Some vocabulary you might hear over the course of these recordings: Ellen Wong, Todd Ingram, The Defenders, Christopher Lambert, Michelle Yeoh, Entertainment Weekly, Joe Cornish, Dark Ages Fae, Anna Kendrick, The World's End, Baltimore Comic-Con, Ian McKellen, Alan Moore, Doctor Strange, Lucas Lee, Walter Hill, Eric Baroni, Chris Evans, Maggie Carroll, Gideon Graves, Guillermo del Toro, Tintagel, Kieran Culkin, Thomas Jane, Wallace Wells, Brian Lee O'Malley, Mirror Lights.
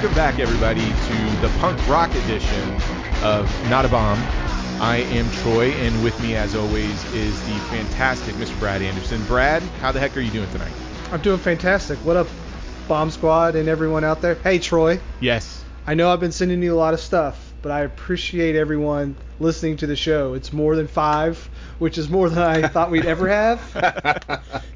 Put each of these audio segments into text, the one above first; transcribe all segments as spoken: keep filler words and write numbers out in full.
Welcome back, everybody, to the punk rock edition of Not a Bomb. I am Troy, and with me, as always, is the fantastic Mister Brad Anderson. Brad, how the heck are you doing tonight? I'm doing fantastic. What up, Bomb Squad and everyone out there? Hey, Troy. Yes. I know I've been sending you a lot of stuff, but I appreciate everyone listening to the show. It's more than five, which is more than I thought we'd ever have.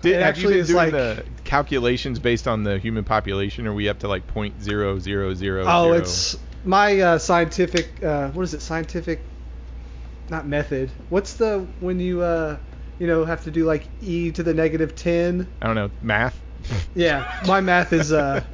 Did, have you been doing like, the calculations based on the human population? Are we up to like point zero zero zero zero? Oh, it's my uh, scientific, uh, what is it, scientific, not method. What's the, when you, uh, you know, have to do like e to the negative ten? I don't know, math? Yeah, my math is, uh,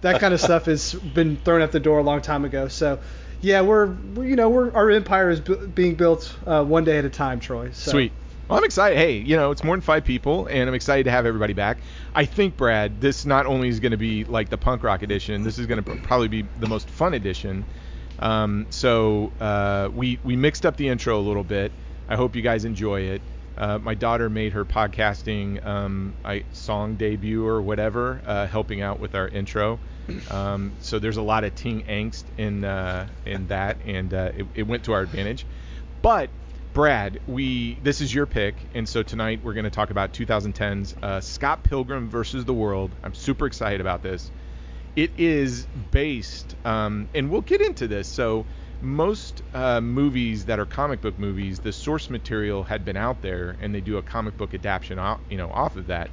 that kind of stuff has been thrown out the door a long time ago, so... Yeah, we're, you know, we're our empire is bu- being built uh, one day at a time, Troy. So. Sweet. Well, I'm excited. Hey, you know, it's more than five people, and I'm excited to have everybody back. I think, Brad, this not only is going to be like the punk rock edition, this is going to probably be the most fun edition. Um, so uh, we, we mixed up the intro a little bit. I hope you guys enjoy it. Uh, my daughter made her podcasting um, I, song debut or whatever, uh, helping out with our intro. Um, so there's a lot of teen angst in uh, in that, and uh, it, it went to our advantage. But Brad, we this is your pick, and so tonight we're going to talk about twenty ten's uh, Scott Pilgrim versus the World. I'm super excited about this. It is based, um, and we'll get into this. So most uh, movies that are comic book movies, the source material had been out there, and they do a comic book adaptation, off, you know, off of that.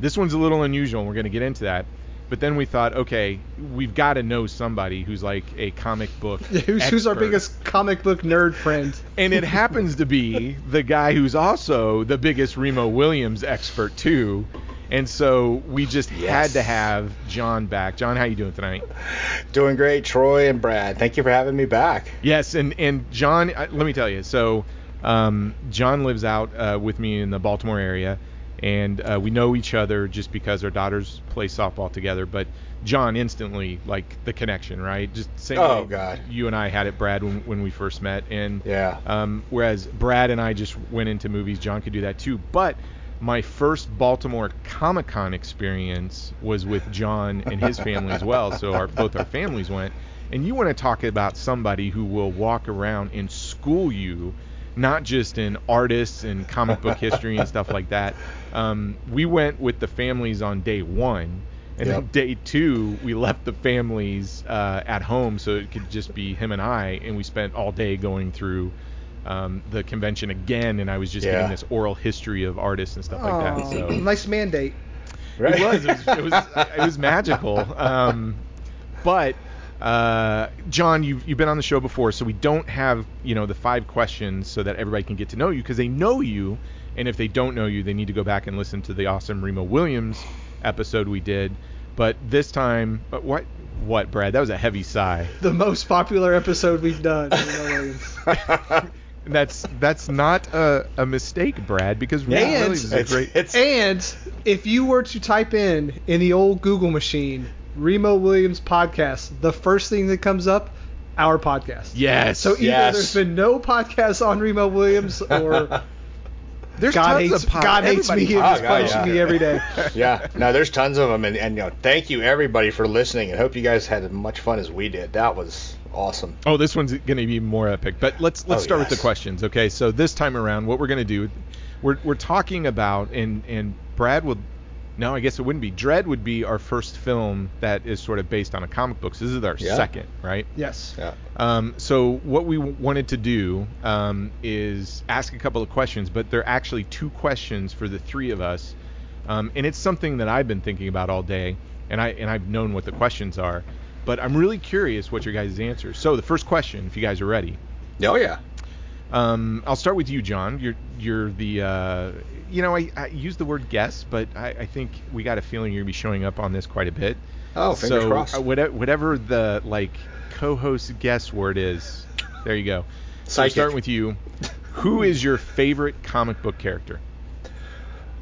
This one's a little unusual, and we're going to get into that. But then we thought, okay, we've got to know somebody who's like a comic book yeah, who's, expert. Who's our biggest comic book nerd friend. And it happens to be the guy who's also the biggest Remo Williams expert, too. And so we just yes. had to have John back. John, how you doing tonight? Doing great, Troy and Brad. Thank you for having me back. Yes, and, and John, let me tell you. So um, John lives out uh, with me in the Baltimore area. And uh, we know each other just because our daughters play softball together. But John instantly, like, the connection, right? Just same oh, way God. You and I had it, Brad, when, when we first met. And yeah. Um, whereas Brad and I just went into movies, John could do that too. But my first Baltimore Comic-Con experience was with John and his family as well. So our, both our families went. And you want to talk about somebody who will walk around and school you, not just in artists and comic book history and stuff like that. Um, we went with the families on day one, and yep. then day two, we left the families uh, at home so it could just be him and I, and we spent all day going through um, the convention again, and I was just yeah. getting this oral history of artists and stuff Aww. Like that. So. Nice mandate. Right? It was. It was, it was, it was magical. Um, but... Uh, John, you've, you've been on the show before, so we don't have, you know, the five questions so that everybody can get to know you because they know you. And if they don't know you, they need to go back and listen to the awesome Remo Williams episode we did. But this time, but what, what, Brad? That was a heavy sigh. The most popular episode we've done. Remo Williams. That's that's not a, a mistake, Brad, because Remo yeah, Williams is a great. It's, and if you were to type in in the old Google machine, Remo Williams podcast, the first thing that comes up, our podcast. Yes. So either yes. there's been no podcast on Remo Williams or there's God tons hates, of pod- God hates me and is punishing yeah. me every day. Yeah. No, there's tons of them. And, and you know, thank you, everybody, for listening. And hope you guys had as much fun as we did. That was awesome. Oh, this one's going to be more epic. But let's let's oh, start yes. with the questions, okay? So this time around, what we're going to do, we're we're talking about, and, and Brad will... No, I guess it wouldn't be. Dread would be our first film that is sort of based on a comic book. So this is our yeah. second, right? Yes. Yeah. Um, so what we w- wanted to do um, is ask a couple of questions, but they're actually two questions for the three of us. Um, and it's something that I've been thinking about all day, and, I, and I've known what the questions are. But I'm really curious what your guys' answers. So the first question, if you guys are ready. Oh, yeah. Um, I'll start with you, John. You're you're the uh, you know I, I use the word guest, but I, I think we got a feeling you're gonna be showing up on this quite a bit. Oh, fingers so, crossed. So whatever, whatever the like co-host guest word is, there you go. So I'm starting with you. Who is your favorite comic book character?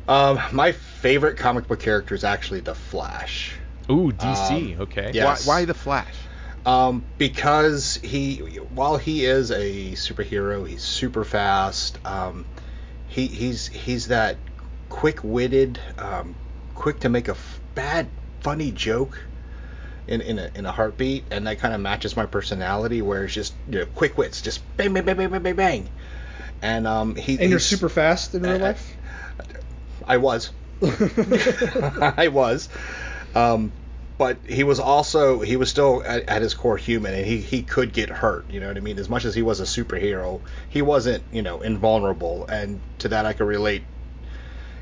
Um, my favorite comic book character is actually the Flash. Ooh, D C. Um, okay. Yes. Why, why the Flash? Um, because he, while he is a superhero, he's super fast. Um, he he's he's that quick-witted, um, quick to make a f- bad, funny joke. in in a, in a heartbeat, and that kind of matches my personality, where it's just, you know, quick wits, just bang, bang, bang, bang, bang, bang, bang. And um, he and you're super fast in real life. I, I was, I was, um, but he was also he was still at, at his core human, and he he could get hurt. You know what I mean? As much as he was a superhero, he wasn't, you know, invulnerable. And to that, I could relate.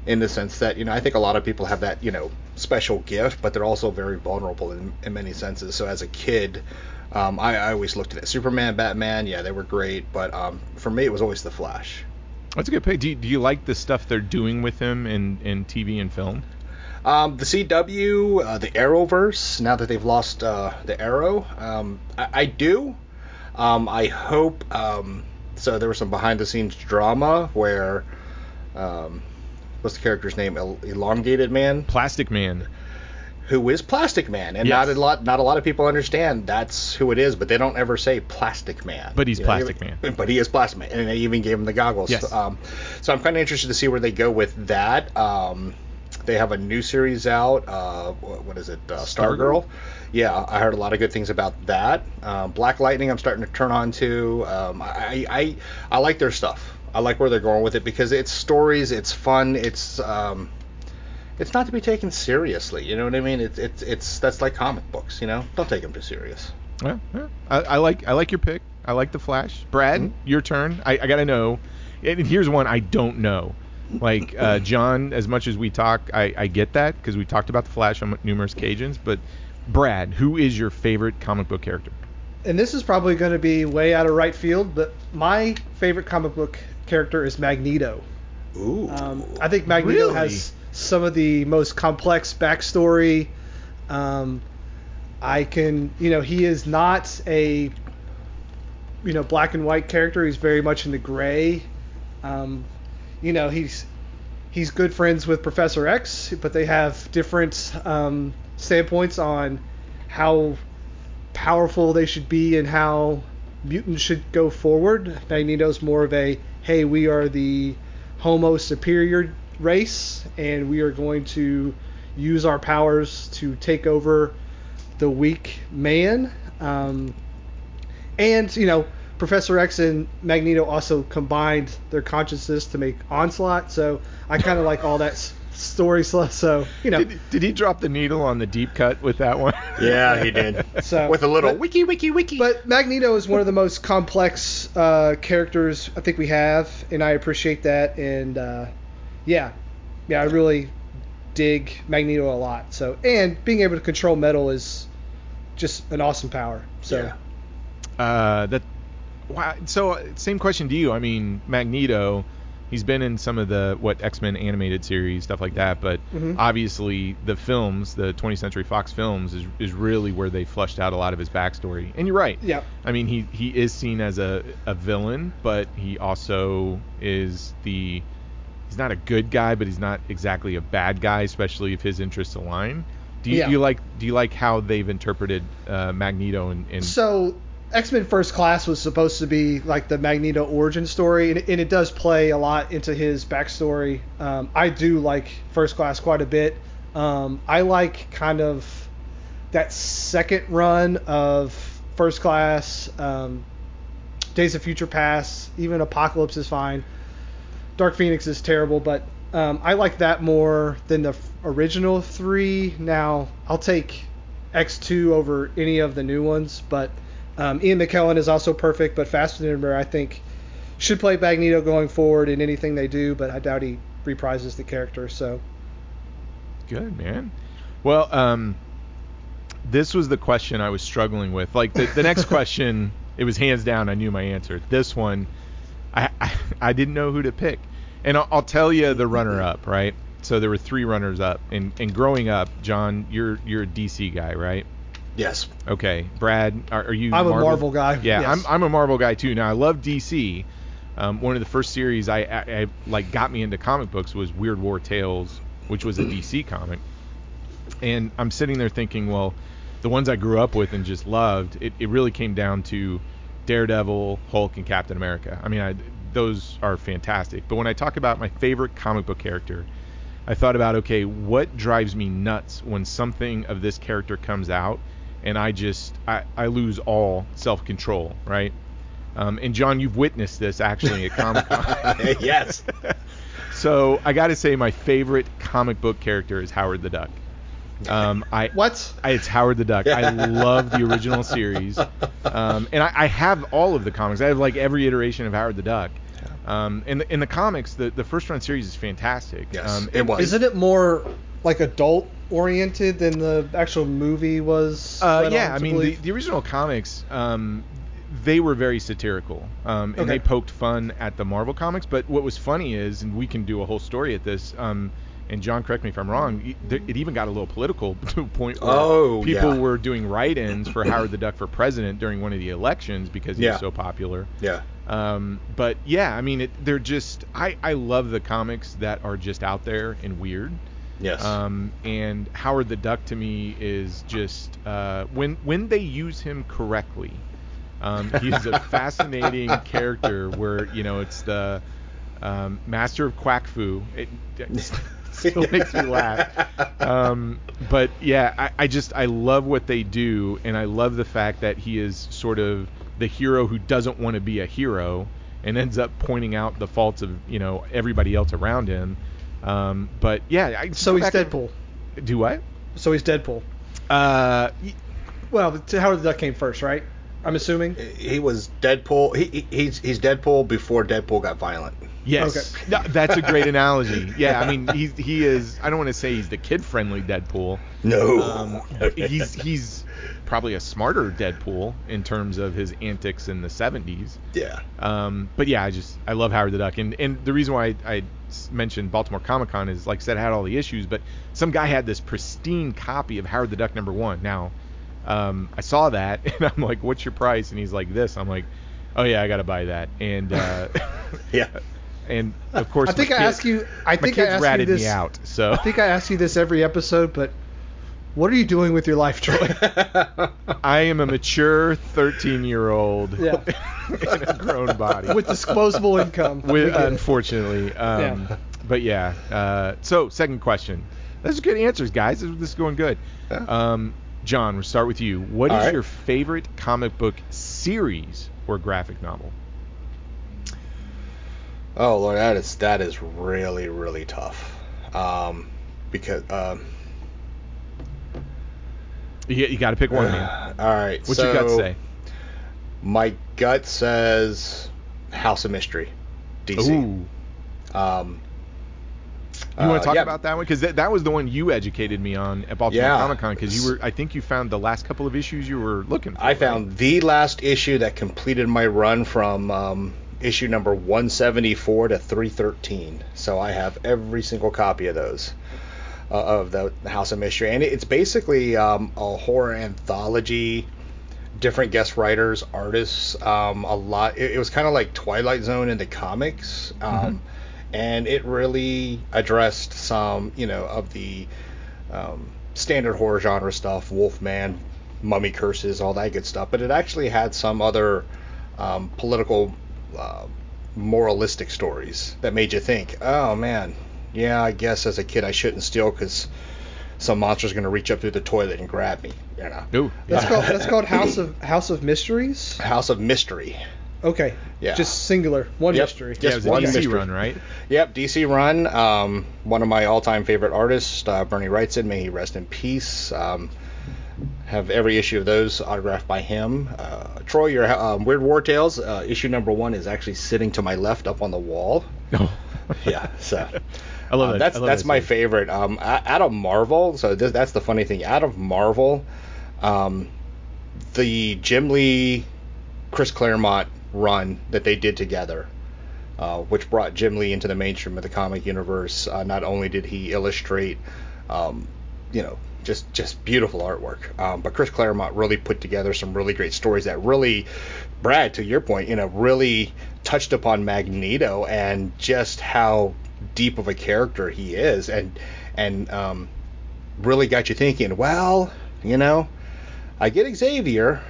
In the sense that, you know, I think a lot of people have that, you know, special gift, but they're also very vulnerable in, in many senses. So as a kid, um, I, I always looked at it. Superman, Batman, yeah, they were great, but um, for me, it was always The Flash. That's a good pick. Do you, do you like the stuff they're doing with him in, in T V and film? Um, the C W, uh, the Arrowverse, now that they've lost uh, the Arrow, um, I, I do. Um, I hope, um, so there was some behind-the-scenes drama where... Um, what's the character's name? El- Elongated Man? Plastic Man. Who is Plastic Man? And yes. not a lot not a lot of people understand that's who it is, but they don't ever say Plastic Man. But he's you Plastic know, even, Man. But he is Plastic Man. And they even gave him the goggles. Yes. Um, so I'm kind of interested to see where they go with that. Um, they have a new series out. Uh, what is it? Uh, Stargirl. Stargirl? Yeah, I heard a lot of good things about that. Um, Black Lightning I'm starting to turn on to. Um, I, I, I like their stuff. I like where they're going with it because it's stories, it's fun, it's um, it's not to be taken seriously. You know what I mean? It's it's it's that's like comic books. You know, don't take them too serious. Yeah, yeah. I, I like I like your pick. I like The Flash. Brad, mm-hmm. your turn. I, I gotta know. And here's one I don't know. Like uh, John, as much as we talk, I, I get that because we talked about The Flash on numerous occasions. But Brad, who is your favorite comic book character? And this is probably going to be way out of right field, but my favorite comic book character is Magneto. Ooh. Um, I think Magneto really? has some of the most complex backstory. Um, I can, you know, he is not a, you know, black and white character. He's very much in the gray. Um, you know, he's he's good friends with Professor X, but they have different um, standpoints on how powerful they should be and how mutants should go forward. Magneto's more of a, hey, we are the homo superior race and we are going to use our powers to take over the weak man. Um, and, you know, Professor X and Magneto also combined their consciousness to make Onslaught, so I kind of like all that story stuff, so, you know. Did, did he drop the needle on the deep cut with that one? Yeah, he did. So, with a little but, wiki, wiki, wiki. But Magneto is one of the most complex uh, characters I think we have, and I appreciate that. And, uh, yeah. Yeah, I really dig Magneto a lot. So, and being able to control metal is just an awesome power. So, yeah. Uh, that, wow. So, same question to you. I mean, Magneto... He's been in some of the, what, X-Men animated series, stuff like that, but mm-hmm. obviously the films, the twentieth Century Fox films, is is really where they fleshed out a lot of his backstory. And you're right. Yeah. I mean, he, he is seen as a, a villain, but he also is the... He's not a good guy, but he's not exactly a bad guy, especially if his interests align. Do you, yeah. do you like do you like how they've interpreted uh, Magneto and... and so... X-Men First Class was supposed to be like the Magneto origin story, and, and it does play a lot into his backstory. Um, I do like First Class quite a bit. Um, I like kind of that second run of First Class, um, Days of Future Past, even Apocalypse is fine. Dark Phoenix is terrible, but um, I like that more than the original three. Now, I'll take X two over any of the new ones, but... Um, Ian McKellen is also perfect, but Fassbender, I think, should play Magneto going forward in anything they do, but I doubt he reprises the character. So, good, man. Well, um, this was the question I was struggling with. Like, the, the next question, it was hands down, I knew my answer. This one, I, I, I didn't know who to pick. And I'll, I'll tell you the runner-up, right? So there were three runners-up. And, and growing up, John, you're you're a D C guy, right? Yes. Okay. Brad, are, are you I'm Marvel? a Marvel guy. Yeah, yes. I'm I'm a Marvel guy too. Now, I love D C. Um, one of the first series I, I, I like got me into comic books was Weird War Tales, which was a D C comic. And I'm sitting there thinking, well, the ones I grew up with and just loved, it, it really came down to Daredevil, Hulk, and Captain America. I mean, I, those are fantastic. But when I talk about my favorite comic book character, I thought about, okay, what drives me nuts when something of this character comes out and I just I, I lose all self-control, right? Um, and John, you've witnessed this actually at Comic-Con. Yes. So I got to say, my favorite comic book character is Howard the Duck. Um, I what? I, it's Howard the Duck. I love the original series, um, and I, I have all of the comics. I have like every iteration of Howard the Duck. Um, in the in the comics, the, the first run series is fantastic. Yes, um, it was. Isn't it more like adult oriented than the actual movie was? Uh, yeah, I mean the, the original comics. Um, They were very satirical, um, and okay. they poked fun at the Marvel comics. But what was funny is, and we can do a whole story at this, um, and John, correct me if I'm wrong, it even got a little political to a point where oh, people yeah. were doing write-ins for Howard the Duck for president during one of the elections because he yeah. was so popular. Yeah. Um, but, yeah, I mean, it, they're just – I I love the comics that are just out there and weird. Yes. Um, and Howard the Duck to me is just uh, – when when they use him correctly – Um, he's a fascinating character where, you know, it's the um, master of quack foo. It, it still makes me laugh. Um, but, yeah, I, I just I love what they do. And I love the fact that he is sort of the hero who doesn't want to be a hero and ends up pointing out the faults of, you know, everybody else around him. Um, but, yeah. I, so he's Deadpool. And, do what? So he's Deadpool. Uh, well, Howard the Duck came first, right? I'm assuming he was Deadpool. He, he he's he's Deadpool before Deadpool got violent. Yes, okay. No, that's a great analogy. Yeah, I mean he's he is. I don't want to say he's the kid-friendly Deadpool. No, um, he's he's probably a smarter Deadpool in terms of his antics in the seventies. Yeah. Um. But yeah, I just I love Howard the Duck, and and the reason why I, I mentioned Baltimore Comic-Con is like I said, I had all the issues, but some guy had this pristine copy of Howard the Duck number one now. Um, I saw that and I'm like, what's your price? And he's like, this. I'm like, oh yeah, I gotta buy that. And uh, yeah, and of course I think I kid, ask you. I think I ask ratted you this, me out. So I think I ask you this every episode, but what are you doing with your life, Troy? I am a mature thirteen-year-old yeah. in a grown body with disposable income. With unfortunately, um, yeah. but yeah. Uh, so second question. Those are good answers, guys. This, this is going good. Yeah. Um, John, we'll start with you. What All is right. your favorite comic book series or graphic novel? Oh, Lord, that is that is really, really tough. Um, because... Um, you you got to pick one, uh, man. All right. What's so your gut say? My gut says House of Mystery, D C. Ooh. Um, You want to talk uh, yeah. about that one? Because th- that was the one you educated me on at Baltimore yeah. Comic-Con, because you were, I think you found the last couple of issues you were looking for. I right? found the last issue that completed my run from um, issue number one seventy-four to three thirteen. So I have every single copy of those, uh, of the House of Mystery. And it's basically um, a horror anthology, different guest writers, artists, um, a lot. It, it was kind of like Twilight Zone in the comics. Um mm-hmm. And it really addressed some, you know, of the um, standard horror genre stuff, Wolfman, mummy curses, all that good stuff. But it actually had some other um, political, uh, moralistic stories that made you think, oh, man, yeah, I guess as a kid I shouldn't steal because some monster's going to reach up through the toilet and grab me. You know? Ooh. That's called, that's called House of House of Mysteries? House of Mystery. Okay. Yeah. Just singular. One yep. mystery. Just yeah, it was one a D C mystery. Run, right? Yep, D C run. Um, one of my all-time favorite artists, uh, Bernie Wrightson. May he rest in peace. Um, have every issue of those autographed by him. Uh, Troy, your um, Weird War Tales, uh, issue number one is actually sitting to my left up on the wall. Oh. yeah. So. I love um, it. That's love that's it. my favorite. Um, out of Marvel, so this, that's the funny thing. Out of Marvel, um, the Jim Lee, Chris Claremont run that they did together, uh, which brought Jim Lee into the mainstream of the comic universe. Uh, not only did he illustrate, um, you know, just just beautiful artwork, um, but Chris Claremont really put together some really great stories that really, Brad, to your point, you know, really touched upon Magneto and just how deep of a character he is, and and um, really got you thinking. Well, you know, I get Xavier.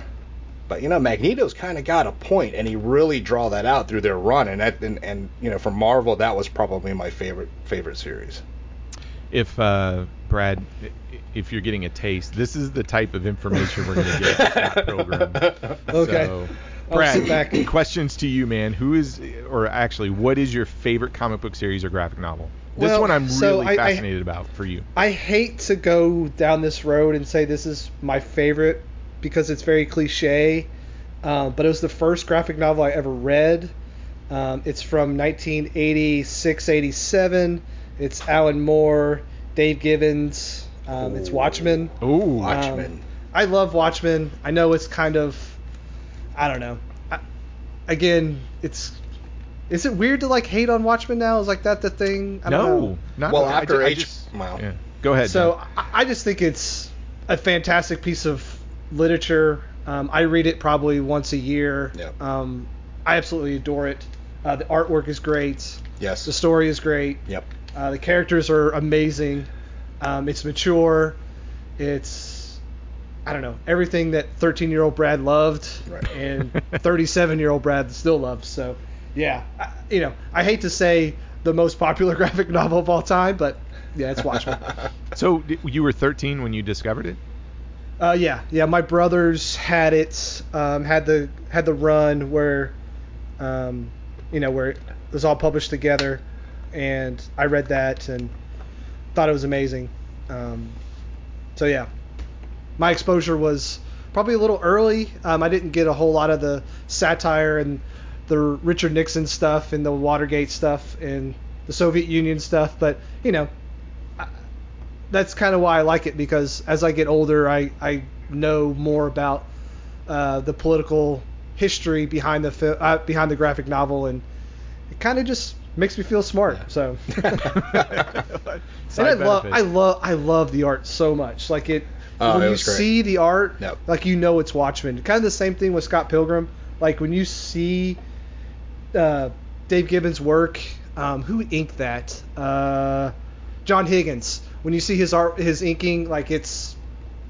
But, you know, Magneto's kind of got a point, and he really draw that out through their run. And, that, and, and you know, for Marvel, that was probably my favorite favorite series. If uh, Brad, if you're getting a taste, this is the type of information we're going to get in that program. Okay. So, Brad, back. Questions to you, man. Who is, or actually, what is your favorite comic book series or graphic novel? This well, one I'm really so I, fascinated I, about for you. I hate to go down this road and say this is my favorite because it's very cliche, uh, but it was the first graphic novel I ever read. Um, it's from nineteen eighty-six eighty-seven. It's Alan Moore, Dave Gibbons. Um, it's Watchmen. Ooh, Watchmen. Um, I love Watchmen. I know it's kind of, I don't know. I, again, it's... Is it weird to like hate on Watchmen now? Is like that the thing? I don't no, know. not well after really. H. Well, yeah. Go ahead. So I, I just think it's a fantastic piece of literature. Um, I read it probably once a year. Yep. Um, I absolutely adore it. Uh, the artwork is great. Yes. The story is great. Yep. Uh, the characters are amazing. Um, it's mature. It's I don't know everything that thirteen-year-old Brad loved, right. And thirty-seven-year-old Brad still loves. So. Yeah, I, you know, I hate to say the most popular graphic novel of all time, but yeah, it's Watchmen. So you were thirteen when you discovered it? Uh, yeah, yeah. My brothers had it, um, had the had the run where, um, you know, where it was all published together, and I read that and thought it was amazing. Um, so yeah, my exposure was probably a little early. Um, I didn't get a whole lot of the satire and the Richard Nixon stuff and the Watergate stuff and the Soviet Union stuff, but you know I, that's kind of why I like it, because as I get older I, I know more about uh, the political history behind the fi- uh, behind the graphic novel, and it kind of just makes me feel smart. Yeah. So and I love I love I love the art so much, like it oh, when it you great. see the art, yep. like you know it's Watchmen. Kind of the same thing with Scott Pilgrim, like when you see Uh, Dave Gibbons' work. Um, who inked that? Uh, John Higgins. When you see his art, his inking, like it's,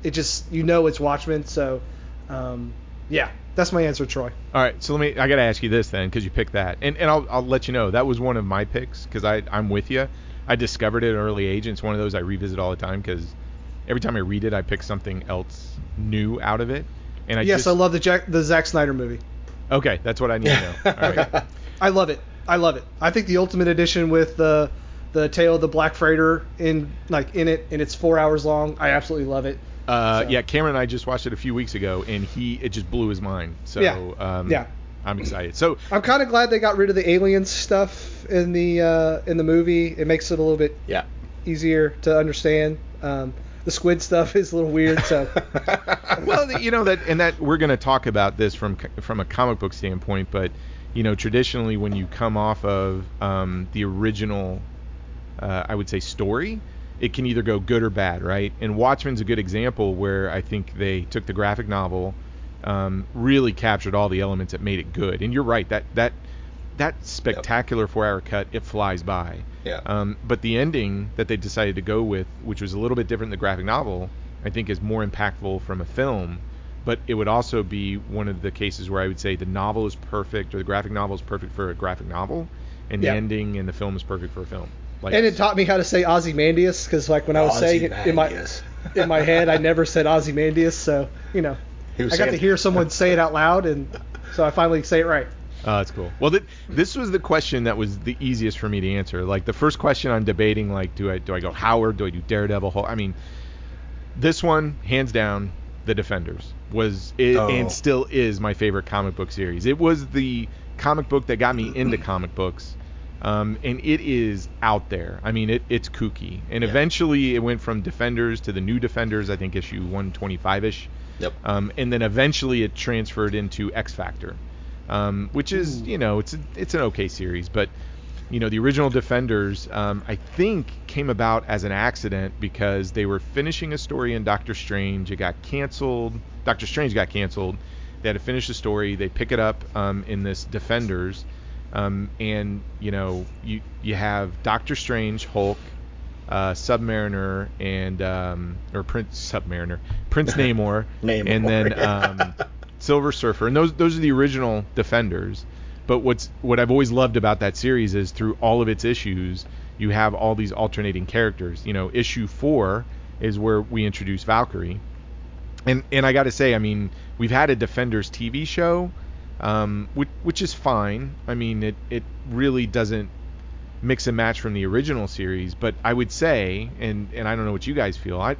it just you know it's Watchmen. So, um, yeah, that's my answer, Troy. All right, so let me. I gotta ask you this then, because you picked that, and and I'll I'll let you know that was one of my picks, because I I'm with you. I discovered it at an early age, and it's one of those I revisit all the time, because every time I read it, I pick something else new out of it. And I yes, just, I love the Jack, the Zack Snyder movie. Okay, that's what I need to know. All right. Okay. I love it. I love it. I think the Ultimate Edition with the the Tale of the Black Freighter in like in it, and it's four hours long. I absolutely love it. Uh, so. Yeah, Cameron and I just watched it a few weeks ago, and he it just blew his mind. So yeah. Um, yeah. I'm excited. So I'm kind of glad they got rid of the aliens stuff in the uh, in the movie. It makes it a little bit yeah. easier to understand. Um, The squid stuff is a little weird. So, well, you know that, and that we're going to talk about this from from a comic book standpoint, but you know, traditionally when you come off of um, the original, uh, I would say story, it can either go good or bad, right? And Watchmen's a good example where I think they took the graphic novel, um, really captured all the elements that made it good. And you're right that that that spectacular yep. four-hour cut, it flies by. Yeah. Um, but the ending that they decided to go with, which was a little bit different than the graphic novel, I think is more impactful from a film. But it would also be one of the cases where I would say the novel is perfect, or the graphic novel is perfect for a graphic novel, and yeah. the ending and the film is perfect for a film. Like, and it taught me how to say Ozymandias, because like when I was saying it in my in my head, I never said Ozymandias. So you know, I got to hear someone say it out loud, and so I finally say it right. Oh, uh, that's cool. Well, th- this was the question that was the easiest for me to answer. Like the first question I'm debating, like, do I do I go Howard? Do I do Daredevil? Hulk? I mean, this one, hands down, The Defenders was it, oh. and still is my favorite comic book series. It was the comic book that got me into comic books, um, and it is out there. I mean, it it's kooky, and yeah. eventually it went from Defenders to the New Defenders. I think issue one twenty-five ish. Yep. Um, and then eventually it transferred into X Factor. Um, which is, you know, it's a, it's an okay series, but you know, the original Defenders, um, I think came about as an accident because they were finishing a story in Doctor Strange. It got canceled. Doctor Strange got canceled. They had to finish the story. They pick it up um, in this Defenders, um, and you know, you you have Doctor Strange, Hulk, uh, Submariner, and um, or Prince Submariner, Prince Namor, Namor, and then. Um, Silver Surfer, and those those are the original Defenders. But what's what I've always loved about that series is through all of its issues, you have all these alternating characters. You know, issue four is where we introduce Valkyrie. And and I got to say, I mean, we've had a Defenders T V show, um, which, which is fine. I mean, it, it really doesn't mix and match from the original series. But I would say, and, and I don't know what you guys feel, I,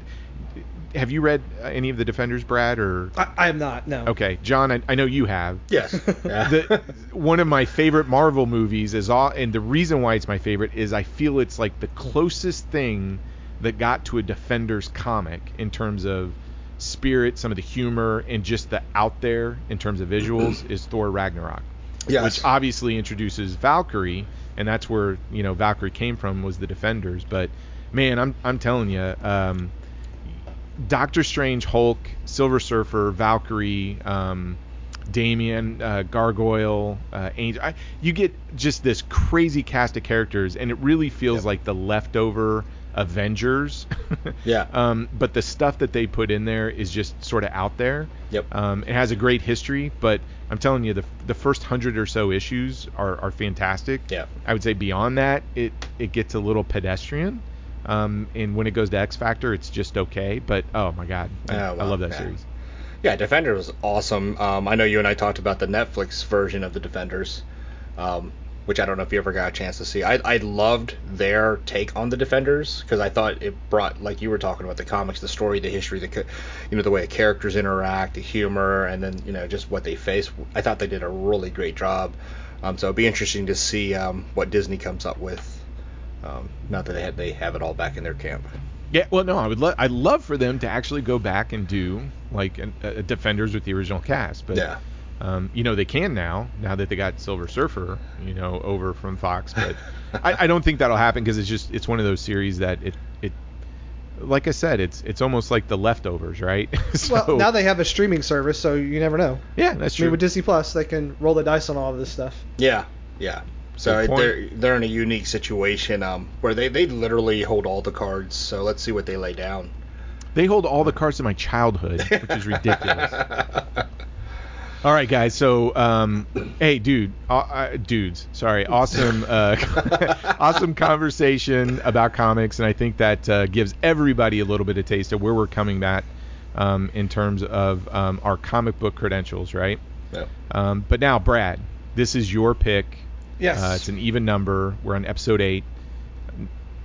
have you read any of the Defenders, Brad? Or I, I have not, no. Okay. John, I, I know you have. Yes. Yeah. The, one of my favorite Marvel movies is, all, and the reason why it's my favorite is I feel it's like the closest thing that got to a Defenders comic in terms of spirit, some of the humor, and just the out there in terms of visuals is Thor Ragnarok, yes. Which obviously introduces Valkyrie, and that's where, you know, Valkyrie came from, was the Defenders. But man, I'm I'm telling you, um, Doctor Strange, Hulk, Silver Surfer, Valkyrie, um, Damien, uh, Gargoyle, uh, Angel, I, you get just this crazy cast of characters, and it really feels yep. like the leftover Avengers. Yeah. Um, but the stuff that they put in there is just sort of out there. Yep. Um, it has a great history, but I'm telling you, the the first hundred or so issues are, are fantastic. Yeah. I would say beyond that, it it gets a little pedestrian. Um, and when it goes to X Factor, it's just okay. But oh my God, I, oh, well, I love that yeah. series. Yeah, Defender was awesome. Um, I know you and I talked about the Netflix version of the Defenders. Um. Which I don't know if you ever got a chance to see. I, I loved their take on the Defenders because I thought it brought, like you were talking about, the comics, the story, the history, the, you know, the way the characters interact, the humor, and then, you know, just what they face. I thought they did a really great job. Um, so it'd be interesting to see um, what Disney comes up with. Um, not that they had, they have it all back in their camp. Yeah, well, no, I would love, I'd love for them to actually go back and do like a, a Defenders with the original cast, but yeah. Um, you know, they can now, now that they got Silver Surfer, you know, over from Fox. But I, I don't think that'll happen because it's just, it's one of those series that it, it, like I said, it's it's almost like the leftovers, right? So, well, now they have a streaming service, so you never know. Yeah, that's true. I mean, with Disney Plus, they can roll the dice on all of this stuff. Yeah, yeah. So they're, they're in a unique situation um, where they, they literally hold all the cards. So let's see what they lay down. They hold all the cards of my childhood, which is ridiculous. All right, guys. So, um, hey, dude, uh, uh, dudes. Sorry, awesome, uh, awesome conversation about comics, and I think that uh, gives everybody a little bit of taste of where we're coming at um, in terms of um, our comic book credentials, right? Yeah. Um, but now, Brad, this is your pick. Yes. Uh, it's an even number. We're on episode eight,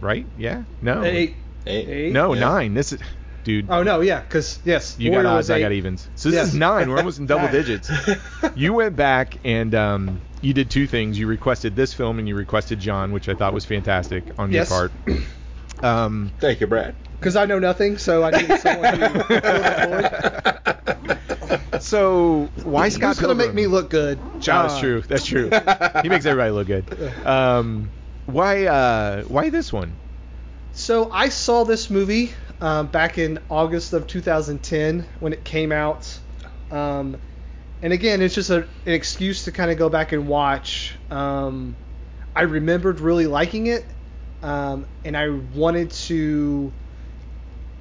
right? Yeah. No. Eight. Eight. eight. No, yeah. nine. This is. Dude. Oh, no, yeah, because, yes. You got odds, I got evens. So this yes. is nine. We're almost in double digits. You went back and um, you did two things. You requested this film and you requested John, which I thought was fantastic on yes. your part. Um, Thank you, Brad. Because I know nothing, so I need someone to forward. So why Scott Who's Pilgrim? Who's going to make me look good? John. Oh, that's true. That's true. He makes everybody look good. Um, why, uh, why this one? So I saw this movie... Um, back in August of two thousand ten when it came out. Um, and again, it's just a, an excuse to kind of go back and watch. Um, I remembered really liking it, um, and I wanted to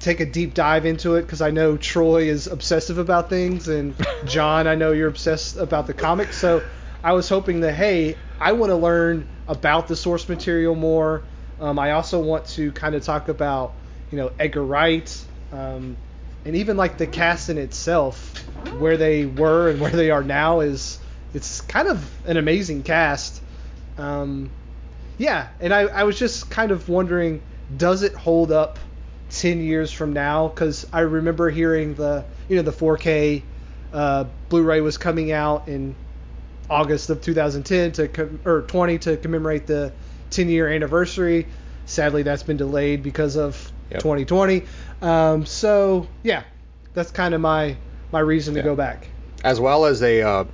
take a deep dive into it because I know Troy is obsessive about things, and John, I know you're obsessed about the comics. So I was hoping that, hey, I want to learn about the source material more. Um, I also want to kind of talk about you know, Edgar Wright, um, and even like the cast in itself, where they were and where they are now is, it's kind of an amazing cast. Um, yeah. And I, I was just kind of wondering, does it hold up ten years from now? Cause I remember hearing the, you know, the four K, uh, Blu-ray was coming out in August of two thousand ten to, com- or twenty to commemorate the ten year anniversary. Sadly, that's been delayed because of Yep. twenty twenty. Um, so, yeah, that's kind of my, my reason yeah. to go back. As well as they uh,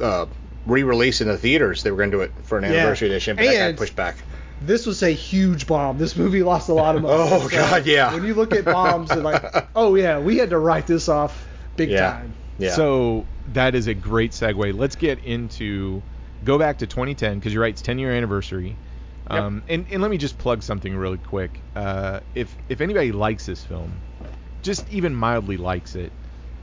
uh, re-release in the theaters. They were going to do it for an anniversary yeah. edition, but and that got pushed back. This was a huge bomb. This movie lost a lot of money. oh, so God, yeah. When you look at bombs, and like, oh, yeah, we had to write this off big yeah. time. Yeah. So that is a great segue. Let's get into, go back to twenty ten, because you're right, it's ten-year anniversary. Yep. Um, and, and let me just plug something really quick. Uh, if if anybody likes this film, just even mildly likes it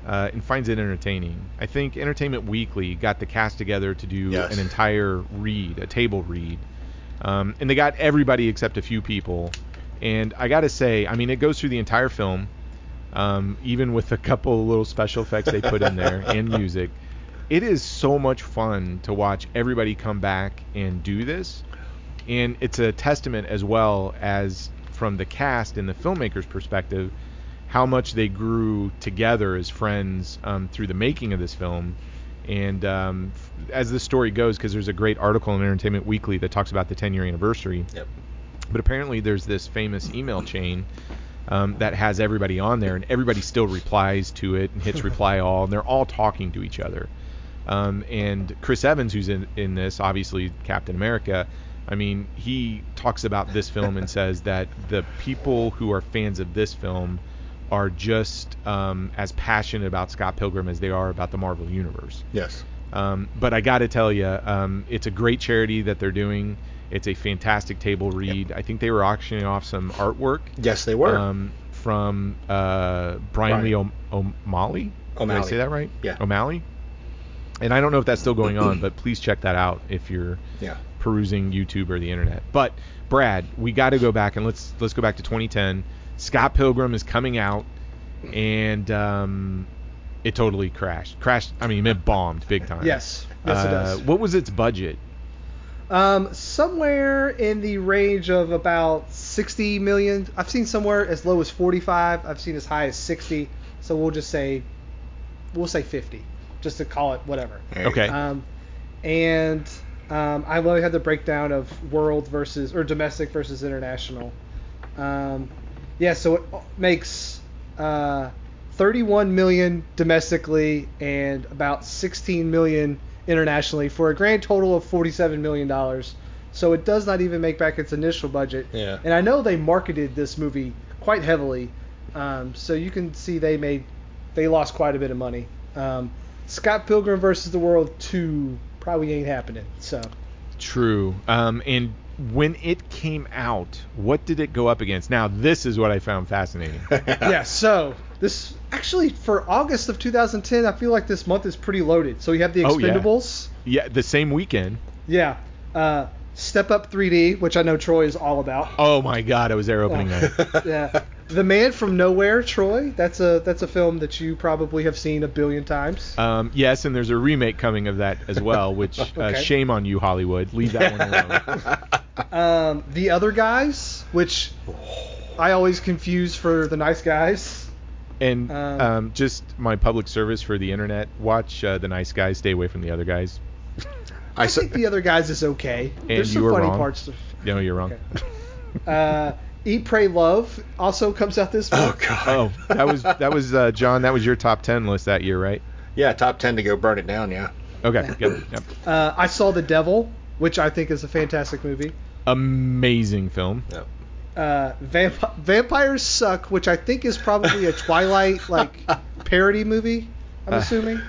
uh, and finds it entertaining, I think Entertainment Weekly got the cast together to do yes. an entire read, a table read. Um, and they got everybody except a few people. And I got to say, I mean, it goes through the entire film, um, even with a couple little special effects they put in there and music. It is so much fun to watch everybody come back and do this. And it's a testament as well as from the cast and the filmmaker's perspective, how much they grew together as friends um, through the making of this film. And um, f- as the story goes, because there's a great article in Entertainment Weekly that talks about the ten-year anniversary. Yep. But apparently there's this famous email chain um, that has everybody on there, and everybody still replies to it and hits reply all, and they're all talking to each other. Um, and Chris Evans, who's in, in this, obviously Captain America, I mean, he talks about this film and says that the people who are fans of this film are just um, as passionate about Scott Pilgrim as they are about the Marvel Universe. Yes. Um, but I got to tell you, um, it's a great charity that they're doing. It's a fantastic table read. Yep. I think they were auctioning off some artwork. Yes, they were. Um, from uh, Brian Lee O'Malley? O'Malley. Did I say that right? Yeah. O'Malley. And I don't know if that's still going on, but please check that out if you're yeah. perusing YouTube or the internet. But, Brad, we got to go back, and let's let's go back to twenty ten. Scott Pilgrim is coming out, and um, it totally crashed. Crashed, I mean, it bombed big time. Yes, yes uh, it does. What was its budget? Um, somewhere in the range of about sixty million. I've seen somewhere as low as forty-five. I've seen as high as sixty. So we'll just say, we'll say fifty, just to call it whatever. Okay. Um, and um, I really had the breakdown of world versus or domestic versus international. Um, yeah. So it makes uh, thirty-one million domestically and about sixteen million. Internationally for a grand total of forty-seven million dollars, so it does not even make back its initial budget. Yeah. And I know they marketed this movie quite heavily, um, so you can see they made they lost quite a bit of money. Um, Scott Pilgrim versus the World two probably ain't happening. So true. Um, and when it came out, what did it go up against? Now this is what I found fascinating. yeah. So. This actually for August of two thousand ten, I feel like this month is pretty loaded. So you have the Expendables. Oh, yeah. yeah, the same weekend. Yeah. Uh, Step Up three D, which I know Troy is all about. Oh my God, I was there opening uh, night. Yeah. The Man from Nowhere, Troy. That's a that's a film that you probably have seen a billion times. Um, yes, and there's a remake coming of that as well. Which okay. uh, shame on you, Hollywood. Leave that one alone. um, The Other Guys, which I always confuse for The Nice Guys. And um, um, just my public service for the internet, watch uh, The Nice Guys, stay away from The Other Guys. I, I think so- The Other Guys is okay. And There's you some were funny wrong. Parts. Of- no, you're wrong. Okay. uh, Eat, Pray, Love also comes out this month. Oh, God. oh, that was, that was uh, John, that was your top ten list that year, right? Yeah, top ten to go burn it down, yeah. Okay, good. Yep. Uh, I Saw the Devil, which I think is a fantastic movie. Amazing film. Yep. Uh, vamp- Vampires Suck, which I think is probably a Twilight like parody movie, I'm assuming. Uh,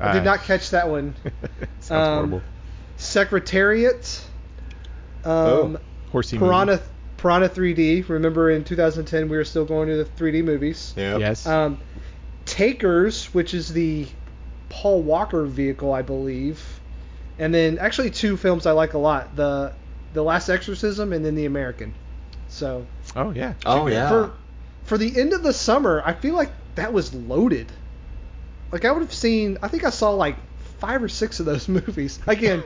I did not catch that one. Sounds um, horrible. Secretariat. Um, oh, horsey Piranha, movie. Piranha three D. Remember in two thousand ten we were still going to the three D movies. Yep. Yes. Um, Takers, which is the Paul Walker vehicle, I believe. And then actually two films I like a lot. The The Last Exorcism and then The American. So. Oh yeah. Oh yeah. For for the end of the summer, I feel like that was loaded. Like I would have seen. I think I saw like five or six of those movies. Again,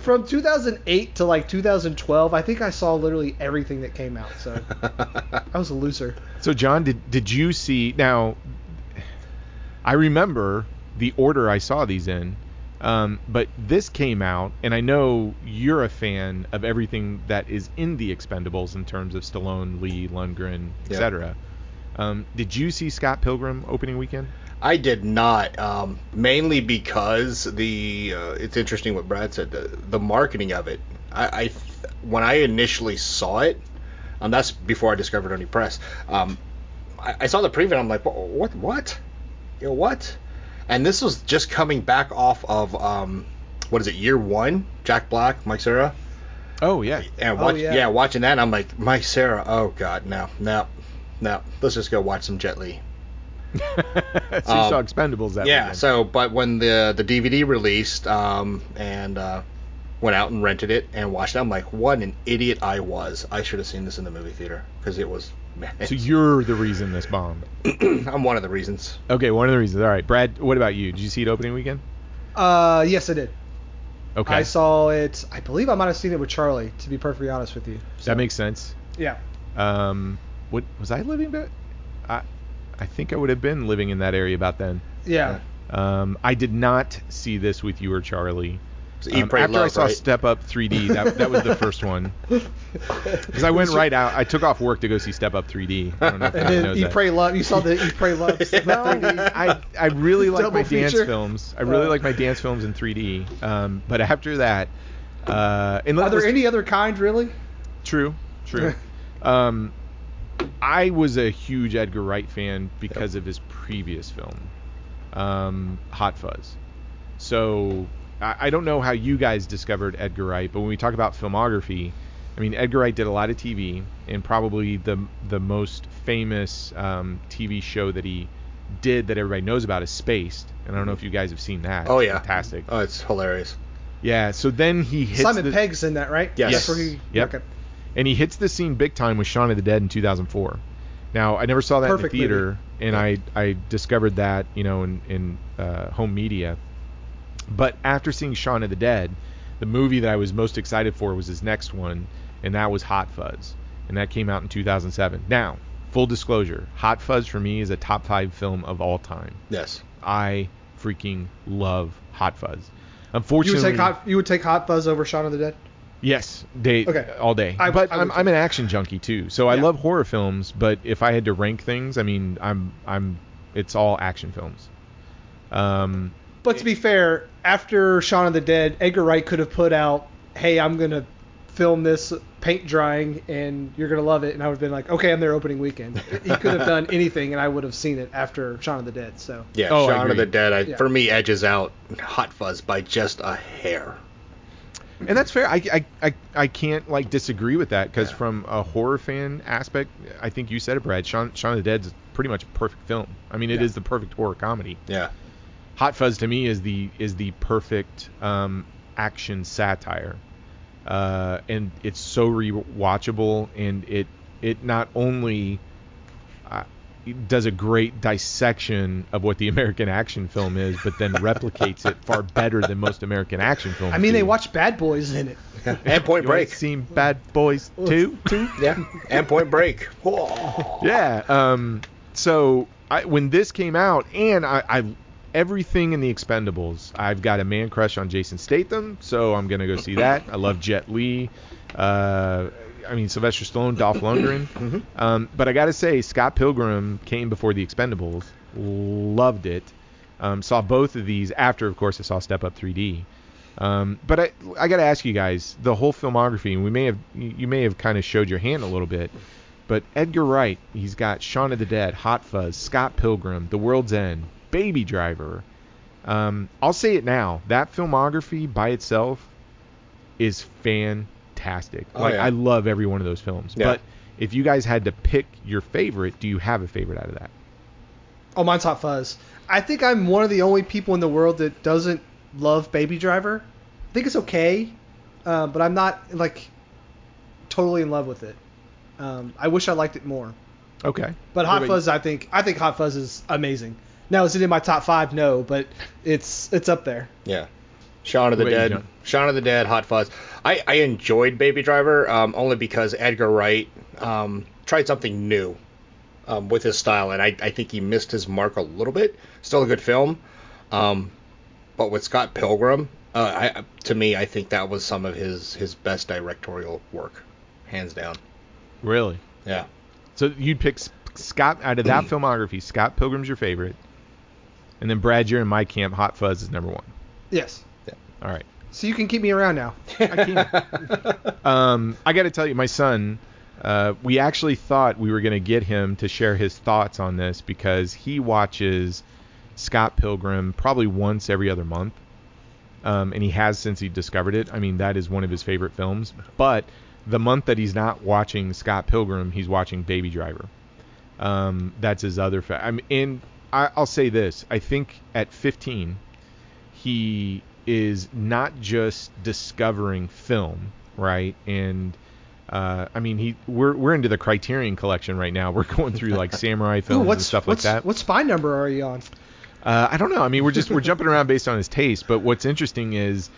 from two thousand eight to like two thousand twelve, I think I saw literally everything that came out. So I was a loser. So John, did did you see? Now, I remember the order I saw these in. Um, but this came out, and I know you're a fan of everything that is in The Expendables in terms of Stallone, Lee, Lundgren, et cetera. Yep. Um, did you see Scott Pilgrim opening weekend? I did not, um, mainly because the uh, it's interesting what Brad said, the, the marketing of it. I, I when I initially saw it, um, that's before I discovered any press. Um, I, I saw the preview, and I'm like, what, what, you know, what? And this was just coming back off of, um, what is it, year one? Jack Black, Mike Cera. Oh, yeah. And watch, oh, yeah. yeah, watching that, I'm like, Mike Cera, oh, God, no, no, no. Let's just go watch some Jet Li. So um, you saw Expendables that yeah, weekend. Yeah, so, but when the the D V D released, um, and uh, went out and rented it and watched it. I'm like, what an idiot I was. I should have seen this in the movie theater because it was mad. So you're the reason this bombed. I'm one of the reasons. Okay, one of the reasons. All right, Brad, what about you? Did you see it opening weekend? Uh, yes, I did. Okay. I saw it. I believe I might have seen it with Charlie, to be perfectly honest with you. So. That makes sense. Yeah. Um, what was I living back? I, I think I would have been living in that area about then. Yeah. Um, I did not see this with you or Charlie. Um, after love, I saw right? Step Up three D, that that was the first one. Because I went right out. I took off work to go see Step Up three D. I don't know if and then Eat, Pray, Love. You saw the Eat, Pray, Love. Step Up three D. I, I really like Double my feature. dance films. I really uh, like my dance films in three D. Um, but after that... Uh, and are there was, any other kind, really? True, true. um, I was a huge Edgar Wright fan because yep. of his previous film, um, Hot Fuzz. So... I don't know how you guys discovered Edgar Wright, but when we talk about filmography, I mean, Edgar Wright did a lot of T V, and probably the the most famous um, T V show that he did that everybody knows about is Spaced. And I don't know if you guys have seen that. Oh, it's yeah. Fantastic. Oh, it's hilarious. Yeah, so then he hits... Simon the, Pegg's in that, right? Yes. yes. That's where he, yep. okay. And he hits the scene big time with Shaun of the Dead in two thousand four. Now, I never saw that Perfect in the theater, movie. and yeah. I, I discovered that, you know, in, in uh, home media. But after seeing Shaun of the Dead, the movie that I was most excited for was his next one, and that was Hot Fuzz. And that came out in two thousand seven. Now, full disclosure, Hot Fuzz for me is a top five film of all time. Yes. I freaking love Hot Fuzz. Unfortunately... You would take Hot, you would take Hot Fuzz over Shaun of the Dead? Yes, day, okay. all day. I, but I I'm, I'm an action junkie, too. So yeah. I love horror films, but if I had to rank things, I mean, I'm I'm it's all action films. Um... But to be fair, after Shaun of the Dead, Edgar Wright could have put out, hey, I'm going to film this paint drying, and you're going to love it. And I would have been like, okay, I'm there opening weekend. He could have done anything, and I would have seen it after Shaun of the Dead. So Yeah, oh, Shaun of the Dead, I, yeah. for me, edges out Hot Fuzz by just a hair. And that's fair. I, I, I, I can't like disagree with that, because yeah. from a horror fan aspect, I think you said it, Brad. Shaun, Shaun of the Dead's pretty much a perfect film. I mean, it yeah. is the perfect horror comedy. Yeah. Hot Fuzz to me is the is the perfect um, action satire, uh, and it's so rewatchable. And it it not only uh, it does a great dissection of what the American action film is, but then replicates it far better than most American action films. I mean, do. They watch Bad Boys in it. And Point Break. You've seen Bad Boys two? two? Yeah. And Point Break. yeah. Um. So I, when this came out, and I. I everything in the Expendables. I've got a man crush on Jason Statham, so I'm going to go see that. I love Jet Li. Uh, I mean, Sylvester Stallone, Dolph Lundgren. mm-hmm. um, but I got to say, Scott Pilgrim came before the Expendables. Loved it. Um, saw both of these after, of course, I saw Step Up three D. Um, but I, I got to ask you guys, the whole filmography, and we may have, you may have kind of showed your hand a little bit, but Edgar Wright, he's got Shaun of the Dead, Hot Fuzz, Scott Pilgrim, The World's End, Baby Driver. Um, I'll say it now. That filmography by itself is fantastic. Oh, like yeah. I love every one of those films. Yeah. But if you guys had to pick your favorite, do you have a favorite out of that? Oh, mine's Hot Fuzz. I think I'm one of the only people in the world that doesn't love Baby Driver. I think it's okay, uh, but I'm not like totally in love with it. Um, I wish I liked it more. Okay. But Hot Fuzz, you? I think I think Hot Fuzz is amazing. Now, is it in my top five? No, but it's it's up there. Yeah. Shaun of the Wait, Dead. You know. Shaun of the Dead, Hot Fuzz. I, I enjoyed Baby Driver um, only because Edgar Wright um, tried something new um, with his style, and I, I think he missed his mark a little bit. Still a good film. Um, but with Scott Pilgrim, uh, I, to me, I think that was some of his, his best directorial work, hands down. Really? Yeah. So you'd pick Scott, out of that filmography, Scott Pilgrim's your favorite. And then, Brad, you're in my camp. Hot Fuzz is number one. Yes. Yeah. All right. So you can keep me around now. I can't. um, I got to tell you, my son, uh, we actually thought we were going to get him to share his thoughts on this because he watches Scott Pilgrim probably once every other month. Um, and he has since he discovered it. I mean, that is one of his favorite films. But the month that he's not watching Scott Pilgrim, he's watching Baby Driver. Um, that's his other favorite. I mean, in... I'll say this. I think at fifteen, he is not just discovering film, right? And uh, I mean, he we're we're into the Criterion Collection right now. We're going through like samurai films Ooh, and stuff like that. What spy number are you on? Uh, I don't know. I mean, we're just we're jumping around based on his taste. But what's interesting is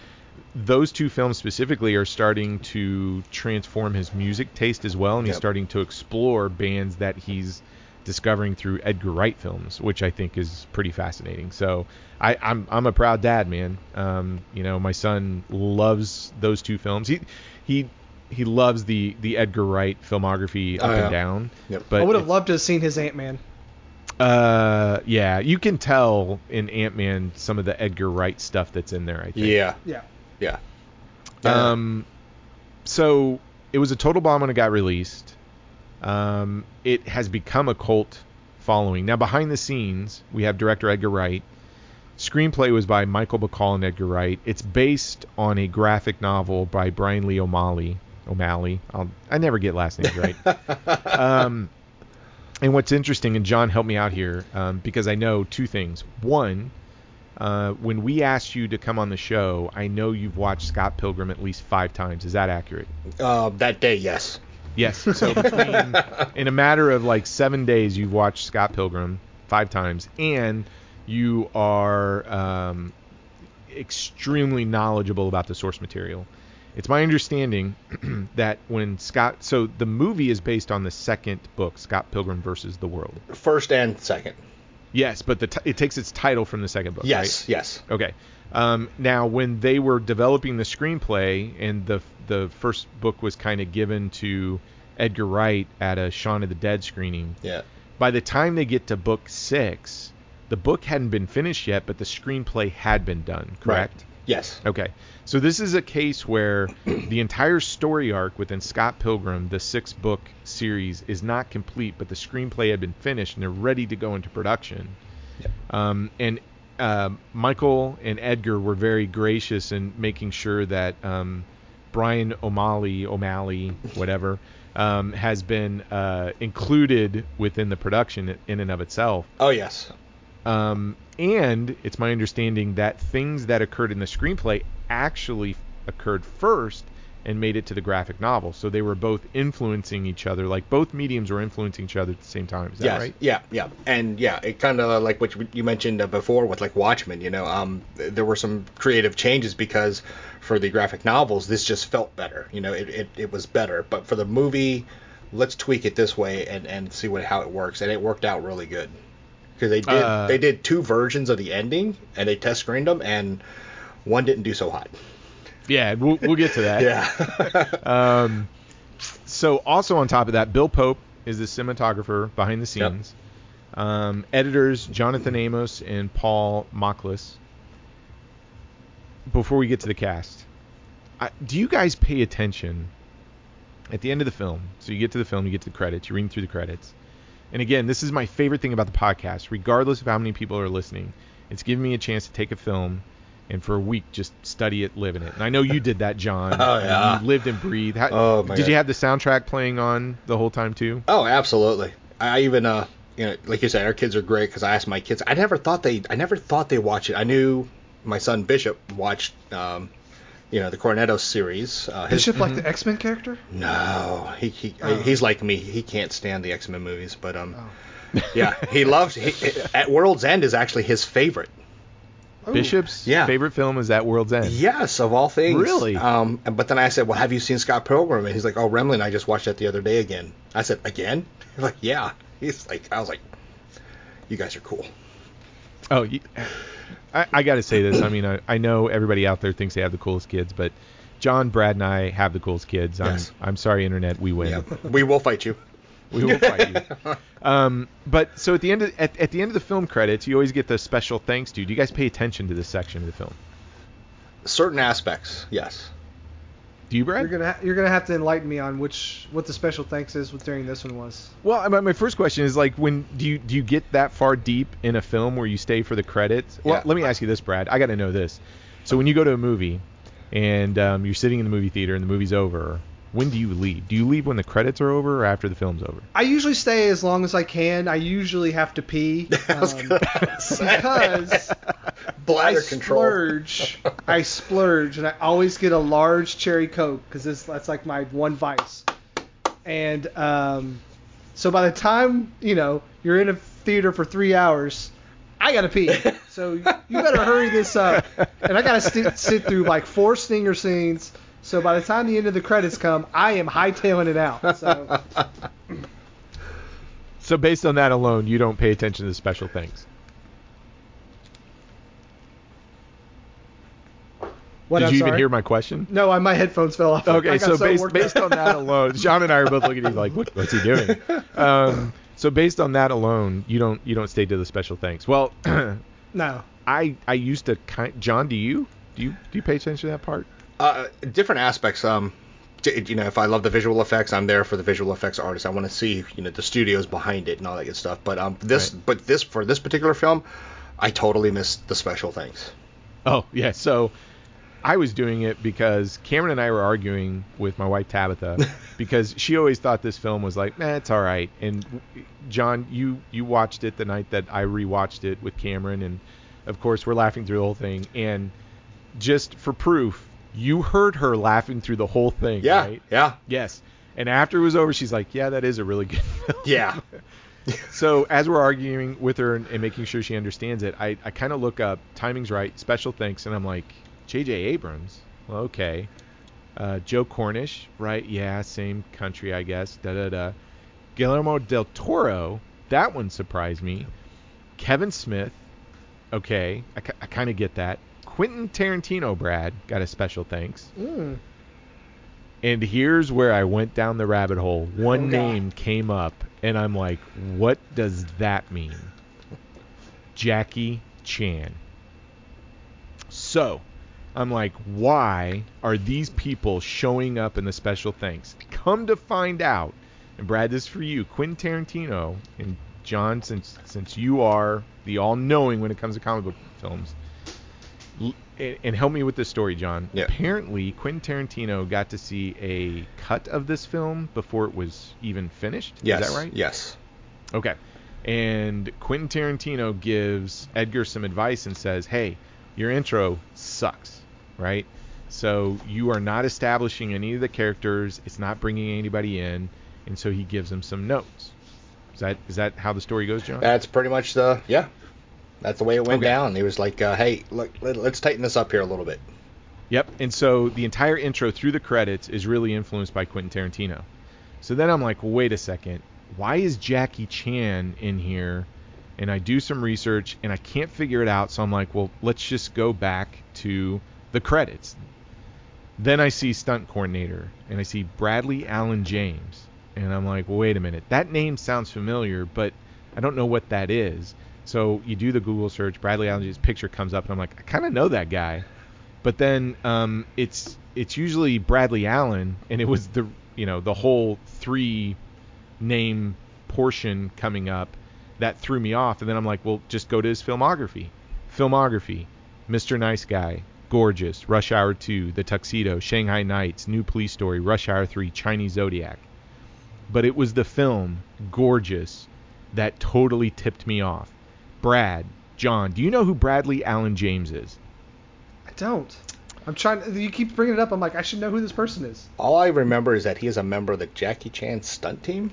those two films specifically are starting to transform his music taste as well, and yep. he's starting to explore bands that he's discovering through Edgar Wright films, which I think is pretty fascinating. So I, I'm I'm a proud dad, man. Um, you know, my son loves those two films. He he he loves the the Edgar Wright filmography up oh, yeah. and down. Yep. But I would have loved to have seen his Ant-Man. Uh, yeah, you can tell in Ant-Man some of the Edgar Wright stuff that's in there, I think. Yeah, yeah, yeah. Um, so it was a total bomb when it got released. Um, it has become a cult following. Now, behind the scenes, we have director Edgar Wright. Screenplay was by Michael Bacall and Edgar Wright. It's based on a graphic novel by Brian Lee O'Malley. O'Malley. I'll, I never get last names right. um, and what's interesting, and John, help me out here, um, because I know two things. One, uh, when we asked you to come on the show, I know you've watched Scott Pilgrim at least five times. Is that accurate? Uh, that day, yes. Yes. So between, in a matter of like seven days, you've watched Scott Pilgrim five times, and you are um, extremely knowledgeable about the source material. It's my understanding that when Scott... So the movie is based on the second book, Scott Pilgrim versus the World. First and second. Yes, but the t- it takes its title from the second book, yes, right? Yes, yes. Okay. Um, now, when they were developing the screenplay, and the the first book was kind of given to Edgar Wright at a Shaun of the Dead screening. Yeah. By the time they get to book six, the book hadn't been finished yet, but the screenplay had been done, correct? Right. Yes. Okay. So this is a case where the entire story arc within Scott Pilgrim, the six-book series, is not complete, but the screenplay had been finished, and they're ready to go into production. Yep. Um, and uh, Michael and Edgar were very gracious in making sure that um, Brian O'Malley, O'Malley, whatever, um, has been uh, included within the production in and of itself. Oh, yes. Um, and it's my understanding that things that occurred in the screenplay actually occurred first and made it to the graphic novel. So they were both influencing each other. Like, both mediums were influencing each other at the same time. Is that yes. right? Yeah, yeah. And, yeah, it kind of like what you mentioned before with, like, Watchmen, you know. Um, there were some creative changes because for the graphic novels, this just felt better. You know, it, it, it was better. But for the movie, let's tweak it this way and, and see what how it works. And it worked out really good. Because they did uh, they did two versions of the ending, and they test screened them, and one didn't do so hot. Yeah, we'll, we'll get to that. yeah. um, so also on top of that, Bill Pope is the cinematographer behind the scenes. Yep. Um, editors Jonathan Amos and Paul Mocklis. Before we get to the cast, I, do you guys pay attention at the end of the film? So you get to the film, you get to the credits, you're reading through the credits. And again, this is my favorite thing about the podcast. Regardless of how many people are listening, it's given me a chance to take a film and for a week just study it, live in it. And I know you did that, John. oh, yeah. You lived and breathed. How, oh, my did God. You have the soundtrack playing on the whole time, too? Oh, absolutely. I even, uh, you know, like you said, our kids are great because I asked my kids. I never thought they I never thought they watched it. I knew my son Bishop watched, um, you know, the Cornetto series. Uh, his, Bishop like mm-hmm. the X-Men character? No, he he oh. he's like me. He can't stand the X-Men movies, but um, oh. yeah, he loves. He, At World's End is actually his favorite. Ooh. Bishop's yeah. favorite film is At World's End. Yes, of all things. Really? Um, but then I said, well, have you seen Scott Pilgrim? And he's like, oh, Remley, and I just watched that the other day again. I said, again? He's like, yeah. He's like, I was like, you guys are cool. Oh, you, I, I got to say this. I mean, I, I know everybody out there thinks they have the coolest kids, but John, Brad, and I have the coolest kids. I'm, yes. I'm sorry, Internet. We win. Yeah. We will fight you. We will fight you. Um, but so at the end of at, at the end of the film credits, you always get the special thanks to. Do you guys pay attention to this section of the film? Certain aspects, yes. Do you, Brad? You're gonna ha- you're gonna have to enlighten me on which what the special thanks is during this one was. Well, my, my first question is like, when do you do you get that far deep in a film where you stay for the credits? Well, yeah. Let me ask you this, Brad. I got to know this. So when you go to a movie and um, you're sitting in the movie theater and the movie's over, when do you leave? Do you leave when the credits are over or after the film's over? I usually stay as long as I can. I usually have to pee um, because bladder I control. Splurge, I splurge, and I always get a large cherry Coke because that's like my one vice. And um, so by the time, you know, you're in a theater for three hours, I got to pee. So you better hurry this up. And I got to st- sit through like four stinger scenes. So by the time the end of the credits come, I am hightailing it out. So. So based on that alone, you don't pay attention to special things. What, Did I'm you sorry? even hear my question? No, I, my headphones fell off. Okay, so, so based based on that alone, Sean and I are both looking at you like, what, what's he doing? Um, so based on that alone, you don't you don't stay to the special things. Well, no. I I used to kind. John, do you do you do you pay attention to that part? Uh, different aspects. Um. You know, if I love the visual effects, I'm there for the visual effects artist. I want to see, you know, the studios behind it and all that good stuff. But um, this, right. but this for this particular film, I totally missed the special things. Oh yeah, so I was doing it because Cameron and I were arguing with my wife Tabitha because she always thought this film was like, man, eh, it's all right. And John, you you watched it the night that I rewatched it with Cameron, and of course we're laughing through the whole thing. And just for proof. You heard her laughing through the whole thing, yeah, right? Yeah. Yes. And after it was over, she's like, yeah, that is a really good film. Yeah. So as we're arguing with her and, and making sure she understands it, I, I kind of look up Timing's Right, Special Thanks, and I'm like, J J Abrams? Well, okay. Uh, Joe Cornish, right? Yeah, same country, I guess. Da-da-da. Guillermo del Toro, that one surprised me. Kevin Smith, okay. I, I kind of get that. Quentin Tarantino, Brad, got a special thanks. Mm. And here's where I went down the rabbit hole. One oh, name God. came up, and I'm like, what does that mean? Jackie Chan. So I'm like, why are these people showing up in the special thanks? Come to find out, and Brad, this is for you, Quentin Tarantino, and John, since since you are the all-knowing when it comes to comic book films, and help me with this story, John. Yeah. Apparently, Quentin Tarantino got to see a cut of this film before it was even finished. Yes. Is that right? Yes. Okay. And Quentin Tarantino gives Edgar some advice and says, hey, your intro sucks, right? So you are not establishing any of the characters. It's not bringing anybody in. And so he gives him some notes. Is that is that how the story goes, John? That's pretty much the, yeah. That's the way it went okay. down. He was like, uh, hey, look, let, let's tighten this up here a little bit. Yep. And so the entire intro through the credits is really influenced by Quentin Tarantino. So then I'm like, well, wait a second. Why is Jackie Chan in here? And I do some research, and I can't figure it out. So I'm like, well, let's just go back to the credits. Then I see stunt coordinator, and I see Bradley Allen James. And I'm like, well, wait a minute. That name sounds familiar, but I don't know what that is. So you do the Google search, Bradley Allen James' picture comes up, and I'm like, I kind of know that guy. But then um, it's it's usually Bradley Allen, and it was the you know the whole three name portion coming up that threw me off. And then I'm like, well, just go to his filmography. Filmography, Mister Nice Guy, Gorgeous, Rush Hour two, The Tuxedo, Shanghai Nights, New Police Story, Rush Hour three, Chinese Zodiac. But it was the film Gorgeous that totally tipped me off. Brad, John, do you know who Bradley Allen James is? I don't. I'm trying. You keep bringing it up. I'm like, I should know who this person is. All I remember is that he is a member of the Jackie Chan stunt team.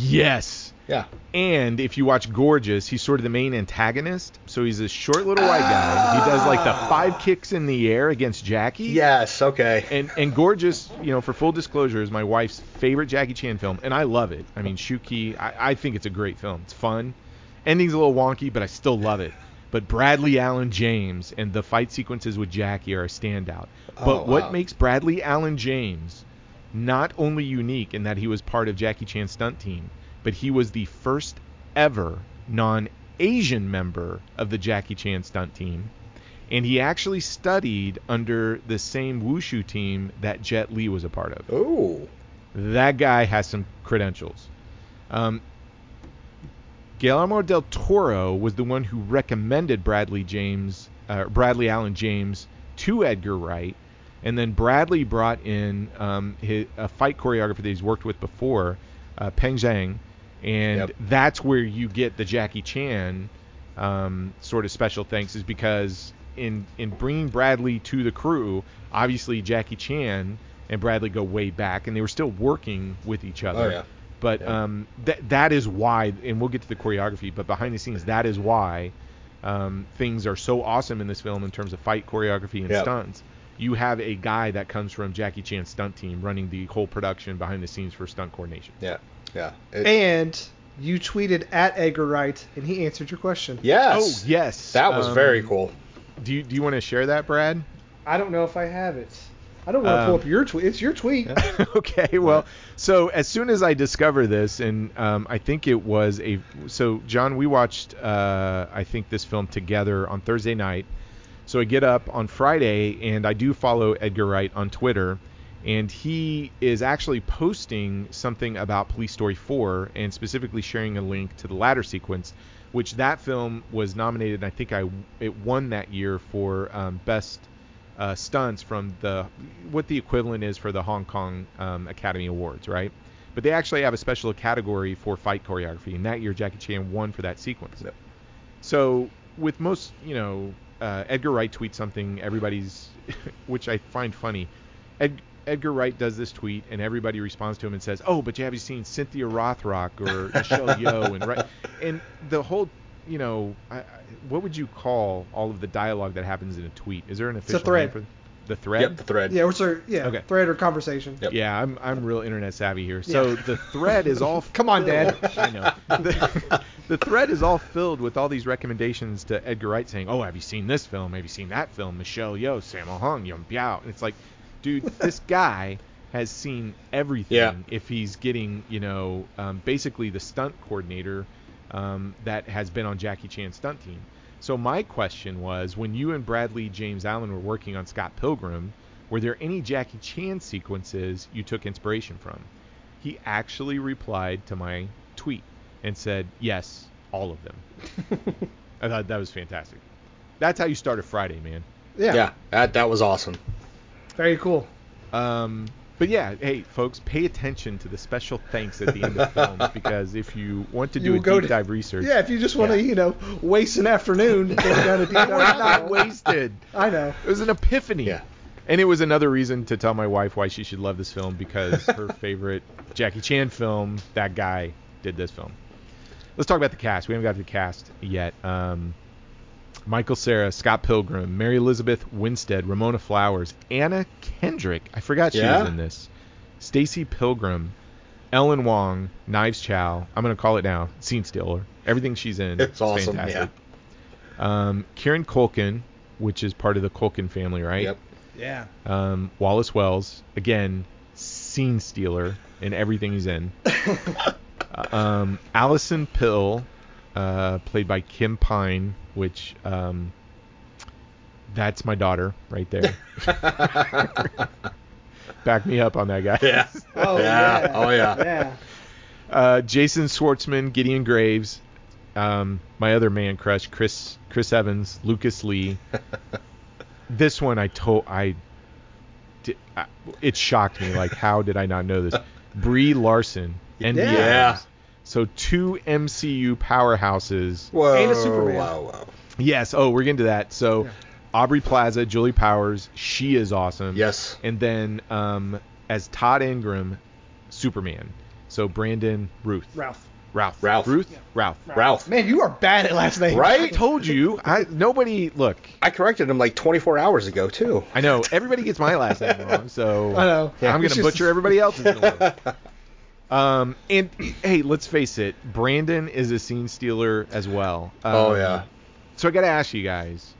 Yes. Yeah. And if you watch Gorgeous, he's sort of the main antagonist. So he's a short little white guy. He does like the five kicks in the air against Jackie. Yes. Okay. And and Gorgeous, you know, for full disclosure, is my wife's favorite Jackie Chan film, and I love it. I mean, Shuki, I, I think it's a great film. It's fun. Ending's a little wonky, but I still love it. But Bradley Allen James and the fight sequences with Jackie are a standout. But oh, wow. What makes Bradley Allen James not only unique in that he was part of Jackie Chan's stunt team, but he was the first ever non-Asian member of the Jackie Chan stunt team. And he actually studied under the same wushu team that Jet Li was a part of. Oh. That guy has some credentials. Um... Guillermo del Toro was the one who recommended Bradley James, uh, Bradley Allen James to Edgar Wright, and then Bradley brought in um, his, a fight choreographer that he's worked with before, uh, Peng Zhang, and yep. That's where you get the Jackie Chan um, sort of special thanks, is because in in bringing Bradley to the crew, obviously Jackie Chan and Bradley go way back, and they were still working with each other. Oh, yeah. But yeah. um, that that is why, and we'll get to the choreography, but behind the scenes, that is why um, things are so awesome in this film in terms of fight choreography and yep. stunts. You have a guy that comes from Jackie Chan's stunt team running the whole production behind the scenes for stunt coordination. Yeah, yeah. It, and you tweeted at Edgar Wright, and he answered your question. Yes. Oh, yes. That was um, very cool. Do you do you want to share that, Brad? I don't know if I have it. I don't want to um, pull up your tweet. It's your tweet. Okay. Well, so as soon as I discovered this, and um, I think it was a so John, we watched uh, I think this film together on Thursday night. So I get up on Friday, and I do follow Edgar Wright on Twitter, and he is actually posting something about Police Story four and specifically sharing a link to the ladder sequence, which that film was nominated, and I think I, it won that year for um, best uh, stunts from the what the equivalent is for the Hong Kong um, Academy Awards, right? But they actually have a special category for fight choreography, and that year Jackie Chan won for that sequence. Yep. So with most, you know... Uh, Edgar Wright tweets something, everybody's, which I find funny. Ed, Edgar Wright does this tweet, and everybody responds to him and says, "Oh, but you have you seen Cynthia Rothrock or Michelle Yeoh and right?" And the whole, you know, I, I, what would you call all of the dialogue that happens in a tweet? Is there an official? It's a thread. Name for the thread. Yep, the thread. Yeah, or yeah, okay. Thread or conversation. Yep. Yeah, I'm I'm real internet savvy here. So yeah. The thread is all. Come on, Dad. I know. The, the thread is all filled with all these recommendations to Edgar Wright saying, "Oh, have you seen this film? Have you seen that film? Michelle Yeoh, Sammo Hung, Yum Biao." And it's like, dude, this guy has seen everything. Yeah. If he's getting, you know, um, basically the stunt coordinator um, that has been on Jackie Chan's stunt team. So my question was, when you and Bradley James Allen were working on Scott Pilgrim, were there any Jackie Chan sequences you took inspiration from? He actually replied to my tweet and said, yes, all of them. I thought that was fantastic. That's how you start a Friday, man. Yeah. Yeah, that, that was awesome. Very cool. Um, but yeah, hey, folks, pay attention to the special thanks at the end of films, because if you want to do you a deep to, dive research... Yeah, if you just want to, yeah. you know, waste an afternoon... We're not wasted. I know. It was an epiphany. Yeah. And it was another reason to tell my wife why she should love this film, because her favorite Jackie Chan film, that guy, did this film. Let's talk about the cast. We haven't got to the cast yet. Um, Michael Cera, Scott Pilgrim, Mary Elizabeth Winstead, Ramona Flowers, Anna Kendrick. I forgot she yeah. was in this. Stacy Pilgrim, Ellen Wong, Knives Chow. I'm going to call it now. Scene Stealer. Everything she's in. It's awesome. Fantastic. Yeah. Um, Kieran Culkin, which is part of the Culkin family, right? Yep. Yeah. Um, Wallace Wells. Again, Scene Stealer in everything he's in. um, Allison Pill, uh, played by Kim Pine. Which, um, that's my daughter right there. Back me up on that, guy. Yeah. Oh, yeah. yeah. Oh, yeah. yeah. Uh, Jason Schwartzman, Gideon Graves, um, my other man crush, Chris Chris Evans, Lucas Lee. This one I told... I, did, I It shocked me. Like, how did I not know this? Brie Larson. N B A. Yeah. yeah. So two M C U powerhouses. Whoa, and a Superman. Wow, wow. Yes. Oh, we're getting to that. So yeah. Aubrey Plaza, Julie Powers, she is awesome. Yes. And then um, as Todd Ingram, Superman. So Brandon Routh. Ralph. Ralph. Ralph. Ruth? Yeah. Ralph. Ralph. Man, you are bad at last names. Right? I told you. I nobody look. I corrected him like twenty-four hours ago too. I know. Everybody gets my last name wrong, so I know. Yeah, I'm gonna just... butcher everybody else's name. Um, and, hey, let's face it, Brandon is a scene stealer as well. Um, oh, yeah. So I got to ask you guys,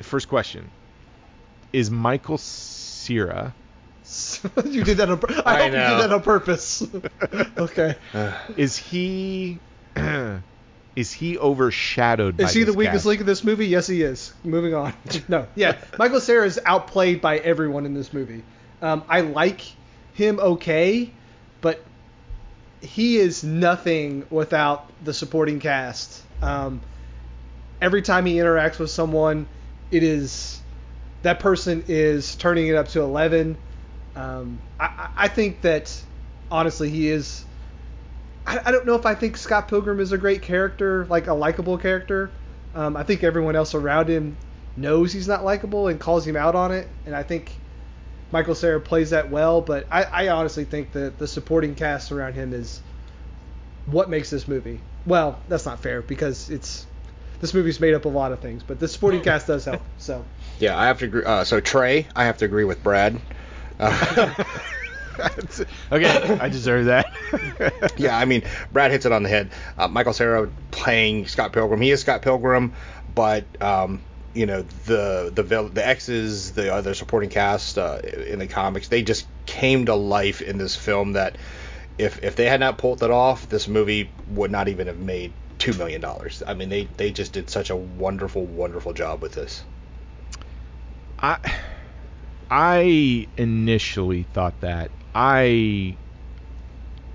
first question, is Michael Cera... you did that on purpose. I, I hope know. you did that on purpose. Okay. Is he... Is he overshadowed by this? Is he the weakest link in this movie? Yes, he is. Moving on. No, yeah. Michael Cera is outplayed by everyone in this movie. Um, I like... him okay, but he is nothing without the supporting cast. Um, every time he interacts with someone, it is that person is turning it up to eleven. Um, I, I think that honestly, he is. I, I don't know if I think Scott Pilgrim is a great character, like a likable character. Um, I think everyone else around him knows he's not likable and calls him out on it, and I think Michael Cera plays that well, but I, I honestly think that the supporting cast around him is what makes this movie. Well, that's not fair, because it's this movie's made up of a lot of things, but the supporting cast does help. So yeah, I have to agree. Uh, so Trey, I have to agree with Brad. Uh, okay, I deserve that. Yeah, I mean, Brad hits it on the head. Uh, Michael Cera playing Scott Pilgrim. He is Scott Pilgrim, but um, you know, the the the exes, the other supporting cast uh, in the comics, they just came to life in this film. That if if they had not pulled that off, this movie would not even have made two million dollars. I mean, they they just did such a wonderful, wonderful job with this. I I initially thought that. I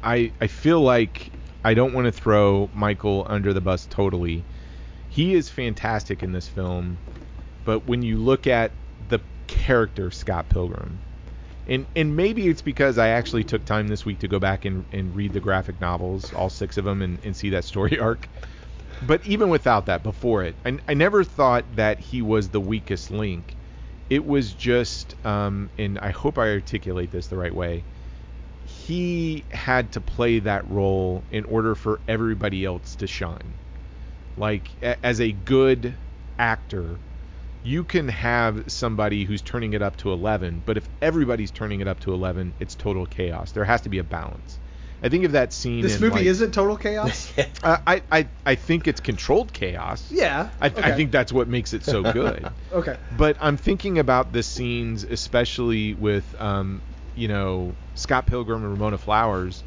I I feel like I don't want to throw Michael under the bus totally. He is fantastic in this film, but when you look at the character Scott Pilgrim, and and maybe it's because I actually took time this week to go back and, and read the graphic novels, all six of them, and, and see that story arc. But even without that, before it, I, I never thought that he was the weakest link. It was just, um, and I hope I articulate this the right way, he had to play that role in order for everybody else to shine. Like, a- as a good actor, you can have somebody who's turning it up to eleven, but if everybody's turning it up to eleven, it's total chaos. There has to be a balance. I think if that scene... This in, movie like, isn't total chaos? uh, I, I I think it's controlled chaos. Yeah. I, okay. I think that's what makes it so good. Okay. But I'm thinking about the scenes, especially with, um, you know, Scott Pilgrim and Ramona Flowers.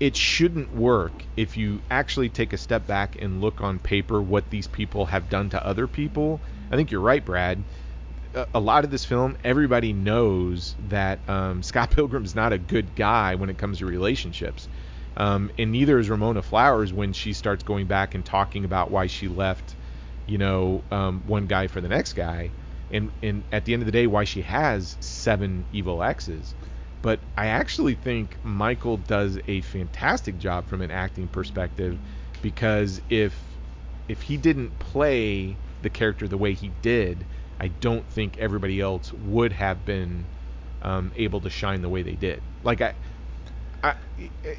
It shouldn't work if you actually take a step back and look on paper what these people have done to other people. I think you're right, Brad. A lot of this film, everybody knows that um, Scott Pilgrim's not a good guy when it comes to relationships. Um, and neither is Ramona Flowers when she starts going back and talking about why she left, you know, um, one guy for the next guy. And, and at the end of the day, why she has seven evil exes. But I actually think Michael does a fantastic job from an acting perspective, because if if he didn't play the character the way he did, I don't think everybody else would have been um, able to shine the way they did. Like, I, I,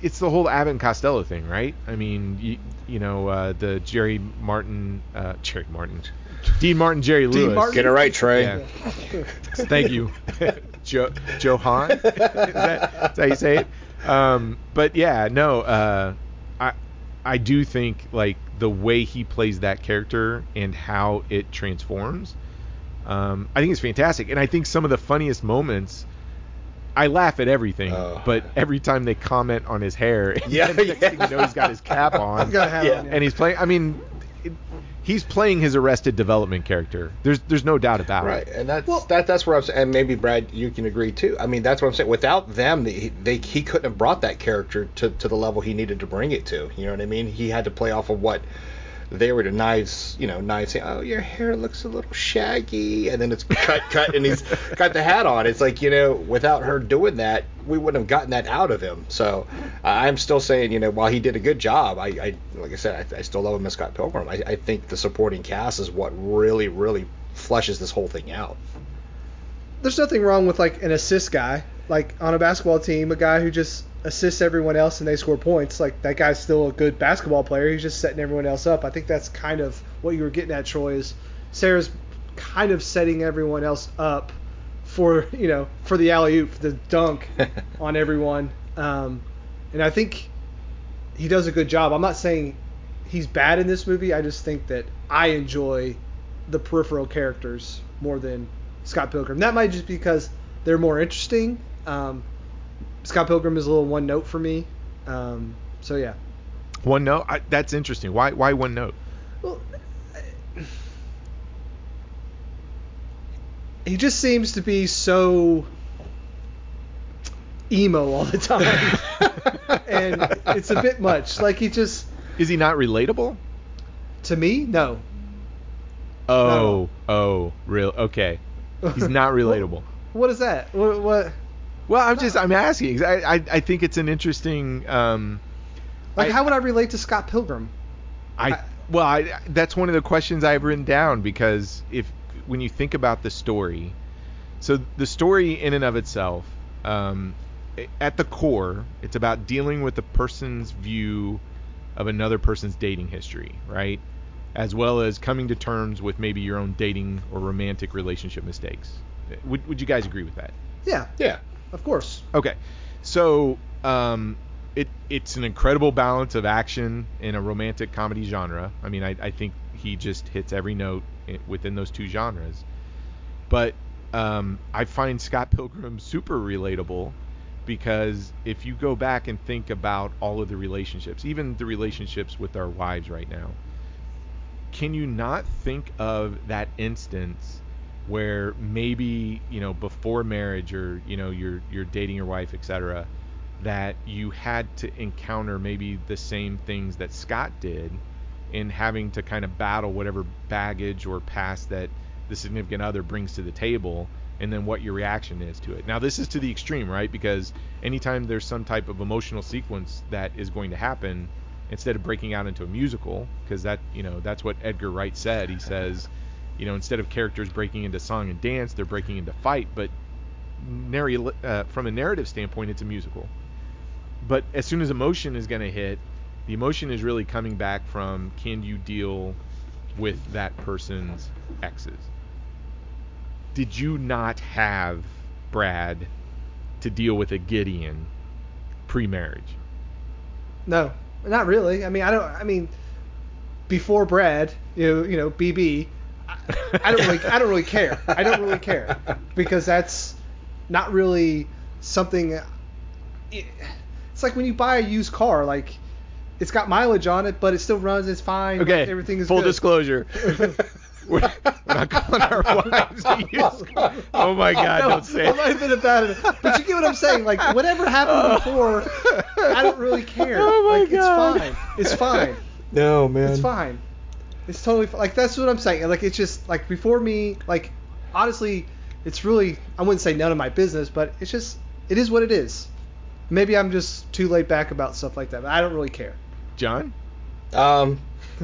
it's the whole Abbott and Costello thing, right? I mean, you, you know, uh, the Jerry Martin, uh, Jerry Martin, Dean Martin, Jerry Lewis. Martin. Get it right, Trey. Yeah. Thank you. Jo- Johan? Is that, is that how you say it? Um, but, yeah, no, uh, I, I do think, like, the way he plays that character and how it transforms... Um, I think it's fantastic, and I think some of the funniest moments. I laugh at everything, oh. But every time they comment on his hair, and yeah, the next yeah. thing you know, he's got his cap on, he's yeah. on yeah. and he's playing. I mean, it, he's playing his Arrested Development character. There's, there's no doubt about right. it. Right, and that's well, that, that's where I'm. And maybe Brad, you can agree too. I mean, that's what I'm saying. Without them, they, they he couldn't have brought that character to to the level he needed to bring it to. You know what I mean? He had to play off of what. They were the knives, you know, knives saying, oh, your hair looks a little shaggy. And then it's cut, cut, and he's got the hat on. It's like, you know, without her doing that, we wouldn't have gotten that out of him. So uh, I'm still saying, you know, while he did a good job, I, I like I said, I, I still love him as Scott Pilgrim. I, I think the supporting cast is what really, really fleshes this whole thing out. There's nothing wrong with, like, an assist guy. Like, on a basketball team, a guy who just assists everyone else and they score points, like, that guy's still a good basketball player. He's just setting everyone else up. I think that's kind of what you were getting at, Troy, is Sarah's kind of setting everyone else up for, you know, for the alley-oop, the dunk on everyone. Um, and I think he does a good job. I'm not saying he's bad in this movie. I just think that I enjoy the peripheral characters more than Scott Pilgrim. That might just be because they're more interesting. Um, Scott Pilgrim is a little one note for me. Um, so yeah. One note? I, that's interesting. Why why one note? Well, I, he just seems to be so emo all the time. And it's a bit much. Like, he just... Is he not relatable? To me? No. Oh. No. Oh. Real. Okay. He's not relatable. Well, what is that? What? what? Well, I'm just, I'm asking. I, I, I think it's an interesting... Um, like, I, how would I relate to Scott Pilgrim? I, I Well, I, that's one of the questions I've written down, because if when you think about the story, so the story in and of itself, um, at the core, it's about dealing with a person's view of another person's dating history, right? As well as coming to terms with maybe your own dating or romantic relationship mistakes. Would would you guys agree with that? Yeah. Yeah. Of course. Okay. So um, it it's an incredible balance of action in a romantic comedy genre. I mean, I, I think he just hits every note within those two genres. But um, I find Scott Pilgrim super relatable, because if you go back and think about all of the relationships, even the relationships with our wives right now, can you not think of that instance where maybe, you know, before marriage, or, you know, you're you're dating your wife, et cetera, that you had to encounter maybe the same things that Scott did in having to kind of battle whatever baggage or past that the significant other brings to the table, and then what your reaction is to it. Now, this is to the extreme, right? Because anytime there's some type of emotional sequence that is going to happen, instead of breaking out into a musical, because that, you know, that's what Edgar Wright said. He says, you know, instead of characters breaking into song and dance, they're breaking into fight. But narr- uh, from a narrative standpoint, it's a musical. But as soon as emotion is going to hit, the emotion is really coming back from, can you deal with that person's exes? Did you not have Brad to deal with a Gideon pre-marriage? No. Not really. I mean, I don't. I mean, before Brad, you know, you know, B B. I, I don't really. I don't really care. I don't really care because that's not really something. It, it's like when you buy a used car. Like, it's got mileage on it, but it still runs. It's fine. Okay. Everything is full good. Disclosure. We're not calling our wives a used car. Oh my God! No, don't say it. I'm not even about it. But you get what I'm saying. Like, whatever happened before, I don't really care. Oh my like, God! It's fine. It's fine. No, man. It's fine. It's totally fine. Like, that's what I'm saying. Like, it's just like before me. Like, honestly, it's really, I wouldn't say none of my business, but it's just, it is what it is. Maybe I'm just too laid back about stuff like that. But I don't really care. John? Um.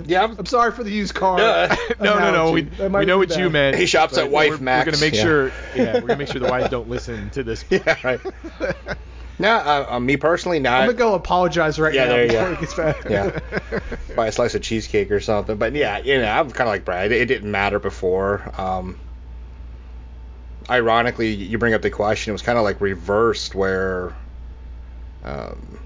Yeah, I'm, I'm sorry for the used car. No, no, no, no. We, we know what bad. You meant. He shops at Wife we're, Max. We're gonna make yeah. sure. Yeah, we're gonna make sure the wives don't listen to this. Yeah, right. No, uh, uh, me personally, not. I'm gonna go apologize right yeah, now there before it gets back. Yeah. Buy a slice of cheesecake or something. But yeah, you know, I'm kind of like Brad. It, it didn't matter before. Um, ironically, you bring up the question. It was kind of like reversed, where. Um,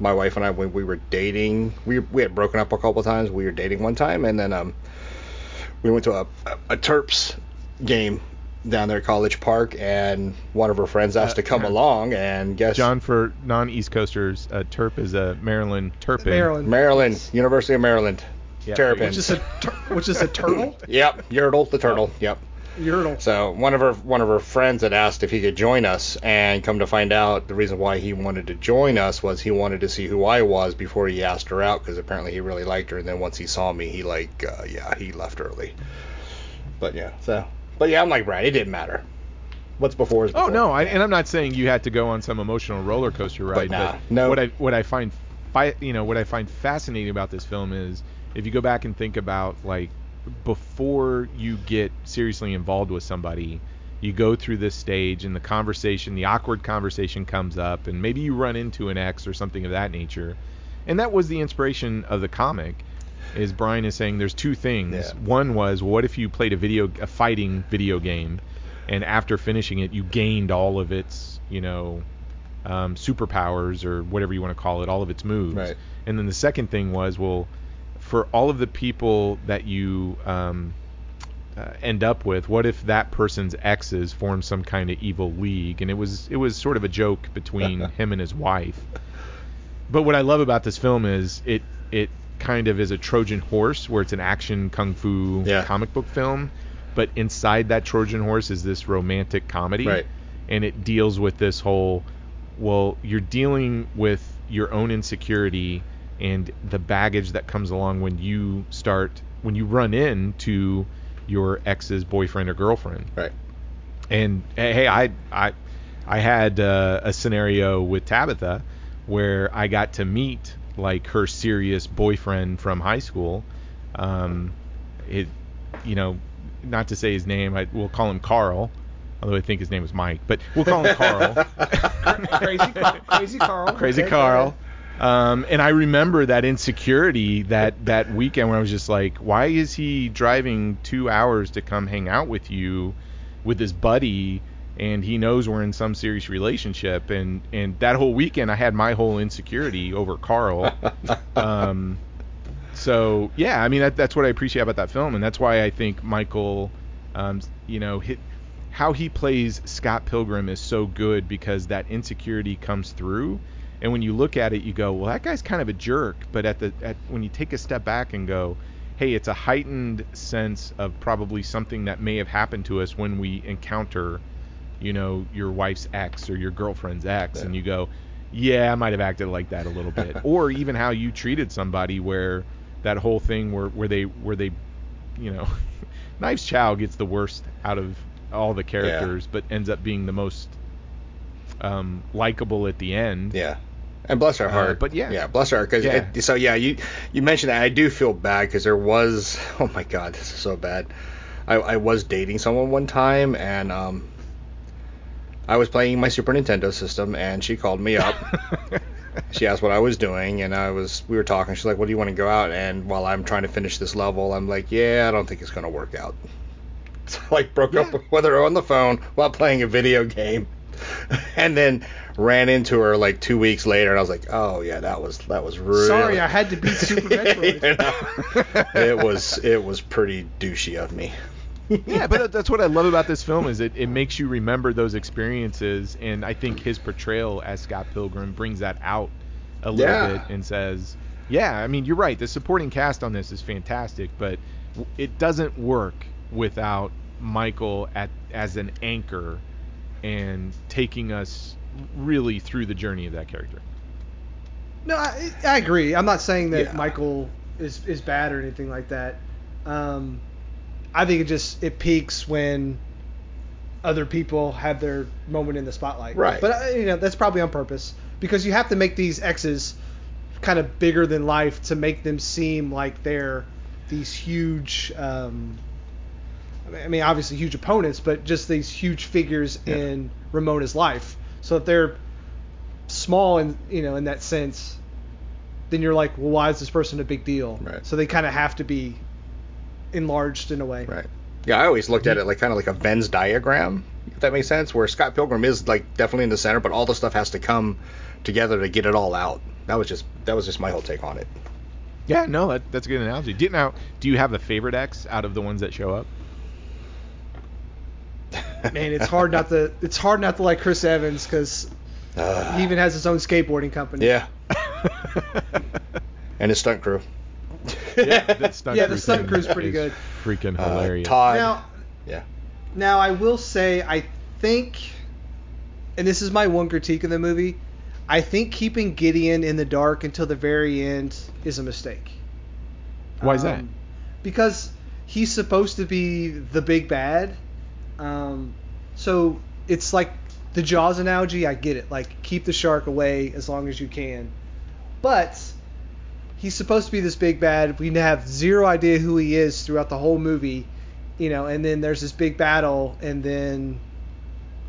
My wife and I, when we were dating, we we had broken up a couple of times. We were dating one time, and then um, we went to a, a Terps game down there at College Park, and one of her friends asked uh, to come uh, along, and guess... John, for non-East Coasters, uh, Terp is a Maryland Turpin. Maryland. Maryland. University of Maryland. Yep. Terrapin. Which is a, tur- which is a turtle? Yep. Yertle, the turtle. Oh. Yep. Yertle. So one of her one of her friends had asked if he could join us, and come to find out the reason why he wanted to join us was he wanted to see who I was before he asked her out, because apparently he really liked her, and then once he saw me, he like uh, yeah he left early. But yeah, so but yeah, I'm like Brad, it didn't matter. What's before is before. Oh no, I, and I'm not saying you had to go on some emotional roller coaster ride. But, nah, but no. What I what I find fi- you know what I find fascinating about this film is if you go back and think about like. Before you get seriously involved with somebody, you go through this stage and the conversation, the awkward conversation comes up, and maybe you run into an ex or something of that nature. And that was the inspiration of the comic, is Brian is saying there's two things. Yeah. One was, what if you played a video, a fighting video game, and after finishing it, you gained all of its, you know, um, superpowers or whatever you want to call it, all of its moves. Right. And then the second thing was, well, for all of the people that you um, uh, end up with, what if that person's exes form some kind of evil league? And it was it was sort of a joke between him and his wife. But what I love about this film is it it kind of is a Trojan horse, where it's an action kung fu yeah. comic book film, but inside that Trojan horse is this romantic comedy, right. And it deals with this whole, well, you're dealing with your own insecurity and the baggage that comes along when you start, when you run into your ex's boyfriend or girlfriend. Right. And hey, I I, I had uh, a scenario with Tabitha where I got to meet like her serious boyfriend from high school, Um, it, you know, not to say his name, I, we'll call him Carl, although I think his name was Mike, but we'll call him Carl. Crazy, crazy Carl. Crazy okay, Carl. Um, and I remember that insecurity that, that weekend when I was just like, why is he driving two hours to come hang out with you, with his buddy, and he knows we're in some serious relationship? And, and that whole weekend I had my whole insecurity over Carl. Um, so, yeah, I mean, that, that's what I appreciate about that film. And that's why I think Michael, um, you know, hit, how he plays Scott Pilgrim is so good, because that insecurity comes through. And when you look at it, you go, well, that guy's kind of a jerk. But at the at, when you take a step back and go, hey, it's a heightened sense of probably something that may have happened to us when we encounter, you know, your wife's ex or your girlfriend's ex. Yeah. And you go, yeah, I might have acted like that a little bit. Or even how you treated somebody, where that whole thing where, where they, where they, you know, Knives Chow gets the worst out of all the characters, yeah. but ends up being the most um, likable at the end. Yeah. And bless our heart. Uh, but yeah. Yeah, bless our heart. Cause yeah. It, so, yeah, you, you mentioned that. I do feel bad because there was, oh my God, this is so bad. I, I was dating someone one time, and um, I was playing my Super Nintendo system, and she called me up. She asked what I was doing, and I was, we were talking. She's like, well, do you want to go out? And while I'm trying to finish this level, I'm like, yeah, I don't think it's going to work out. So I like, broke yeah. up with her on the phone while playing a video game. And then ran into her like two weeks later, and I was like, "Oh yeah, that was that was rude." Sorry, I had to beat Super Metroid. You know, it was it was pretty douchey of me. Yeah, but that's what I love about this film, is it, it makes you remember those experiences, and I think his portrayal as Scott Pilgrim brings that out a little yeah. bit and says, "Yeah, I mean, you're right. The supporting cast on this is fantastic, but it doesn't work without Michael at as an anchor." And taking us really through the journey of that character. No, I, I agree. I'm not saying that yeah. Michael is is bad or anything like that. Um, I think it just it peaks when other people have their moment in the spotlight. Right. But you know that's probably on purpose, because you have to make these exes kind of bigger than life to make them seem like they're these huge. Um, I mean, obviously huge opponents, but just these huge figures yeah. in Ramona's life. So if they're small in, you know, in that sense, then you're like, well, why is this person a big deal? Right. So they kind of have to be enlarged in a way. Right. Yeah, I always looked at it like kind of like a Venn diagram, if that makes sense, where Scott Pilgrim is like definitely in the center, but all the stuff has to come together to get it all out. That was just that was just my whole take on it. Yeah, no, that, that's a good analogy. Do, now, do you have a favorite ex out of the ones that show up? Man, it's hard not to it's hard not to like Chris Evans, because uh, he even has his own skateboarding company. Yeah. And his stunt crew. Yeah, that stunt yeah crew the stunt crew's pretty good. Freaking hilarious. Uh, Todd. Now, yeah. Now I will say, I think, and this is my one critique of the movie, I think keeping Gideon in the dark until the very end is a mistake. Why is um, that? Because he's supposed to be the big bad. Um, so it's like the Jaws analogy. I get it. Like, keep the shark away as long as you can. But he's supposed to be this big bad. We have zero idea who he is throughout the whole movie, you know, and then there's this big battle, and then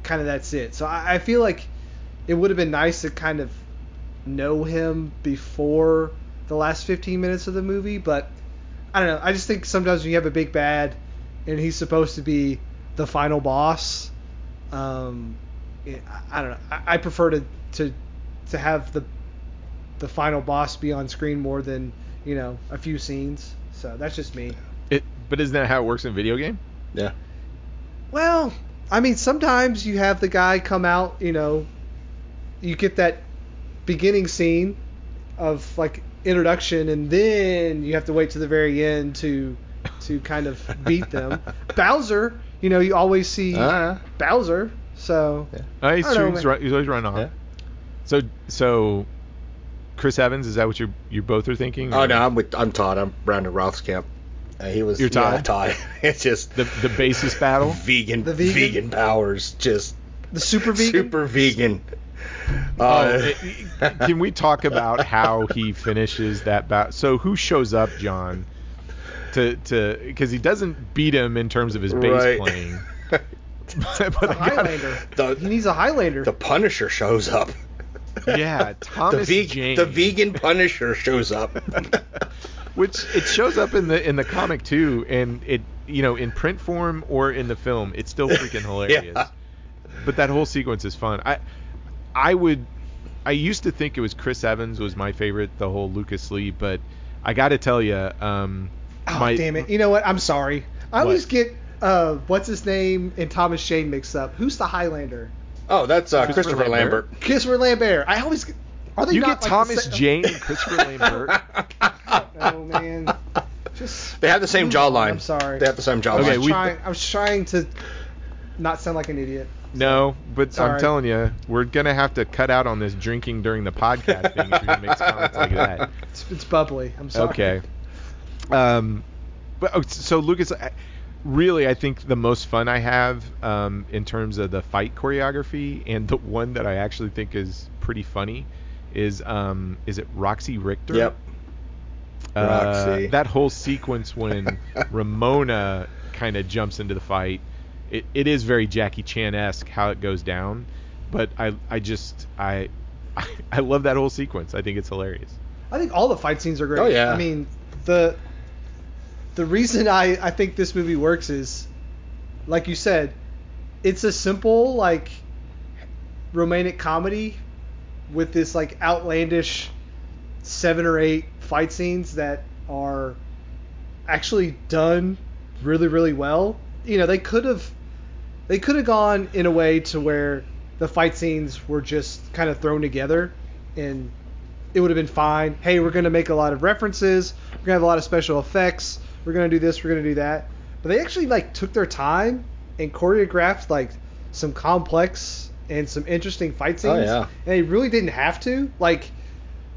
kind of that's it. So I, I feel like it would have been nice to kind of know him before the last fifteen minutes of the movie. But I don't know. I just think sometimes when you have a big bad and he's supposed to be the final boss, um, I don't know. I prefer to, to to have the the final boss be on screen more than, you know, a few scenes. So that's just me. It, but isn't that how it works in video game? Yeah. Well, I mean, sometimes you have the guy come out, you know, you get that beginning scene of like introduction, and then you have to wait to the very end to to kind of beat them. Bowser. You know, you always see uh, Bowser, so... Yeah. Oh, he's, know, he's, right, he's always running off. Yeah. So, so Chris Evans, is that what you you both are thinking? Or? Oh, no, I'm with I'm Todd. I'm Brandon Roth's camp. Uh, he was, You're Todd? Yeah, Todd. It's just... The the basis battle? Vegan, the vegan. Vegan powers, just... The super vegan? Super vegan. Uh, oh, can we talk about how he finishes that battle? So, who shows up, John... to to because he doesn't beat him in terms of his bass right. playing. but the Highlander. The, he needs a Highlander. The Punisher shows up. Yeah, Thomas the ve- Jane. The vegan Punisher shows up. Which it shows up in the in the comic too, and it you know in print form or in the film, it's still freaking hilarious. Yeah. But that whole sequence is fun. I I would I used to think it was Chris Evans was my favorite, the whole Lucas Lee, but I got to tell you, um, oh my, damn it! You know what? I'm sorry. I what? always get uh, what's his name and Thomas Jane mixed up. Who's the Highlander? Oh, that's uh, Christopher, Christopher Lambert. Lambert. Christopher Lambert. I always get, are they you not, get like, Thomas the, Jane and Christopher Lambert. Oh man, just they have the same jawline. I'm sorry. They have the same jawline. Okay, I was trying, I was trying to not sound like an idiot. No, but sorry. I'm telling you, we're going to have to cut out on this drinking during the podcast thing if you're going to make comments like that. It's, it's bubbly. I'm sorry. Okay. Um, but so, Lucas, really, I think the most fun I have um, in terms of the fight choreography, and the one that I actually think is pretty funny is, um, is it Roxy Richter? Yep. Uh, Roxy. That whole sequence when Ramona kind of jumps into the fight. It, it is very Jackie Chan-esque how it goes down, but I I just I I love that whole sequence. I think it's hilarious. I think all the fight scenes are great. Oh yeah. I mean the the reason I, I think this movie works is, like you said, it's a simple like romantic comedy with this like outlandish seven or eight fight scenes that are actually done really really well. You know, they could have they could have gone in a way to where the fight scenes were just kind of thrown together and it would have been fine. Hey, we're going to make a lot of references. We're going to have a lot of special effects. We're going to do this. We're going to do that. But they actually, like, took their time and choreographed, like, some complex and some interesting fight scenes. Oh, yeah. And they really didn't have to. Like,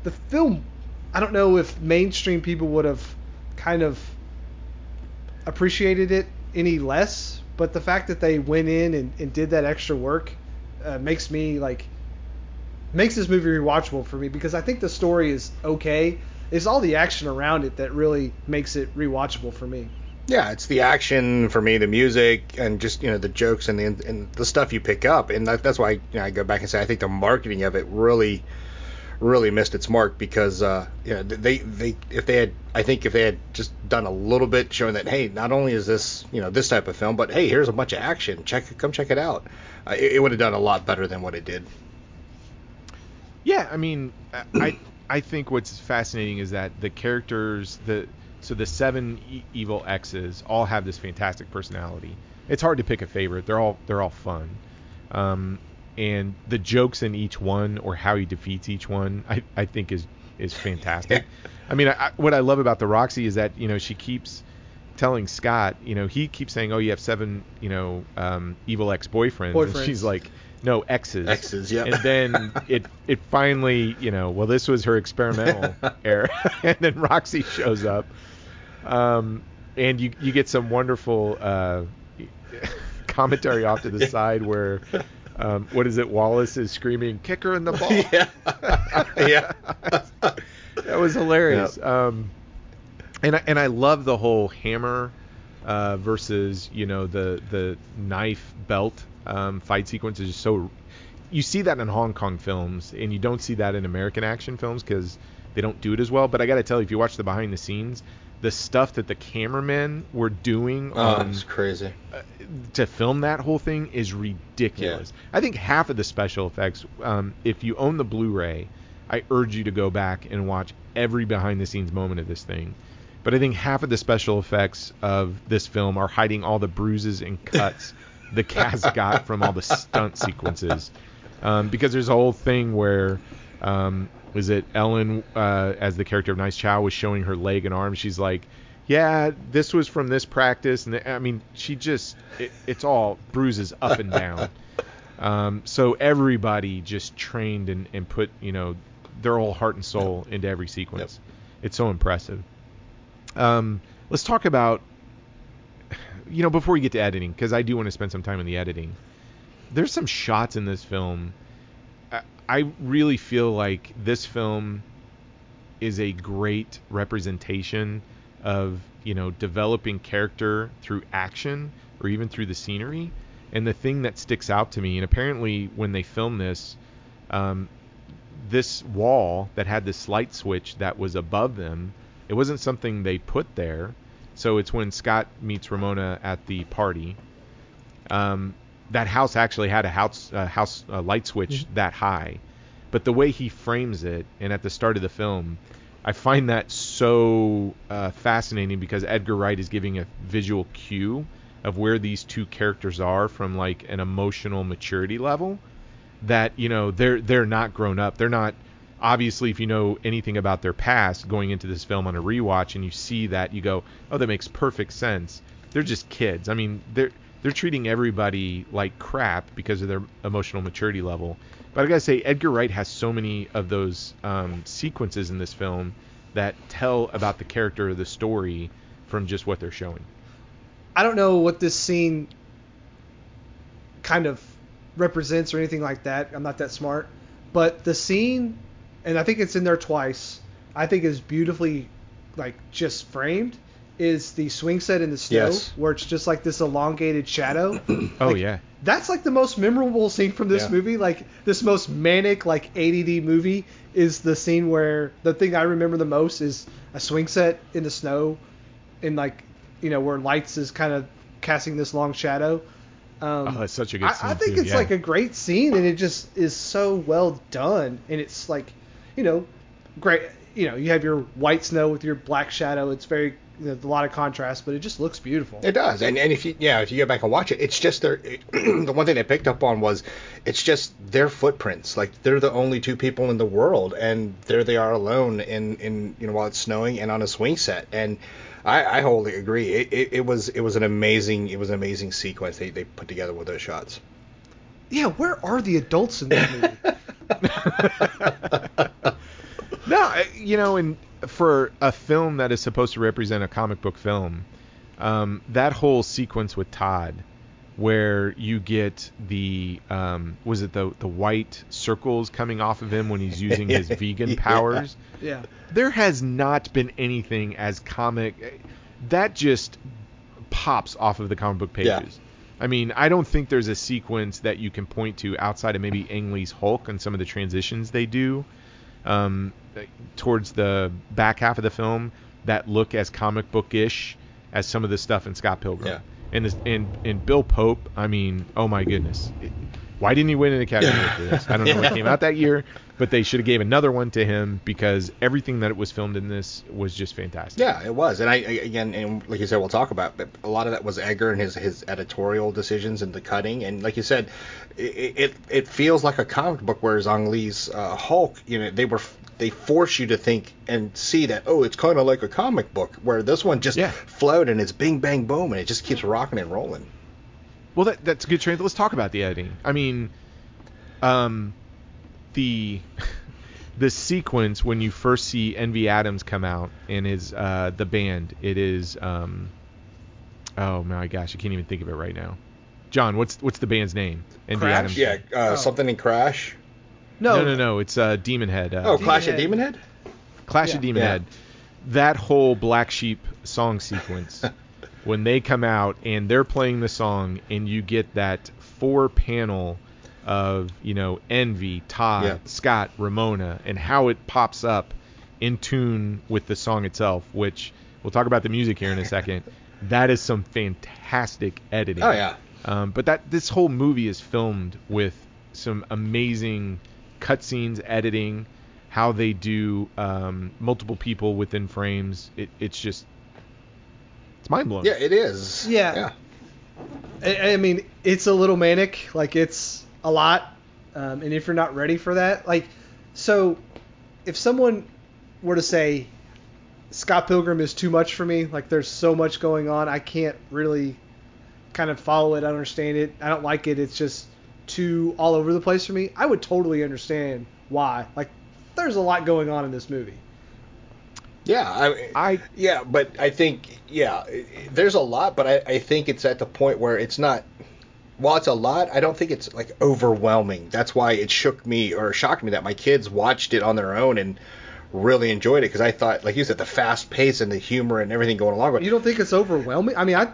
the film, I don't know if mainstream people would have kind of appreciated it any less, but the fact that they went in and, and did that extra work uh, makes me like makes this movie rewatchable for me, because I think the story is okay. It's all the action around it that really makes it rewatchable for me. Yeah, it's the action for me, the music, and just you know the jokes and the and the stuff you pick up, and that, that's why you know, I go back and say I think the marketing of it really really missed its mark, because uh, you know they they if they had I think if they had just done a little bit showing that hey, not only is this you know this type of film, but hey, here's a bunch of action, check come check it out, uh, it, it would have done a lot better than what it did. Yeah, I mean I I think what's fascinating is that the characters the so the seven e- evil exes all have this fantastic personality. It's hard to pick a favorite. They're all they're all fun. Um, And the jokes in each one, or how he defeats each one, I, I think is is fantastic. Yeah. I mean, I, what I love about the Roxy is that you know she keeps telling Scott, you know, he keeps saying, "Oh, you have seven, you know, um, evil ex-boyfriends," Boyfriends. And she's like, "No, exes." Exes, yeah. And then it it finally, you know, well, this was her experimental era, and then Roxy shows up, um, and you you get some wonderful uh, commentary off to the side where. Um, what is it? Wallace is screaming, "Kick her in the ball!" Yeah, yeah. That was hilarious. Yep. Um, and I, and I love the whole hammer uh, versus you know the the knife belt um, fight sequence is just so. You see that in Hong Kong films, and you don't see that in American action films because they don't do it as well. But I got to tell you, if you watch the behind the scenes, the stuff that the cameramen were doing on, oh, it's crazy. Uh, to film that whole thing is ridiculous. Yeah. I think half of the special effects, um, if you own the Blu-ray, I urge you to go back and watch every behind-the-scenes moment of this thing. But I think half of the special effects of this film are hiding all the bruises and cuts the cast got from all the stunt sequences. Um, because there's a whole thing where... Um, was it Ellen, uh, as the character of Nice Chow, was showing her leg and arm? She's like, yeah, this was from this practice. And the, I mean, she just, it, it's all bruises up and down. Um, so everybody just trained and, and put, you know, their whole heart and soul into every sequence. Yep. It's so impressive. Um, let's talk about, you know, before we get to editing, because I do want to spend some time on the editing. There's some shots in this film. I really feel like this film is a great representation of, you know, developing character through action or even through the scenery. And the thing that sticks out to me, and apparently when they filmed this, um, this wall that had this light switch that was above them, it wasn't something they put there. So it's when Scott meets Ramona at the party. Um, that house actually had a house, a house a light switch mm-hmm. that high. But the way he frames it, and at the start of the film, I find that so uh, fascinating, because Edgar Wright is giving a visual cue of where these two characters are from, like, an emotional maturity level, that, you know, they're they're not grown up. They're not, obviously, if you know anything about their past, going into this film on a rewatch and you see that, you go, oh, that makes perfect sense. They're just kids. I mean, they're they're treating everybody like crap because of their emotional maturity level. But I gotta say, Edgar Wright has so many of those um, sequences in this film that tell about the character of the story from just what they're showing. I don't know what this scene kind of represents or anything like that. I'm not that smart. But the scene, and I think it's in there twice, I think is beautifully, like, just framed, is the swing set in the snow, yes. where it's just like this elongated shadow. Oh, like, yeah. That's like the most memorable scene from this yeah. movie. Like, this most manic, like, A D D movie is the scene where the thing I remember the most is a swing set in the snow, and, like, you know, where lights is kind of casting this long shadow. Um, oh, that's such a good scene. I, I think too. it's yeah. like a great scene, and it just is so well done. And it's like, you know, great. You know, you have your white snow with your black shadow. It's very, there's a lot of contrast, but it just looks beautiful. It does. And and if you yeah, if you go back and watch it, it's just their it, the one thing I picked up on was it's just their footprints. Like, they're the only two people in the world, and there they are alone in, in you know, while it's snowing and on a swing set. And I, I wholly agree. It, it, it was it was an amazing it was an amazing sequence they they put together with those shots. Yeah, where are the adults in this movie? No, you know, and for a film that is supposed to represent a comic book film, um, that whole sequence with Todd, where you get the um, was it the the white circles coming off of him when he's using his vegan powers? Yeah. yeah. There has not been anything as comic that just pops off of the comic book pages. Yeah. I mean, I don't think there's a sequence that you can point to outside of maybe Ang Lee's Hulk and some of the transitions they do um, towards the back half of the film that look as comic book-ish as some of the stuff in Scott Pilgrim. Yeah. And, this, and and Bill Pope, I mean, oh my goodness. It, why didn't he win an Academy Award for this? I don't know what came out that year, but they should have gave another one to him, because everything that was filmed in this was just fantastic. Yeah, it was. And I, again, and like you said, we'll talk about, but a lot of that was Edgar and his, his editorial decisions and the cutting. And like you said, it it, it feels like a comic book, whereas Ang Lee's uh, Hulk, you know, they were they force you to think and see that, oh, it's kind of like a comic book, where this one just yeah. flowed and it's bing, bang, boom, and it just keeps rocking and rolling. Well, that, that's a good trend. Let's talk about the editing. I mean, um, the the sequence when you first see Envy Adams come out and his uh, the band. It is um, oh my gosh, I can't even think of it right now. John, what's what's the band's name? Envy Crash? Adams. Yeah, uh, oh. something in Crash. No, no, no, no. It's uh, Demon Head. Uh, oh, Demon Clash Head. of Demonhead. Clash yeah. of Demon yeah. Head. That whole Black Sheep song sequence. When they come out and they're playing the song, and you get that four panel of, you know, Envy, Todd, yeah. Scott, Ramona, and how it pops up in tune with the song itself, which we'll talk about the music here in a second. That is some fantastic editing. Oh, yeah. Um, but that this whole movie is filmed with some amazing cutscenes, editing, how they do um, multiple people within frames. It, it's just... It's mind-blowing. Yeah, it is. Yeah. yeah. I, I mean, it's a little manic. Like, it's a lot. Um, and if you're not ready for that, like, so if someone were to say, Scott Pilgrim is too much for me, like, there's so much going on, I can't really kind of follow it, understand it, I don't like it, it's just too all over the place for me, I would totally understand why. Like, there's a lot going on in this movie. Yeah, I, I yeah, but I think yeah, there's a lot, but I, I think it's at the point where it's not. While it's a lot, I don't think it's like overwhelming. That's why it shook me or shocked me that my kids watched it on their own and really enjoyed it because I thought, like you said, the fast pace and the humor and everything going along with it. You don't think it's overwhelming? I mean, I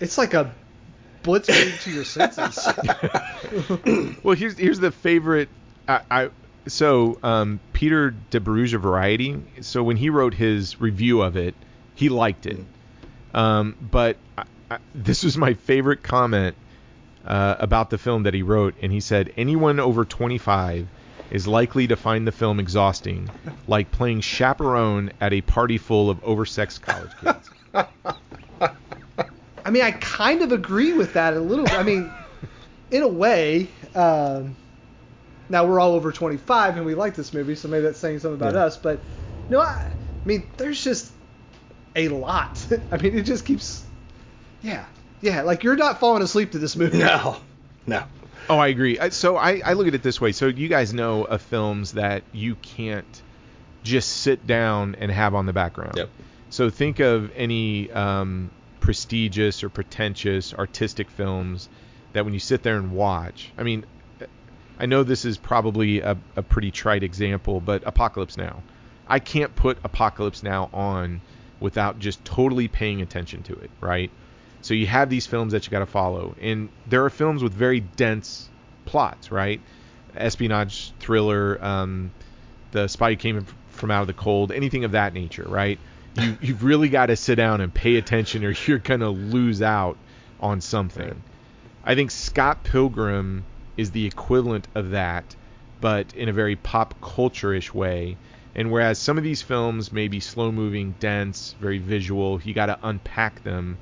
it's like a blitzkrieg to your senses. Well, here's here's the favorite. I, I so um, Peter DeBruge of Variety. So when he wrote his review of it, he liked it. Um, but I, I, this was my favorite comment uh, about the film that he wrote, and he said, "Anyone over twenty-five is likely to find the film exhausting, like playing chaperone at a party full of oversexed college kids." I mean, I kind of agree with that a little bit. I mean, in a way, um, now we're all over twenty-five and we like this movie, so maybe that's saying something about yeah. us. But, no, I, I mean, there's just a lot. I mean, it just keeps... Yeah. Yeah, like you're not falling asleep to this movie. No. No. Oh, I agree. So I, I look at it this way. So you guys know of films that you can't just sit down and have on the background. Yep. So think of any... Um, prestigious or pretentious artistic films that when you sit there and watch, I mean, I know this is probably a, a pretty trite example, but Apocalypse Now. I can't put Apocalypse Now on without just totally paying attention to it, right? So you have these films that you got to follow, and there are films with very dense plots, right? Espionage thriller, um, The Spy Who Came From Out of the Cold, anything of that nature, right? You, you've really got to sit down and pay attention or you're going to lose out on something. Right. I think Scott Pilgrim is the equivalent of that, but in a very pop culture-ish way. And whereas some of these films may be slow-moving, dense, very visual, you got to unpack them.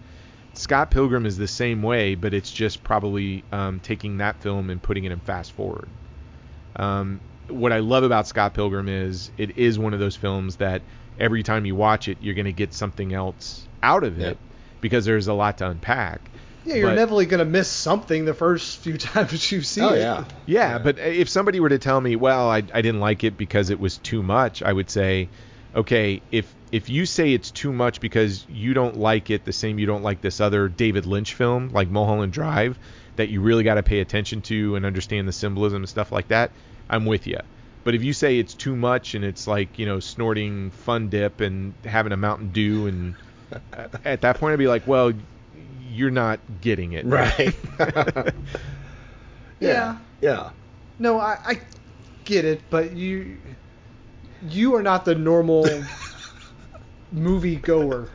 Scott Pilgrim is the same way, but it's just probably um, taking that film and putting it in fast-forward. Um, what I love about Scott Pilgrim is it is one of those films that every time you watch it, you're going to get something else out of it yep. because there's a lot to unpack. Yeah, you're but, definitely going to miss something the first few times you see oh, it. Yeah. yeah, yeah. But if somebody were to tell me, well, I, I didn't like it because it was too much, I would say, okay, if if you say it's too much because you don't like it the same you don't like this other David Lynch film like Mulholland Drive that you really got to pay attention to and understand the symbolism and stuff like that, I'm with you. But if you say it's too much and it's like, you know, snorting Fun Dip and having a Mountain Dew, and at that point I'd be like, well, you're not getting it. Right. yeah. yeah. Yeah. No, I, I get it, but you you are not the normal movie goer.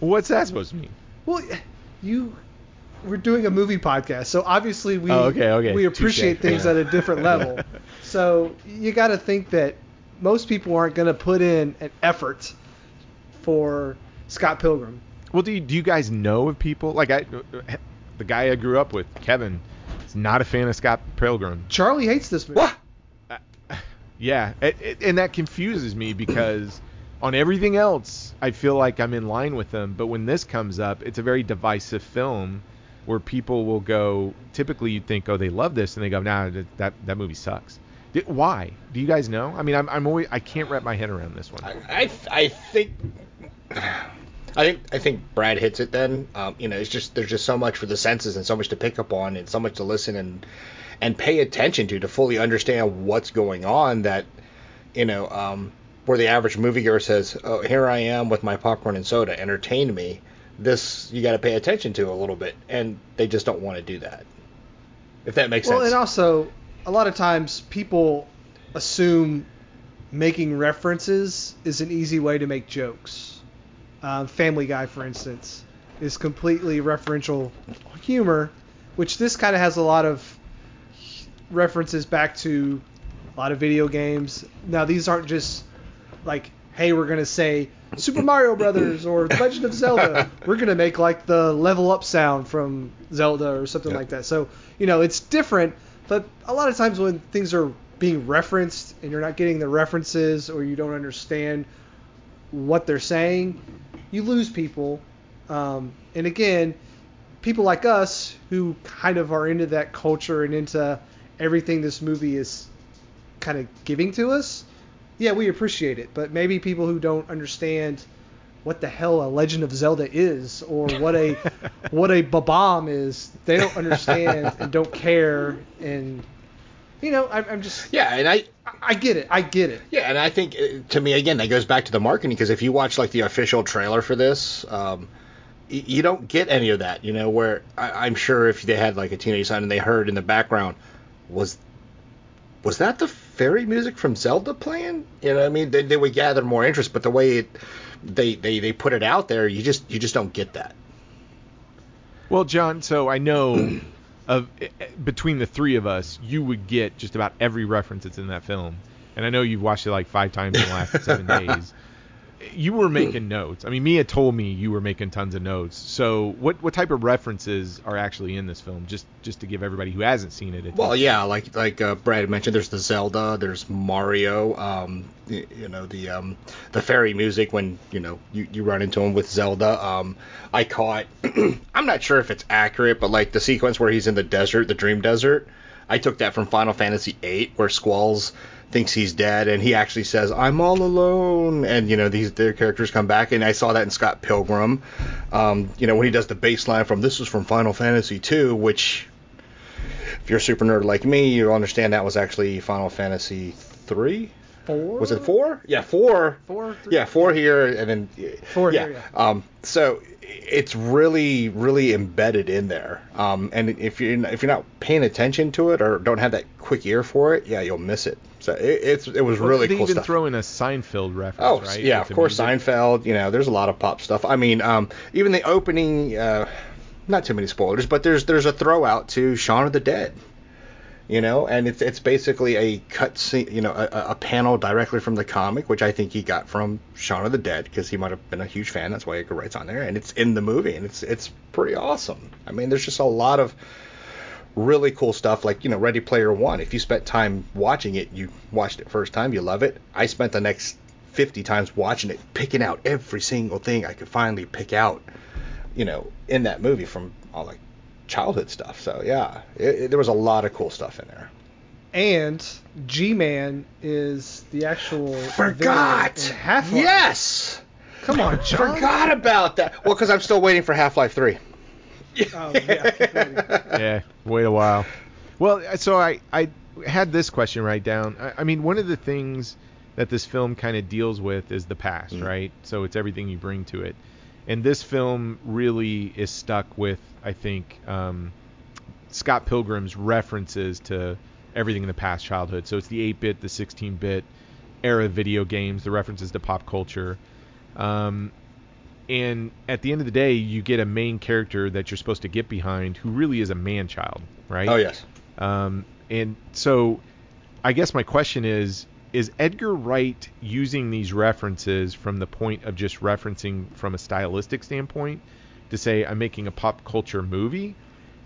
What's that supposed to mean? Well, you... We're doing a movie podcast, so obviously we oh, okay, okay. we appreciate Touché. things yeah. at a different level. So you got to think that most people aren't going to put in an effort for Scott Pilgrim. Well, do you, do you guys know of people? Like I, the guy I grew up with, Kevin, is not a fan of Scott Pilgrim. Charlie hates this movie. What? Uh, yeah, it, it, and that confuses me because on everything else, I feel like I'm in line with them. But when this comes up, it's a very divisive film, where people will go, typically you'd think, oh, they love this, and they go, nah, that that movie sucks. Did, why? Do you guys know? I mean, I'm I'm always I can't wrap my head around this one. I I, I think I think I think Brad hits it. Then um, you know, it's just there's just so much for the senses and so much to pick up on and so much to listen and and pay attention to to fully understand what's going on. That you know, um, where the average moviegoer says, oh, here I am with my popcorn and soda, entertain me. This you got to pay attention to a little bit, and they just don't want to do that. If that makes well, sense. Well, and also, a lot of times people assume making references is an easy way to make jokes. Uh, Family Guy, for instance, is completely referential humor, which this kind of has a lot of references back to a lot of video games. Now, these aren't just like, hey, we're going to say Super Mario Brothers or Legend of Zelda. We're going to make like the level up sound from Zelda or something yep. like that. So, you know, it's different, but a lot of times when things are being referenced and you're not getting the references or you don't understand what they're saying, you lose people. Um, and again, people like us who kind of are into that culture and into everything this movie is kind of giving to us, yeah, we appreciate it, but maybe people who don't understand what the hell a Legend of Zelda is or what a what a ba-bomb is, they don't understand and don't care, and you know, I, I'm just... Yeah, and I... I get it. I get it. Yeah, and I think, to me, again, that goes back to the marketing, because if you watch, like, the official trailer for this, um, y- you don't get any of that, you know, where I- I'm sure if they had, like, a teenage son and they heard in the background, was was that the fairy music from Zelda playing? You know what I mean? They, they would gather more interest, but the way it, they, they, they put it out there, you just you just don't get that. Well, John, so I know... Of, between the three of us, you would get just about every reference that's in that film. And I know you've watched it like five times in the last seven days. You were making notes. I mean, Mia told me you were making tons of notes. So what what type of references are actually in this film, just just to give everybody who hasn't seen it a well, time. Yeah, like like uh, Brad mentioned, there's the Zelda, there's Mario, um, you, you know, the um, the fairy music when, you know, you, you run into him with Zelda. Um, I caught, I'm not sure if it's accurate, but like the sequence where he's in the desert, the Dream Desert, I took that from Final Fantasy eight, where Squall's thinks he's dead, and he actually says, "I'm all alone." And, you know, these their characters come back, and I saw that in Scott Pilgrim. Um, you know, when he does the bass line from, this is from Final Fantasy two, which, if you're a super nerd like me, you'll understand that was actually Final Fantasy three? Four? Was it four? Yeah, four. Four? Three. Yeah, four here, and then... Four yeah. here, yeah. Um, so... It's really, really embedded in there, um, and if you're if you're not paying attention to it or don't have that quick ear for it, yeah, you'll miss it. So it, it's it was well, really they cool even stuff. Even throw in a Seinfeld reference, oh, right? Yeah, with of course music. Seinfeld. You know, there's a lot of pop stuff. I mean, um, even the opening, uh, not too many spoilers, but there's there's a throw out to Shaun of the Dead, you know, and it's it's basically a cut scene, you know, a, a panel directly from the comic, which I think he got from Shaun of the Dead, because he might have been a huge fan. That's why Edgar Wright's on there, and it's in the movie, and it's it's pretty awesome. I mean, there's just a lot of really cool stuff, like, you know, Ready Player One. If you spent time watching it, you watched it first time, you love it. I spent the next fifty times watching it, picking out every single thing I could finally pick out, you know, in that movie from all, like, childhood stuff. So yeah, it, it, there was a lot of cool stuff in there. And G-Man is the actual forgot Half-Life. Yes, come on, John. Forgot about that. Well, because I'm still waiting for Half-Life three. Oh, yeah. Yeah, wait a while. Well, so I I had this question right down. I, I mean, one of the things that this film kind of deals with is the past, mm-hmm. right? So it's everything you bring to it. And this film really is stuck with, I think, um, Scott Pilgrim's references to everything in the past childhood. So it's the eight-bit, the sixteen-bit era of video games, the references to pop culture. Um, and at the end of the day, you get a main character that you're supposed to get behind who really is a man-child, right? Oh, yes. Um, and so I guess my question is, is Edgar Wright using these references from the point of just referencing from a stylistic standpoint to say, I'm making a pop culture movie?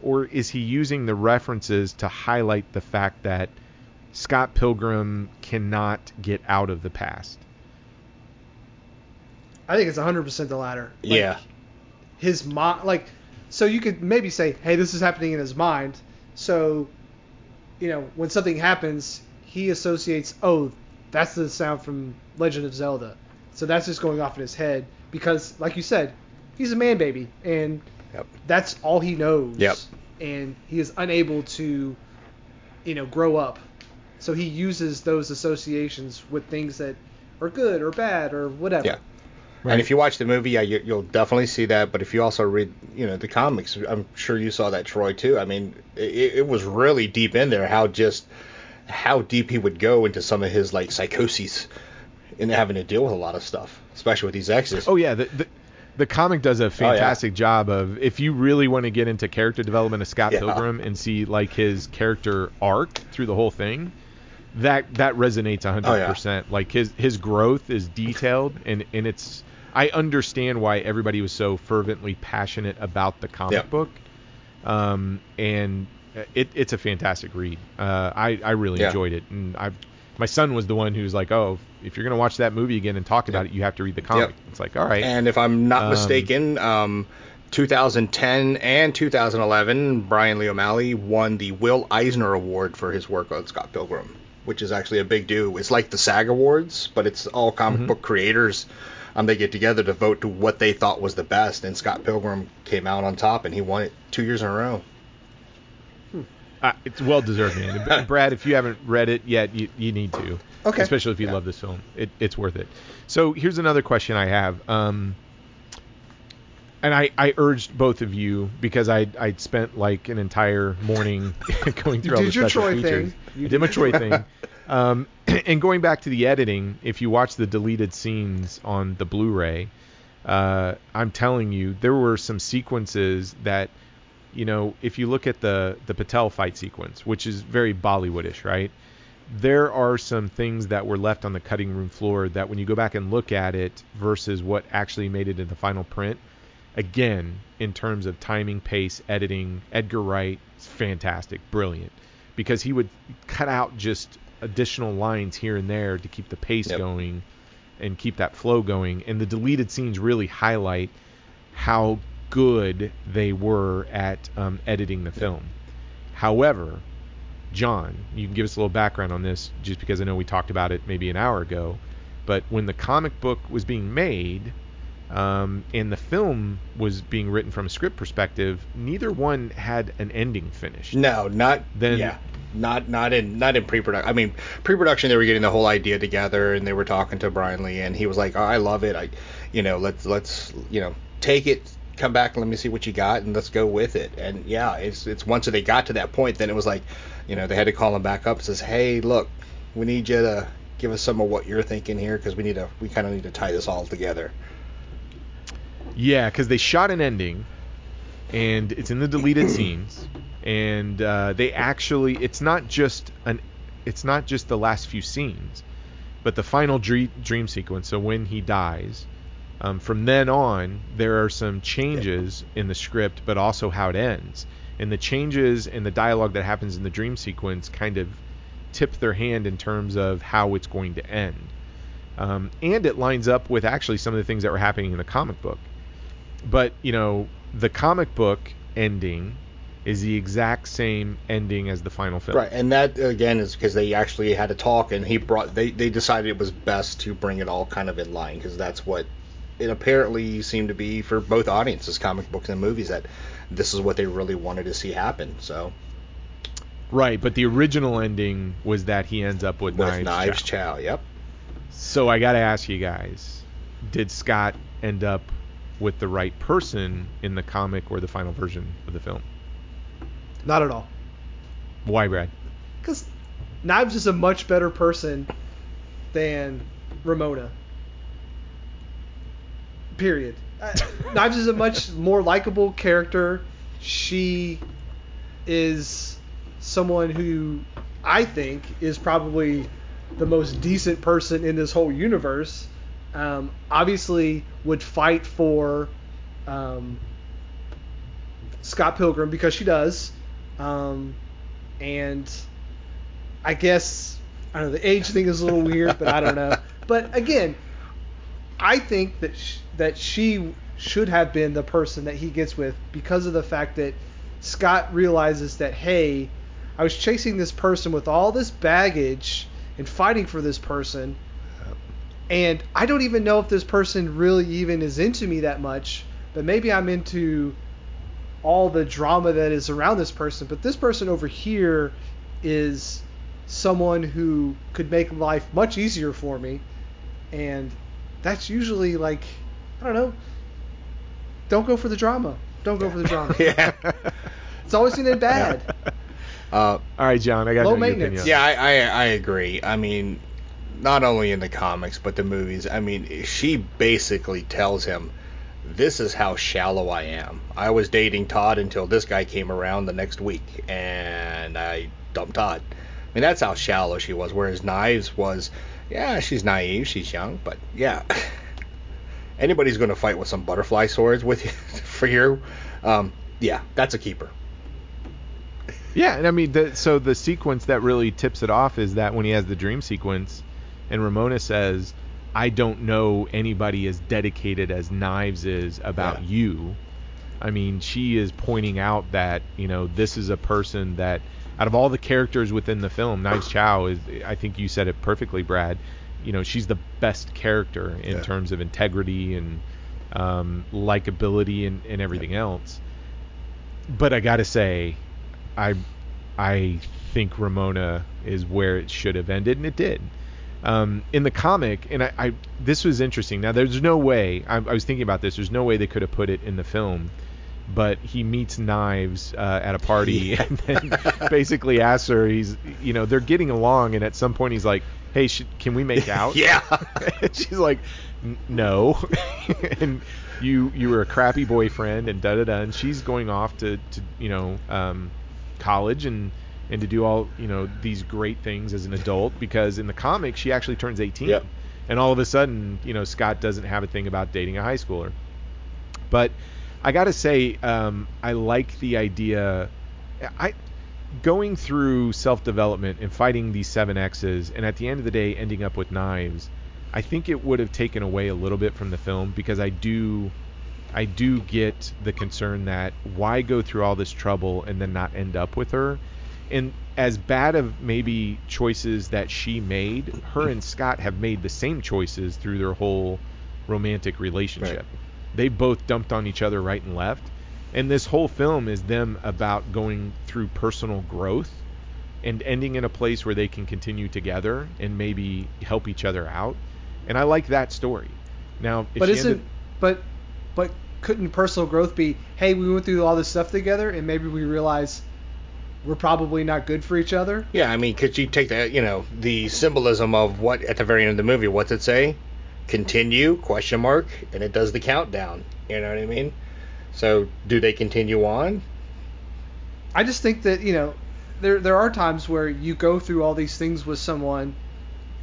Or is he using the references to highlight the fact that Scott Pilgrim cannot get out of the past? I think it's one hundred percent the latter. Like, yeah. His mind, like, so you could maybe say, hey, this is happening in his mind. So, you know, when something happens, he associates, oh, that's the sound from Legend of Zelda. So that's just going off in his head because, like you said, he's a man baby, and yep. that's all he knows. Yep. And he is unable to, you know, grow up. So he uses those associations with things that are good or bad or whatever. Yeah. Right. And if you watch the movie, yeah, you, you'll definitely see that. But if you also read, you know, the comics, I'm sure you saw that, Troy, too. I mean, it, it was really deep in there how just... how deep he would go into some of his, like, psychoses in having to deal with a lot of stuff, especially with these exes. Oh, yeah. The the, the comic does a fantastic oh, yeah. job of, if you really want to get into character development of Scott yeah. Pilgrim and see, like, his character arc through the whole thing, that that resonates one hundred percent. Oh, yeah. Like, his, his growth is detailed, and, and it's... I understand why everybody was so fervently passionate about the comic yeah. book. Um, and... It, it's a fantastic read. Uh, I, I really yeah. enjoyed it. And I, my son was the one who's like, oh, if you're going to watch that movie again and talk about yep. it, you have to read the comic. Yep. It's like, all right. And if I'm not um, mistaken, um, two thousand ten and two thousand eleven, Brian Lee O'Malley won the Will Eisner Award for his work on Scott Pilgrim, which is actually a big do. It's like the SAG Awards, but it's all comic mm-hmm. book creators. Um, they get together to vote to what they thought was the best, and Scott Pilgrim came out on top, and he won it two years in a row. Uh, it's well deserved, man. Brad, if you haven't read it yet, you, you need to. Okay. Especially if you yeah. love this film, it, it's worth it. So here's another question I have, um, and I, I urged both of you because I I spent like an entire morning going through all the special Troy features. You I did my Troy thing. Um, and going back to the editing, if you watch the deleted scenes on the Blu-ray, uh, I'm telling you, there were some sequences that, you know, if you look at the, the Patel fight sequence, which is very Bollywoodish, right? There are some things that were left on the cutting room floor that when you go back and look at it versus what actually made it in the final print, again, in terms of timing, pace, editing, Edgar Wright is fantastic, brilliant, because he would cut out just additional lines here and there to keep the pace yep. going and keep that flow going. And the deleted scenes really highlight how good they were at um, editing the film. However, John, you can give us a little background on this just because I know we talked about it maybe an hour ago, but when the comic book was being made um, and the film was being written from a script perspective, neither one had an ending finished. No, not then. Yeah. Not not in not in pre-production. I mean, pre-production they were getting the whole idea together and they were talking to Brian Lee and he was like, oh, I love it. I, you know, let's let's you know take it, come back and let me see what you got and let's go with it. And yeah, it's it's once they got to that point, then it was like, you know, they had to call him back up and says, hey, look, we need you to give us some of what you're thinking here because we need to we kind of need to tie this all together. Yeah, because they shot an ending and it's in the deleted scenes. And uh, they actually, it's not just an, it's not just the last few scenes, but the final dream, dream sequence. So when he dies, um, from then on, there are some changes yeah. in the script, but also how it ends. And the changes and the dialogue that happens in the dream sequence kind of tip their hand in terms of how it's going to end. Um, and it lines up with actually some of the things that were happening in the comic book. But, you know, the comic book ending is the exact same ending as the final film. Right, and that, again, is because they actually had a talk, and he brought. They, they decided it was best to bring it all kind of in line, because that's what it apparently seemed to be for both audiences, comic books and movies, that this is what they really wanted to see happen. So, right, but the original ending was that he ends up with, with Knives, Knives Chow. Chow. Yep. So I got to ask you guys, did Scott end up with the right person in the comic or the final version of the film? Not at all. Why, Brad? Because Knives is a much better person than Ramona. Period. Uh, Knives is a much more likable character. She is someone who I think is probably the most decent person in this whole universe. Um, obviously would fight for um, Scott Pilgrim because she does. Um, and I guess, I don't know, the age thing is a little weird, but I don't know. But again, I think that sh- that she should have been the person that he gets with because of the fact that Scott realizes that, hey, I was chasing this person with all this baggage and fighting for this person, and I don't even know if this person really even is into me that much, but maybe I'm into all the drama that is around this person, but this person over here is someone who could make life much easier for me, and that's usually like, I don't know, don't go for the drama. Don't go yeah. for the drama. yeah. It's always been bad. Uh, all right, John, I got low maintenance. Yeah, I, I I agree. I mean, not only in the comics but the movies. I mean, she basically tells him, this is how shallow I am. I was dating Todd until this guy came around the next week, and I dumped Todd. I mean, that's how shallow she was, whereas Knives was, yeah, she's naive, she's young, but yeah. Anybody's going to fight with some butterfly swords with you for you. Um, yeah, that's a keeper. Yeah, and I mean, the, so the sequence that really tips it off is that when he has the dream sequence, and Ramona says, I don't know anybody as dedicated as Knives is about yeah. you. I mean, she is pointing out that, you know, this is a person that, out of all the characters within the film, Knives Chow is, I think you said it perfectly, Brad, you know, she's the best character in yeah. terms of integrity and um, likability and, and everything yeah. else. But I got to say, I I think Ramona is where it should have ended, and it did. Um, in the comic, and I, I this was interesting. Now, there's no way, I, I was thinking about this, there's no way they could have put it in the film, but he meets Knives uh, at a party yeah. and then basically asks her, he's, you know, they're getting along, and at some point he's like, hey, sh- can we make out? yeah. She's like, no. and you you were a crappy boyfriend, and da-da-da, and she's going off to, to you know, um, college and and to do all, you know, these great things as an adult, because in the comic, she actually turns eighteen. Yep. And all of a sudden, you know, Scott doesn't have a thing about dating a high schooler. But I got to say, um, I like the idea. I going through self-development and fighting these seven X's, and at the end of the day, ending up with Knives, I think it would have taken away a little bit from the film, because I do... I do get the concern that why go through all this trouble and then not end up with her? And as bad of maybe choices that she made, her and Scott have made the same choices through their whole romantic relationship. Right. They both dumped on each other right and left. And this whole film is them about going through personal growth and ending in a place where they can continue together and maybe help each other out. And I like that story. Now, if but she isn't, ended, but, but couldn't personal growth be, hey, we went through all this stuff together and maybe we realize we're probably not good for each other? Yeah, I mean, because you take the, you know, the symbolism of what, at the very end of the movie, what's it say? Continue, question mark, and it does the countdown. You know what I mean? So, do they continue on? I just think that, you know, there there are times where you go through all these things with someone,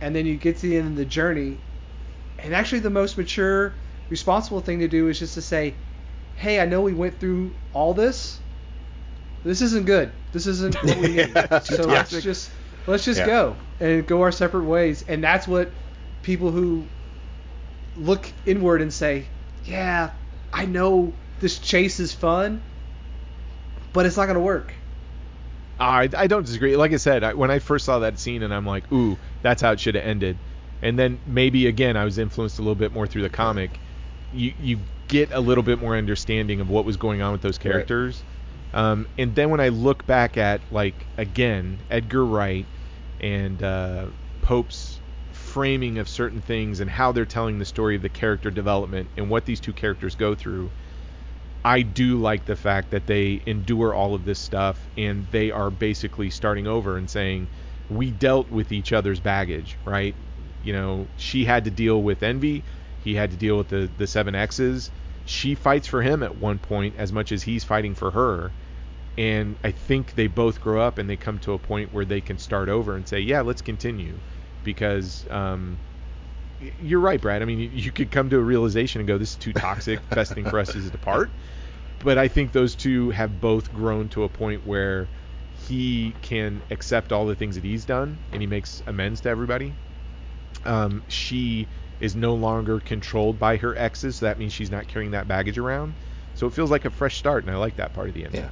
and then you get to the end of the journey, and actually the most mature, responsible thing to do is just to say, hey, I know we went through all this. This isn't good. This isn't what we need. yeah, so let's yeah. just let's just yeah. go and go our separate ways. And that's what people who look inward and say, yeah, I know this chase is fun, but it's not going to work. I, I don't disagree. Like I said, I, when I first saw that scene and I'm like, ooh, that's how it should have ended. And then maybe, again, I was influenced a little bit more through the comic. You, you get a little bit more understanding of what was going on with those characters. Right. Um, and then when I look back at, like, again, Edgar Wright and uh, Pope's framing of certain things and how they're telling the story of the character development and what these two characters go through, I do like the fact that they endure all of this stuff and they are basically starting over and saying, we dealt with each other's baggage, right? You know, she had to deal with envy. He had to deal with the, the seven X's. She fights for him at one point as much as he's fighting for her. And I think they both grow up and they come to a point where they can start over and say, yeah, let's continue. Because um, you're right, Brad. I mean, you could come to a realization and go, this is too toxic. Best thing for us is to depart. But I think those two have both grown to a point where he can accept all the things that he's done and he makes amends to everybody. Um, she... is no longer controlled by her exes, so that means she's not carrying that baggage around. So it feels like a fresh start, and I like that part of the ending. Yeah,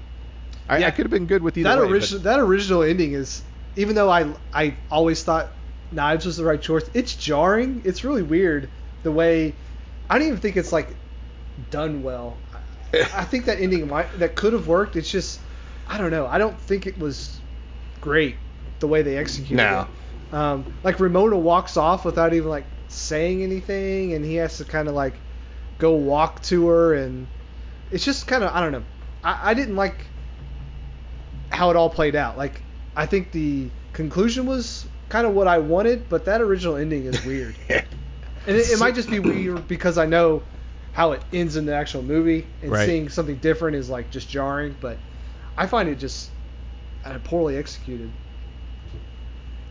I, yeah. I could have been good with either that way. Origi- but... That original ending is, even though I I always thought Knives was the right choice, it's jarring. It's really weird the way. I don't even think it's like done well. I, I think that ending might that could have worked. It's just I don't know. I don't think it was great the way they executed no. it. Um, like Ramona walks off without even like. saying anything, and he has to kind of like go walk to her, and it's just kind of I don't know I, I didn't like how it all played out. Like, I think the conclusion was kind of what I wanted, but that original ending is weird. yeah. And it, it might just be weird because I know how it ends in the actual movie, and right. seeing something different is like just jarring, but I find it just uh, poorly executed.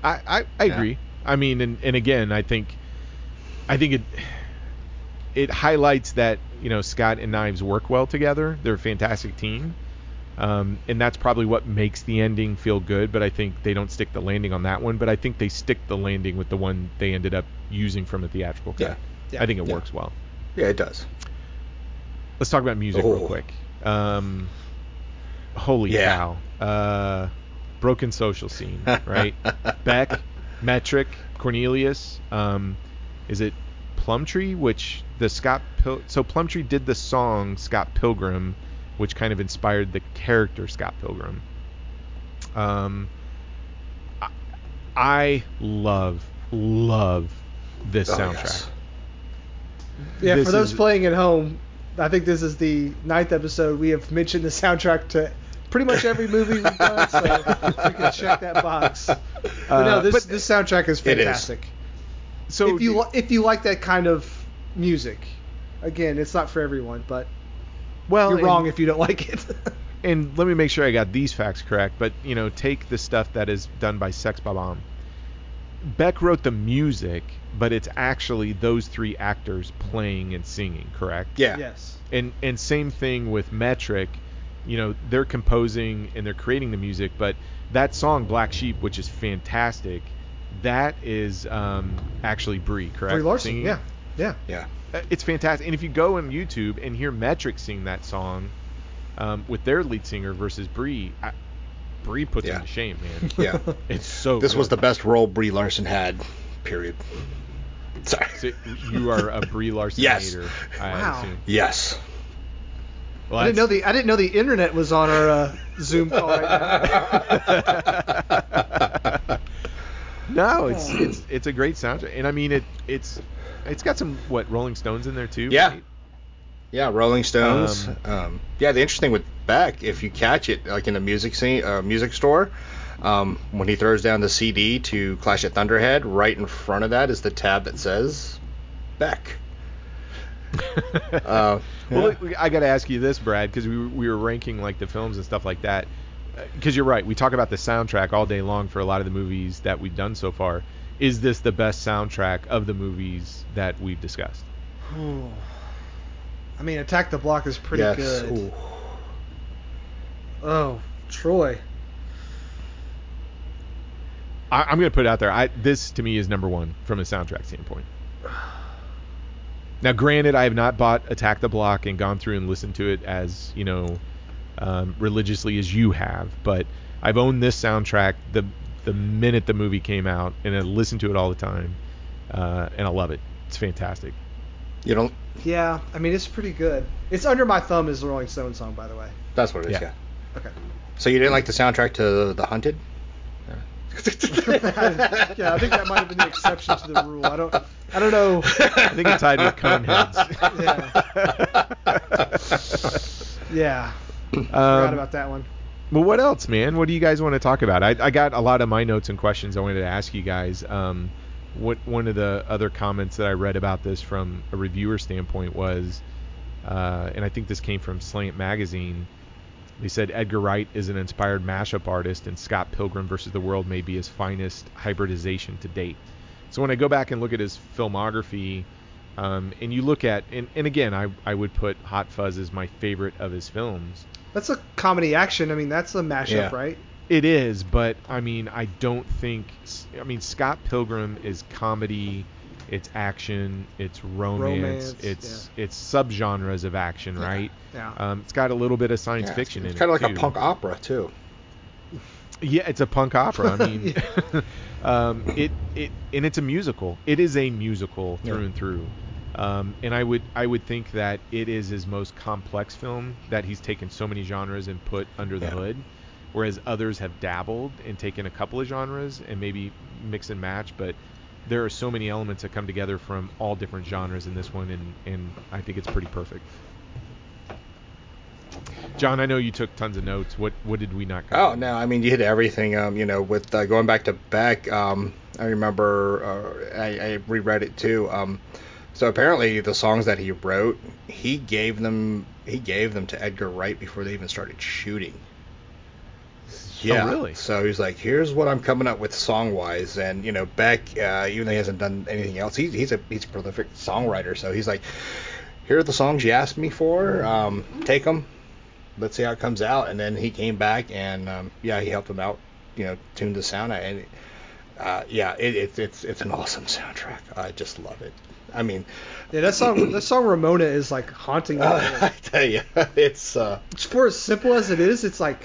I, I, I yeah. agree. I mean, and, and again, I think I think it it highlights that, you know, Scott and Knives work well together. They're a fantastic team. Um, and that's probably what makes the ending feel good, but I think they don't stick the landing on that one. But I think they stick the landing with the one they ended up using from the theatrical cut. Yeah, yeah, I think it yeah. works well. Yeah, it does. Let's talk about music oh. real quick. Um, holy yeah. cow. Uh, broken social scene, right? Beck, Metric, Cornelius, um... Is it Plumtree, which the Scott Pil- so Plumtree did the song Scott Pilgrim, which kind of inspired the character Scott Pilgrim. Um, I, I love, love this oh, soundtrack. Yes. Yeah, this for those is, playing at home, I think this is the ninth episode. We have mentioned the soundtrack to pretty much every movie we've done, so you can check that box. Uh, but no, this, but this soundtrack is fantastic. Is. So if you if you like that kind of music, again, it's not for everyone, but well, you're and, wrong if you don't like it. And let me make sure I got these facts correct, but you know, take the stuff that is done by Sex Bomb. Beck wrote the music, but it's actually those three actors playing and singing, correct? Yeah. Yes. And and same thing with Metric. You know, they're composing and they're creating the music, but that song Black Sheep, which is fantastic, that is um, actually Brie, correct? Brie Larson, singing? yeah. Yeah. Yeah. It's fantastic. And if you go on YouTube and hear Metric sing that song um, with their lead singer versus Brie, I, Brie puts yeah. him to shame, man. Yeah. It's so This good. was the best role Brie Larson had, period. Sorry. So you are a Brie Larson yes. hater, I wow. assume. Yes. Well, I didn't know the I didn't know the internet was on our uh, Zoom call right now. No, it's it's it's a great soundtrack, and I mean it it's it's got some what Rolling Stones in there too. Yeah, right? yeah, Rolling Stones. Um, um, yeah, the interesting with Beck, if you catch it like in a music scene, uh, music store, um, when he throws down the C D to Clash at Thunderhead, right in front of that is the tab that says Beck. uh, yeah. Well, I got to ask you this, Brad, because we we were ranking like the films and stuff like that. Because you're right, we talk about the soundtrack all day long for a lot of the movies that we've done so far. Is this the best soundtrack of the movies that we've discussed? Ooh. I mean, Attack the Block is pretty yes. good. Ooh. Oh, Troy. I, I'm going to put it out there. I, this to me is number one from a soundtrack standpoint. Now, granted, I have not bought Attack the Block and gone through and listened to it as, you know, um, religiously as you have, but I've owned this soundtrack the the minute the movie came out, and I listened to it all the time, uh, and I love it. It's fantastic. You don't? Yeah, I mean, it's pretty good. It's Under My Thumb is the Rolling Stones song, by the way. That's what it is, yeah. yeah. Okay. So you didn't like the soundtrack to The Hunted? Yeah. Yeah, I think that might have been the exception to the rule. I don't I don't know. I think it tied with Coneheads. Yeah. Yeah. Um, forgot about that one. But what else, man? What do you guys want to talk about? I, I got a lot of my notes and questions I wanted to ask you guys. Um, what one of the other comments that I read about this from a reviewer standpoint was, uh, and I think this came from Slant Magazine, they said Edgar Wright is an inspired mashup artist, and Scott Pilgrim versus the World may be his finest hybridization to date. So when I go back and look at his filmography, um, and you look at, and, and again, I, I would put Hot Fuzz as my favorite of his films. That's a comedy action. I mean, that's a mashup, yeah. right? It is, but I mean, I don't think, I mean, Scott Pilgrim is comedy, it's action, it's romance, romance it's yeah. it's subgenres of action, right? Yeah. yeah. Um, it's got a little bit of science yeah, fiction it's, it's in it. It's kind of like too. a punk opera too. Yeah, it's a punk opera. I mean, um, it it and it's a musical. It is a musical through yeah. and through. Um, and I would I would think that it is his most complex film, that he's taken so many genres and put under the yeah. hood, whereas others have dabbled and taken a couple of genres and maybe mix and match, but there are so many elements that come together from all different genres in this one, and, and I think it's pretty perfect. John, I know you took tons of notes. What what did we not cover? Oh, no, I mean, you hit everything. Um, you know, with uh, going back to Beck, um, I remember uh, I, I reread it too. Um, so apparently the songs that he wrote, he gave them he gave them to Edgar Wright before they even started shooting. Yeah. Oh, really? So he's like, here's what I'm coming up with song-wise, and you know, Beck, uh, even though he hasn't done anything else, he's he's a he's a prolific songwriter. So he's like, here are the songs you asked me for. Um, take them. Let's see how it comes out. And then he came back, and um, yeah, he helped him out. You know, tuned the sound, and uh, yeah, it, it, it's it's an awesome soundtrack. I just love it. I mean, yeah, that song, that song Ramona is like haunting. Uh, I tell you, it's uh, for as simple as it is, it's like.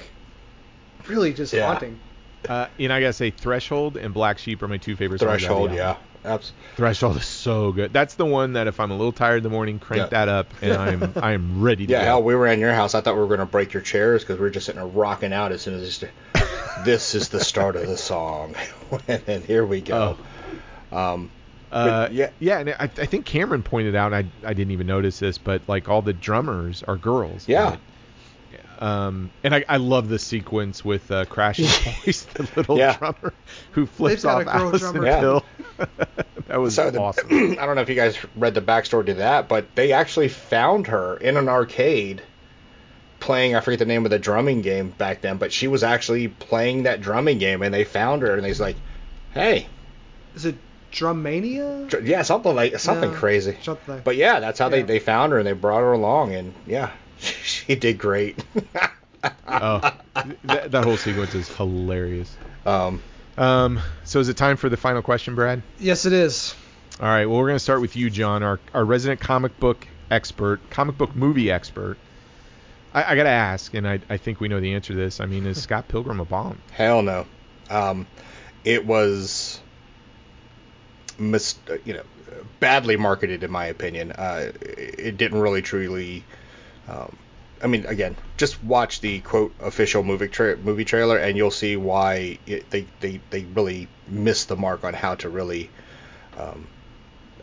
really just yeah. haunting. Uh, and I gotta say, Threshold and Black Sheep are my two favorite songs. Threshold, yeah. absolutely. Threshold is so good. That's the one that if I'm a little tired in the morning, crank yeah. that up, and I'm I'm ready to yeah, go. Yeah, hell, we were in your house. I thought we were going to break your chairs because we were just sitting there rocking out as soon as this, this is the start of the song. And here we go. Oh. Um, uh, yeah, yeah, and I, I think Cameron pointed out, I I didn't even notice this, but like all the drummers are girls. Yeah. Um, and I, I love the sequence with uh, Crash's voice, the little yeah. drummer who flips off Allison yeah. Hill. That was so awesome. The, I don't know if you guys read the backstory to that, but they actually found her in an arcade playing, I forget the name of the drumming game back then, but she was actually playing that drumming game, and they found her, and they's like, hey. Is it Drummania? Dr- yeah, something like something yeah, crazy. Something like, but yeah, that's how yeah. they, they found her, and they brought her along, and yeah. She did great. Oh, that, that whole sequence is hilarious. Um, um, so is it time for the final question, Brad? Yes, it is. All right. Well, we're going to start with you, John, our our resident comic book expert, comic book movie expert. I, I got to ask, and I, I think we know the answer to this. I mean, is Scott Pilgrim a bomb? Hell no. Um, it was, mis- you know, badly marketed in my opinion. Uh, it didn't really truly. Um, I mean, again, just watch the quote official movie tra- movie trailer, and you'll see why it, they, they they really missed the mark on how to really um,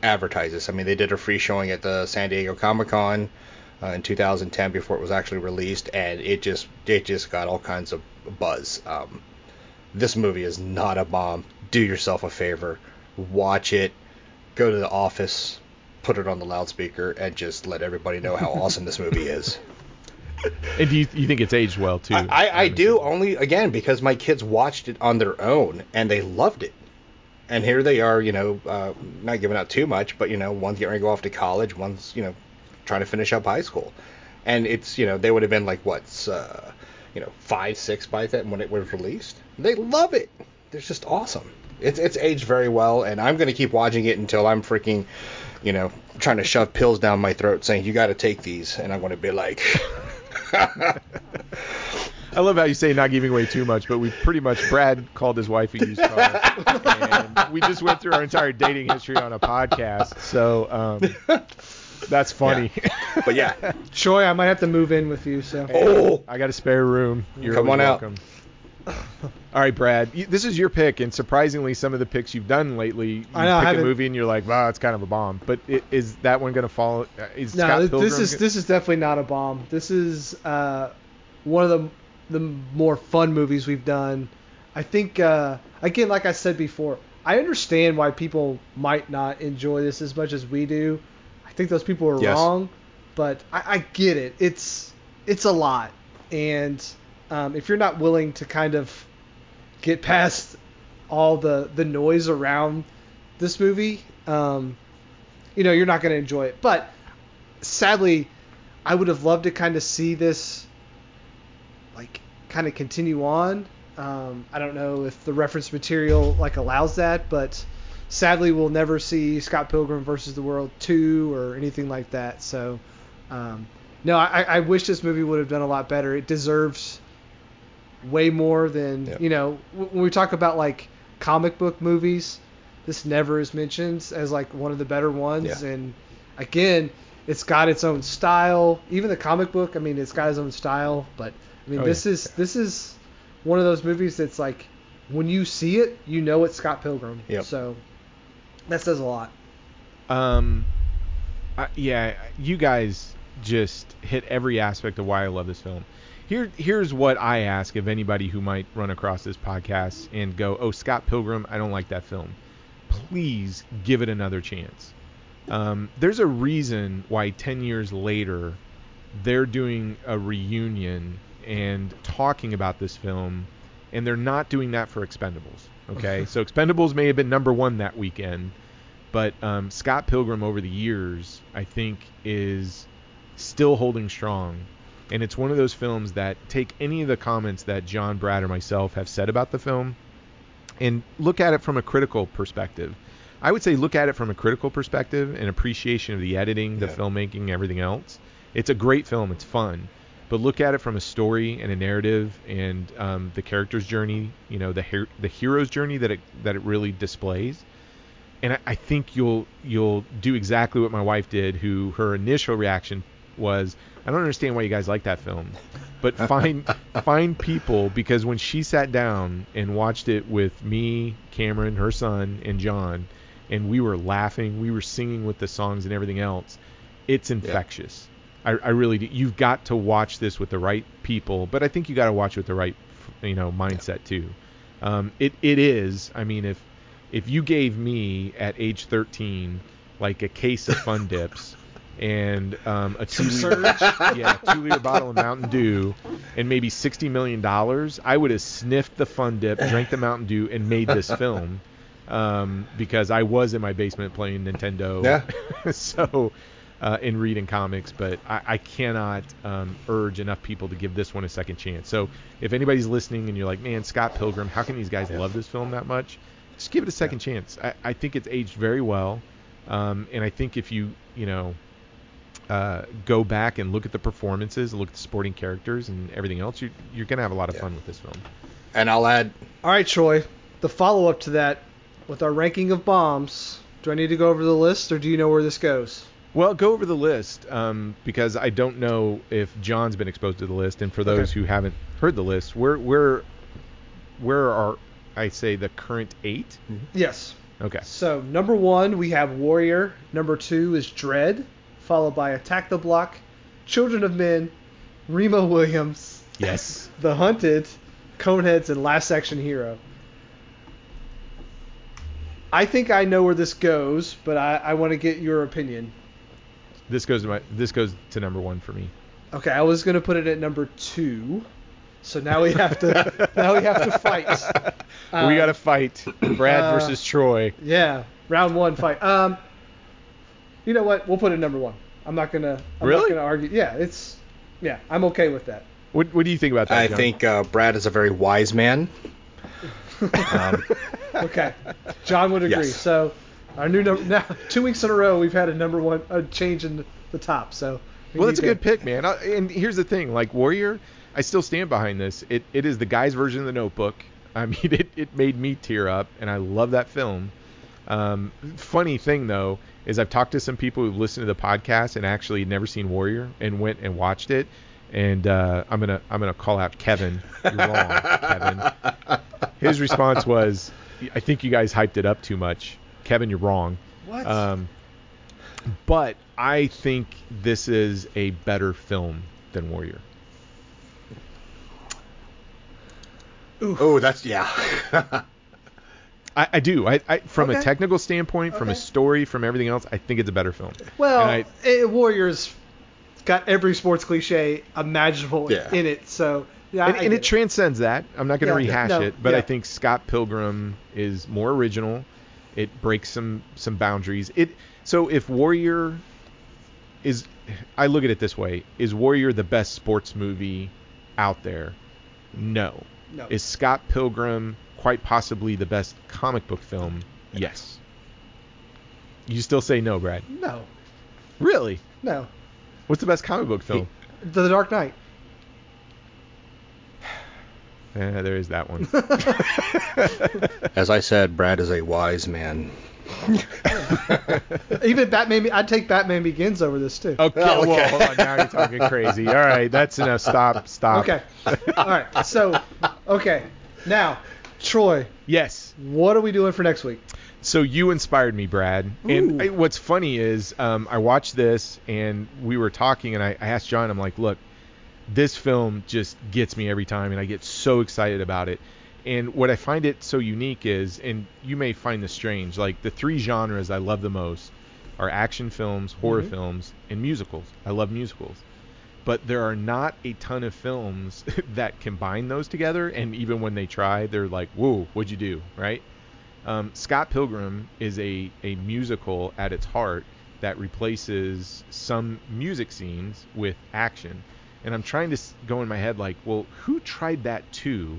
advertise this. I mean, they did a free showing at the San Diego Comic-Con uh, in two thousand ten before it was actually released, and it just it just got all kinds of buzz. Um, this movie is not a bomb. Do yourself a favor, watch it, go to the office, put it on the loudspeaker, and just let everybody know how awesome this movie is. And do you, you think it's aged well too? I, I, I do, only again because my kids watched it on their own and they loved it. And here they are, you know, uh, not giving out too much, but you know, one's getting ready to go off to college, one's you know trying to finish up high school, and it's you know they would have been like what's uh, you know five, six by then when it was released. They love it. It's just awesome. It's it's aged very well, and I'm gonna keep watching it until I'm freaking. You know, trying to shove pills down my throat saying, you got to take these. And I'm going to be like... I love how you say not giving away too much, but we pretty much... Brad called his wife a used car. And we just went through our entire dating history on a podcast. So um, that's funny. Yeah. But yeah. Troy, I might have to move in with you. So oh, I got a spare room. You're Come on welcome. Out. All right, Brad, you, this is your pick, and surprisingly, some of the picks you've done lately, you I know, pick I a movie and you're like, wow, it's kind of a bomb. But it, is that one going to fall? Is no, Scott Pilgrim this is gonna... this is definitely not a bomb. This is uh, one of the the more fun movies we've done. I think, uh, again, like I said before, I understand why people might not enjoy this as much as we do. I think those people are yes. wrong, but I, I get it. It's it's a lot, and... Um, if you're not willing to kind of get past all the, the noise around this movie, um, you know, you're not going to enjoy it. But sadly, I would have loved to kind of see this, like, kind of continue on. Um, I don't know if the reference material, like, allows that, but sadly we'll never see Scott Pilgrim versus the World two or anything like that. So, um, no, I, I wish this movie would have done a lot better. It deserves... way more than yep. you know when we talk about like comic book movies, this never is mentioned as like one of the better ones yeah. and again it's got its own style. Even the comic book, I mean, it's got its own style, but I mean oh, this yeah. is yeah. this is one of those movies that's like when you see it you know it's Scott Pilgrim yep. so that says a lot. Um I, yeah you guys just hit every aspect of why I love this film. Here, here's what I ask of anybody who might run across this podcast and go, oh, Scott Pilgrim, I don't like that film. Please give it another chance. Um, there's a reason why ten years later they're doing a reunion and talking about this film, and they're not doing that for Expendables. Okay, so Expendables may have been number one that weekend, but um, Scott Pilgrim over the years, I think, is still holding strong. And it's one of those films that take any of the comments that John, Brad, or myself have said about the film and look at it from a critical perspective. I would say look at it from a critical perspective and appreciation of the editing, the yeah. filmmaking, everything else. It's a great film. It's fun. But look at it from a story and a narrative and um, the character's journey, you know, the her- the hero's journey that it that it really displays. And I, I think you'll you'll do exactly what my wife did, who her initial reaction was, I don't understand why you guys like that film. But find find people, because when she sat down and watched it with me, Cameron, her son, and John, and we were laughing, we were singing with the songs and everything else, it's infectious. Yeah. I, I really do. You've got to watch this with the right people, but I think you got to watch it with the right, you know, mindset yeah. too. Um, it it is. I mean, if if you gave me at age thirteen like a case of Fun Dips. And um, a two liter, yeah, two liter bottle of Mountain Dew, and maybe sixty million dollars, I would have sniffed the Fun Dip, drank the Mountain Dew, and made this film, um, because I was in my basement playing Nintendo, yeah. so uh, and reading comics. But I, I cannot um, urge enough people to give this one a second chance. So if anybody's listening and you're like, man, Scott Pilgrim, how can these guys yeah. love this film that much? Just give it a second yeah. chance. I, I think it's aged very well, um, and I think if you, you know. Uh, go back and look at the performances, look at the supporting characters and everything else, you're, you're going to have a lot of yeah. fun with this film. And I'll add... All right, Troy, the follow-up to that, with our ranking of bombs, do I need to go over the list, or do you know where this goes? Well, go over the list, um, because I don't know if John's been exposed to the list, and for those okay. who haven't heard the list, where where where are, I say, the current eight? Mm-hmm. Yes. Okay. So, number one, we have Warrior. Number two is Dread, followed by Attack the Block, Children of Men, Remo Williams, yes, The Hunted, Coneheads, and Last Action Hero. I think I know where this goes, but I, I want to get your opinion. This goes to my, this goes to number one for me. Okay, I was gonna put it at number two, so now we have to now we have to fight. We um, gotta fight Brad uh, versus Troy. Yeah, round one fight. Um. You know what? We'll put it number one. I'm not gonna. I'm really? Not gonna argue. Yeah, it's. Yeah, I'm okay with that. What What do you think about that? I John? think uh, Brad is a very wise man. um. Okay, John would agree. Yes. So, our new number now. Two weeks in a row, we've had a number one a change in the top. So. We well, that's a good pick, man. I, and here's the thing: like Warrior, I still stand behind this. It It is the guy's version of The Notebook. I mean, it it made me tear up, and I love that film. Um, funny thing though is I've talked to some people who've listened to the podcast and actually never seen Warrior and went and watched it, and uh, I'm gonna I'm gonna call out Kevin. You're wrong, Kevin. His response was, "I think you guys hyped it up too much, Kevin. You're wrong." What? Um, but I think this is a better film than Warrior. Oh, that's yeah. I, I do. I, I from okay. a technical standpoint, from okay. a story, from everything else, I think it's a better film. Well, I, it, Warrior's got every sports cliche imaginable yeah. in it, so yeah. And, I, and I it transcends that. I'm not going to yeah, rehash no, it, but yeah. I think Scott Pilgrim is more original. It breaks some some boundaries. It so if Warrior is, I look at it this way: is Warrior the best sports movie out there? No. No. Is Scott Pilgrim quite possibly the best comic book film? Yes. You still say no, Brad? No. Really? No. What's the best comic book film? The Dark Knight. Yeah, there is that one. As I said, Brad is a wise man. Even Batman, I'd take Batman Begins over this too. Okay, oh, okay. Well, hold on, now you're talking crazy. All right, that's enough. Stop, stop. Okay. All right. So, okay. Now, Troy. Yes. What are we doing for next week? So you inspired me, Brad. Ooh. And I, what's funny is um, I watched this and we were talking and I, I asked John, I'm like, look, this film just gets me every time and I get so excited about it. And what I find it so unique is, and you may find this strange, like the three genres I love the most are action films, horror mm-hmm. films, and musicals. I love musicals. But there are not a ton of films that combine those together. And even when they try, they're like, whoa, what'd you do? Right? Um, Scott Pilgrim is a, a musical at its heart that replaces some music scenes with action. And I'm trying to go in my head like, well, who tried that too?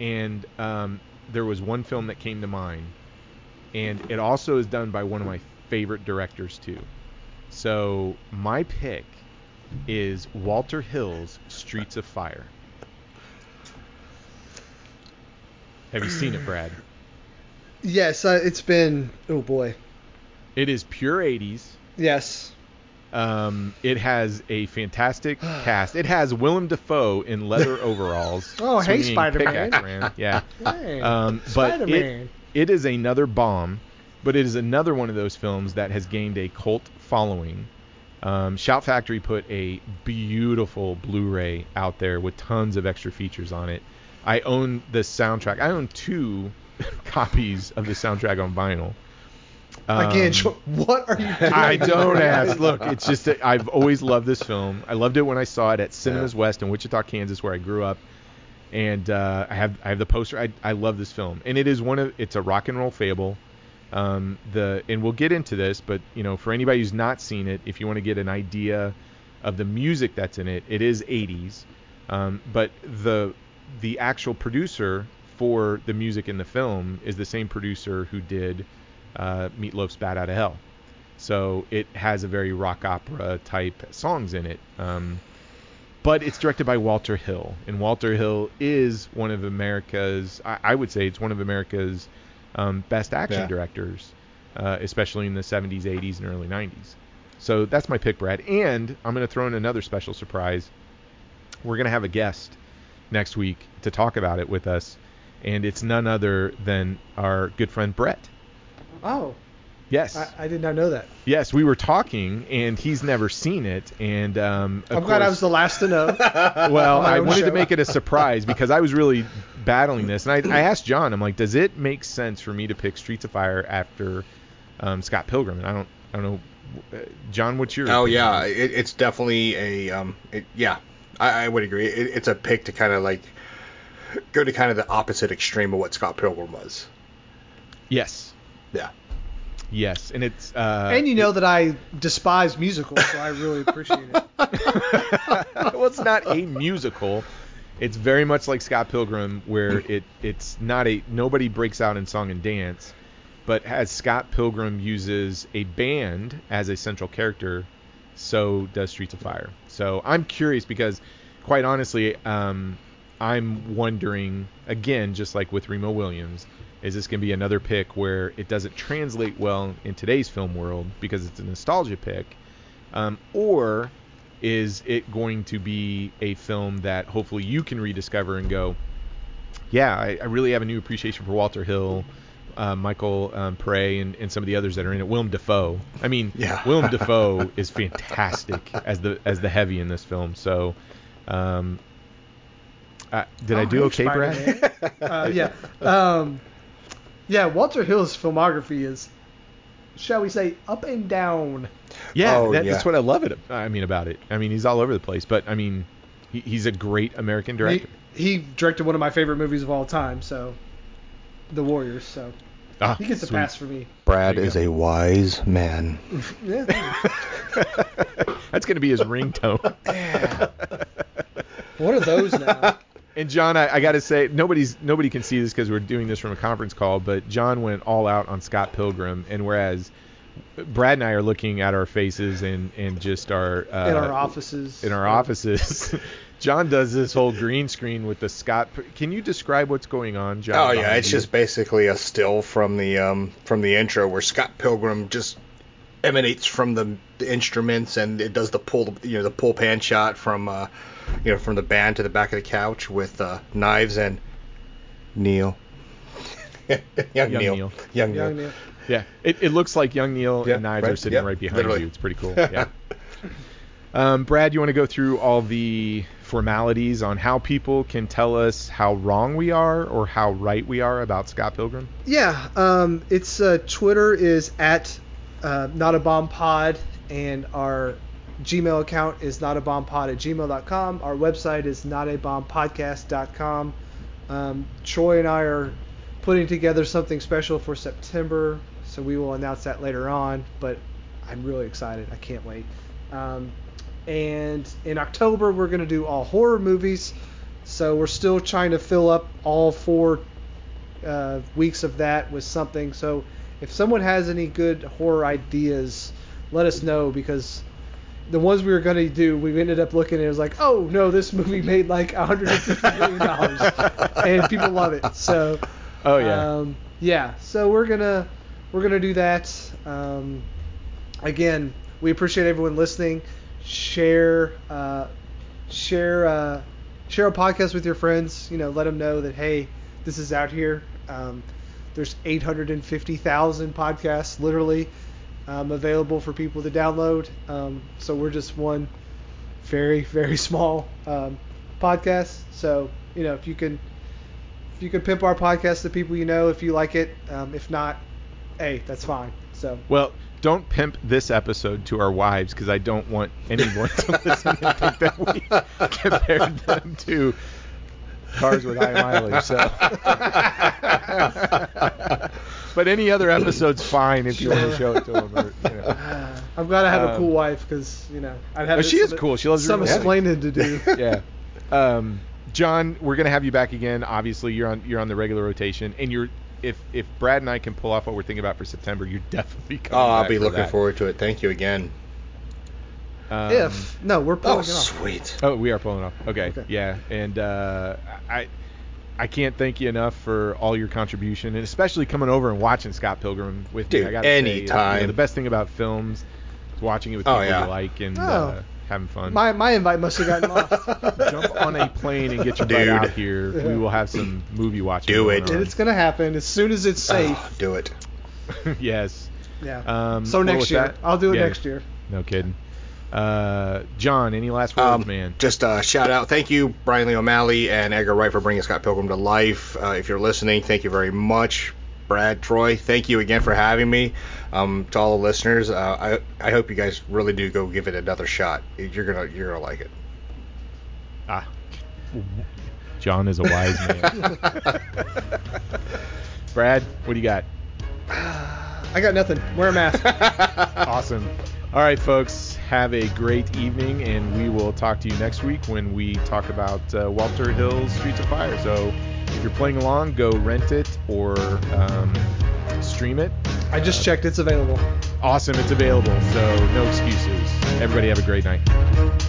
And um, there was one film that came to mind. And it also is done by one of my favorite directors too. So my pick is Walter Hill's Streets of Fire. Have you seen it, Brad? Yes, uh, it's been, oh boy. It is pure eighties. Yes. Um, it has a fantastic cast. It has Willem Dafoe in leather overalls. Oh, hey, Spider-Man. Yeah. Hey, um, but Spider-Man. It, it is another bomb, but it is another one of those films that has gained a cult following. Um, Shout Factory put a beautiful Blu-ray out there with tons of extra features on it. I own the soundtrack. I own two copies of the soundtrack on vinyl. Um, Again, what are you doing? I don't ask. Look, it's just that I've always loved this film. I loved it when I saw it at Cinemas yeah. West in Wichita, Kansas, where I grew up. And uh, I have I have the poster. I I love this film. And it is one of it's a rock and roll fable. Um, the and we'll get into this, but you know, for anybody who's not seen it, if you want to get an idea of the music that's in it, it is eighties. Um, but the the actual producer for the music in the film is the same producer who did uh Meatloaf's Bat Out of Hell. So it has a very rock opera type songs in it. Um, but it's directed by Walter Hill, and Walter Hill is one of America's, I, I would say it's one of America's um, best action yeah. directors, uh, especially in the seventies, eighties, and early nineties. So that's my pick, Brad. And I'm going to throw in another special surprise. We're going to have a guest next week to talk about it with us, and it's none other than our good friend Brett. Oh. Yes. I, I did not know that. Yes, we were talking, and he's never seen it, and um, I'm course, glad I was the last to know. Well, I wanted show. to make it a surprise because I was really battling this, and I, I asked John, I'm like, does it make sense for me to pick Streets of Fire after um, Scott Pilgrim? And I don't, I don't know, John, what's your? Oh opinion? yeah, it, it's definitely a, um, it, yeah, I, I would agree. It, it's a pick to kind of like go to kind of the opposite extreme of what Scott Pilgrim was. Yes. Yeah. Yes, and it's... Uh, and you know it, that I despise musicals, so I really appreciate it. Well, it's not a musical. It's very much like Scott Pilgrim, where it it's not a... Nobody breaks out in song and dance, but as Scott Pilgrim uses a band as a central character, so does Streets of Fire. So I'm curious because, quite honestly, um, I'm wondering, again, just like with Remo Williams... Is this going to be another pick where it doesn't translate well in today's film world because it's a nostalgia pick? Um, or is it going to be a film that hopefully you can rediscover and go, yeah, I, I really have a new appreciation for Walter Hill, uh, Michael um, Pray, and, and some of the others that are in it. Willem Dafoe. I mean, yeah. Willem Dafoe is fantastic as the as the heavy in this film. So... Um, uh, did oh, I do okay, Brad? uh, yeah. Um, Yeah, Walter Hill's filmography is, shall we say, up and down. Yeah, oh, that, yeah. that's what I love it. I mean, about it. I mean, he's all over the place, but I mean, he, he's a great American director. He, he directed one of my favorite movies of all time, so The Warriors. So ah, he gets sweet. a pass for me. Brad is go. a wise man. Yeah. That's gonna be his ringtone. Yeah. What are those now? And John, I, I got to say, nobody's nobody can see this because we're doing this from a conference call, but John went all out on Scott Pilgrim, and whereas Brad and I are looking at our faces and, and just our... Uh, in our offices. In our offices. John does this whole green screen with the Scott... Can you describe what's going on, John? Oh, yeah, it's you? just basically a still from the um, from the intro where Scott Pilgrim just emanates from the, the instruments, and it does the pull, you know, the pull pan shot from... Uh, You know, from the band to the back of the couch with uh, knives and Neil. young, young Neil. Neil. Young, young Neil. Neil. Yeah, it, it looks like young Neil yeah, and knives right, are sitting yeah, right behind literally. you. It's pretty cool. Yeah. um, Brad, you want to go through all the formalities on how people can tell us how wrong we are or how right we are about Scott Pilgrim? Yeah, um, it's uh, Twitter is at uh, notabombpod, and our Gmail account is notabombpod at gmail dot com. Our website is notabombpodcast dot com. Um, Troy and I are putting together something special for September, so we will announce that later on, but I'm really excited. I can't wait. Um, and in October, we're going to do all horror movies, so we're still trying to fill up all four uh, weeks of that with something. So if someone has any good horror ideas, let us know, because... The ones we were going to do, we ended up looking and it was like, oh, no, this movie made like one hundred fifty million dollars, and people love it. So Oh yeah. Um, yeah. So we're gonna we're gonna do that. Um, again, we appreciate everyone listening. Share uh, share uh, share a podcast with your friends. You know, let them know that hey, this is out here. Um, there's eight hundred fifty thousand podcasts literally um, available for people to download. Um, so we're just one very very small um, podcast. So you know, if you can. If you could pimp our podcast to people you know, if you like it, um, if not, hey, that's fine. So well, don't pimp this episode to our wives because I don't want anyone to listen and think that we compared them to cars with high mileage. So, but any other episode's fine if sure. you want to show it to them. Or, you know. I've got to have um, a cool wife because you know I'd have. Oh, she is cool. She loves some explaining to do. Yeah. Um, John, we're gonna have you back again. Obviously, you're on you're on the regular rotation, and you're if if Brad and I can pull off what we're thinking about for September, you're definitely coming. Oh, I'll be looking that. forward to it. Thank you again. Um, if no, we're pulling oh, it off. Sweet. Oh, we are pulling off. Okay, okay. yeah, and uh, I I can't thank you enough for all your contribution, and especially coming over and watching Scott Pilgrim with Dude, me. I gotta anytime. Say, you know, the best thing about films is watching it with people oh, yeah. you like and. Oh. Uh, having fun. My my invite must have gotten lost. Jump on a plane and get your Dude. butt out here. Yeah. We will have some movie watching. Do it. It's going to happen as soon as it's safe. Oh, do it. Yes. Yeah. Um, so next year. That? I'll do it yeah. next year. No kidding. Uh, John, any last words, um, man? Just a shout out. Thank you, Brian Lee O'Malley and Edgar Wright for bringing Scott Pilgrim to life. Uh, if you're listening, thank you very much. Brad, Troy, thank you again for having me. Um, to all the listeners, uh, I I hope you guys really do go give it another shot. You're gonna you're gonna like it. Ah, John is a wise man. Brad, what do you got? I got nothing. Wear a mask. Awesome. All right, folks, have a great evening, and we will talk to you next week when we talk about uh, Walter Hill's Streets of Fire. So. If you're playing along, go rent it or um, stream it. I just uh, checked. It's available. Awesome. It's available. So no excuses. Everybody have a great night.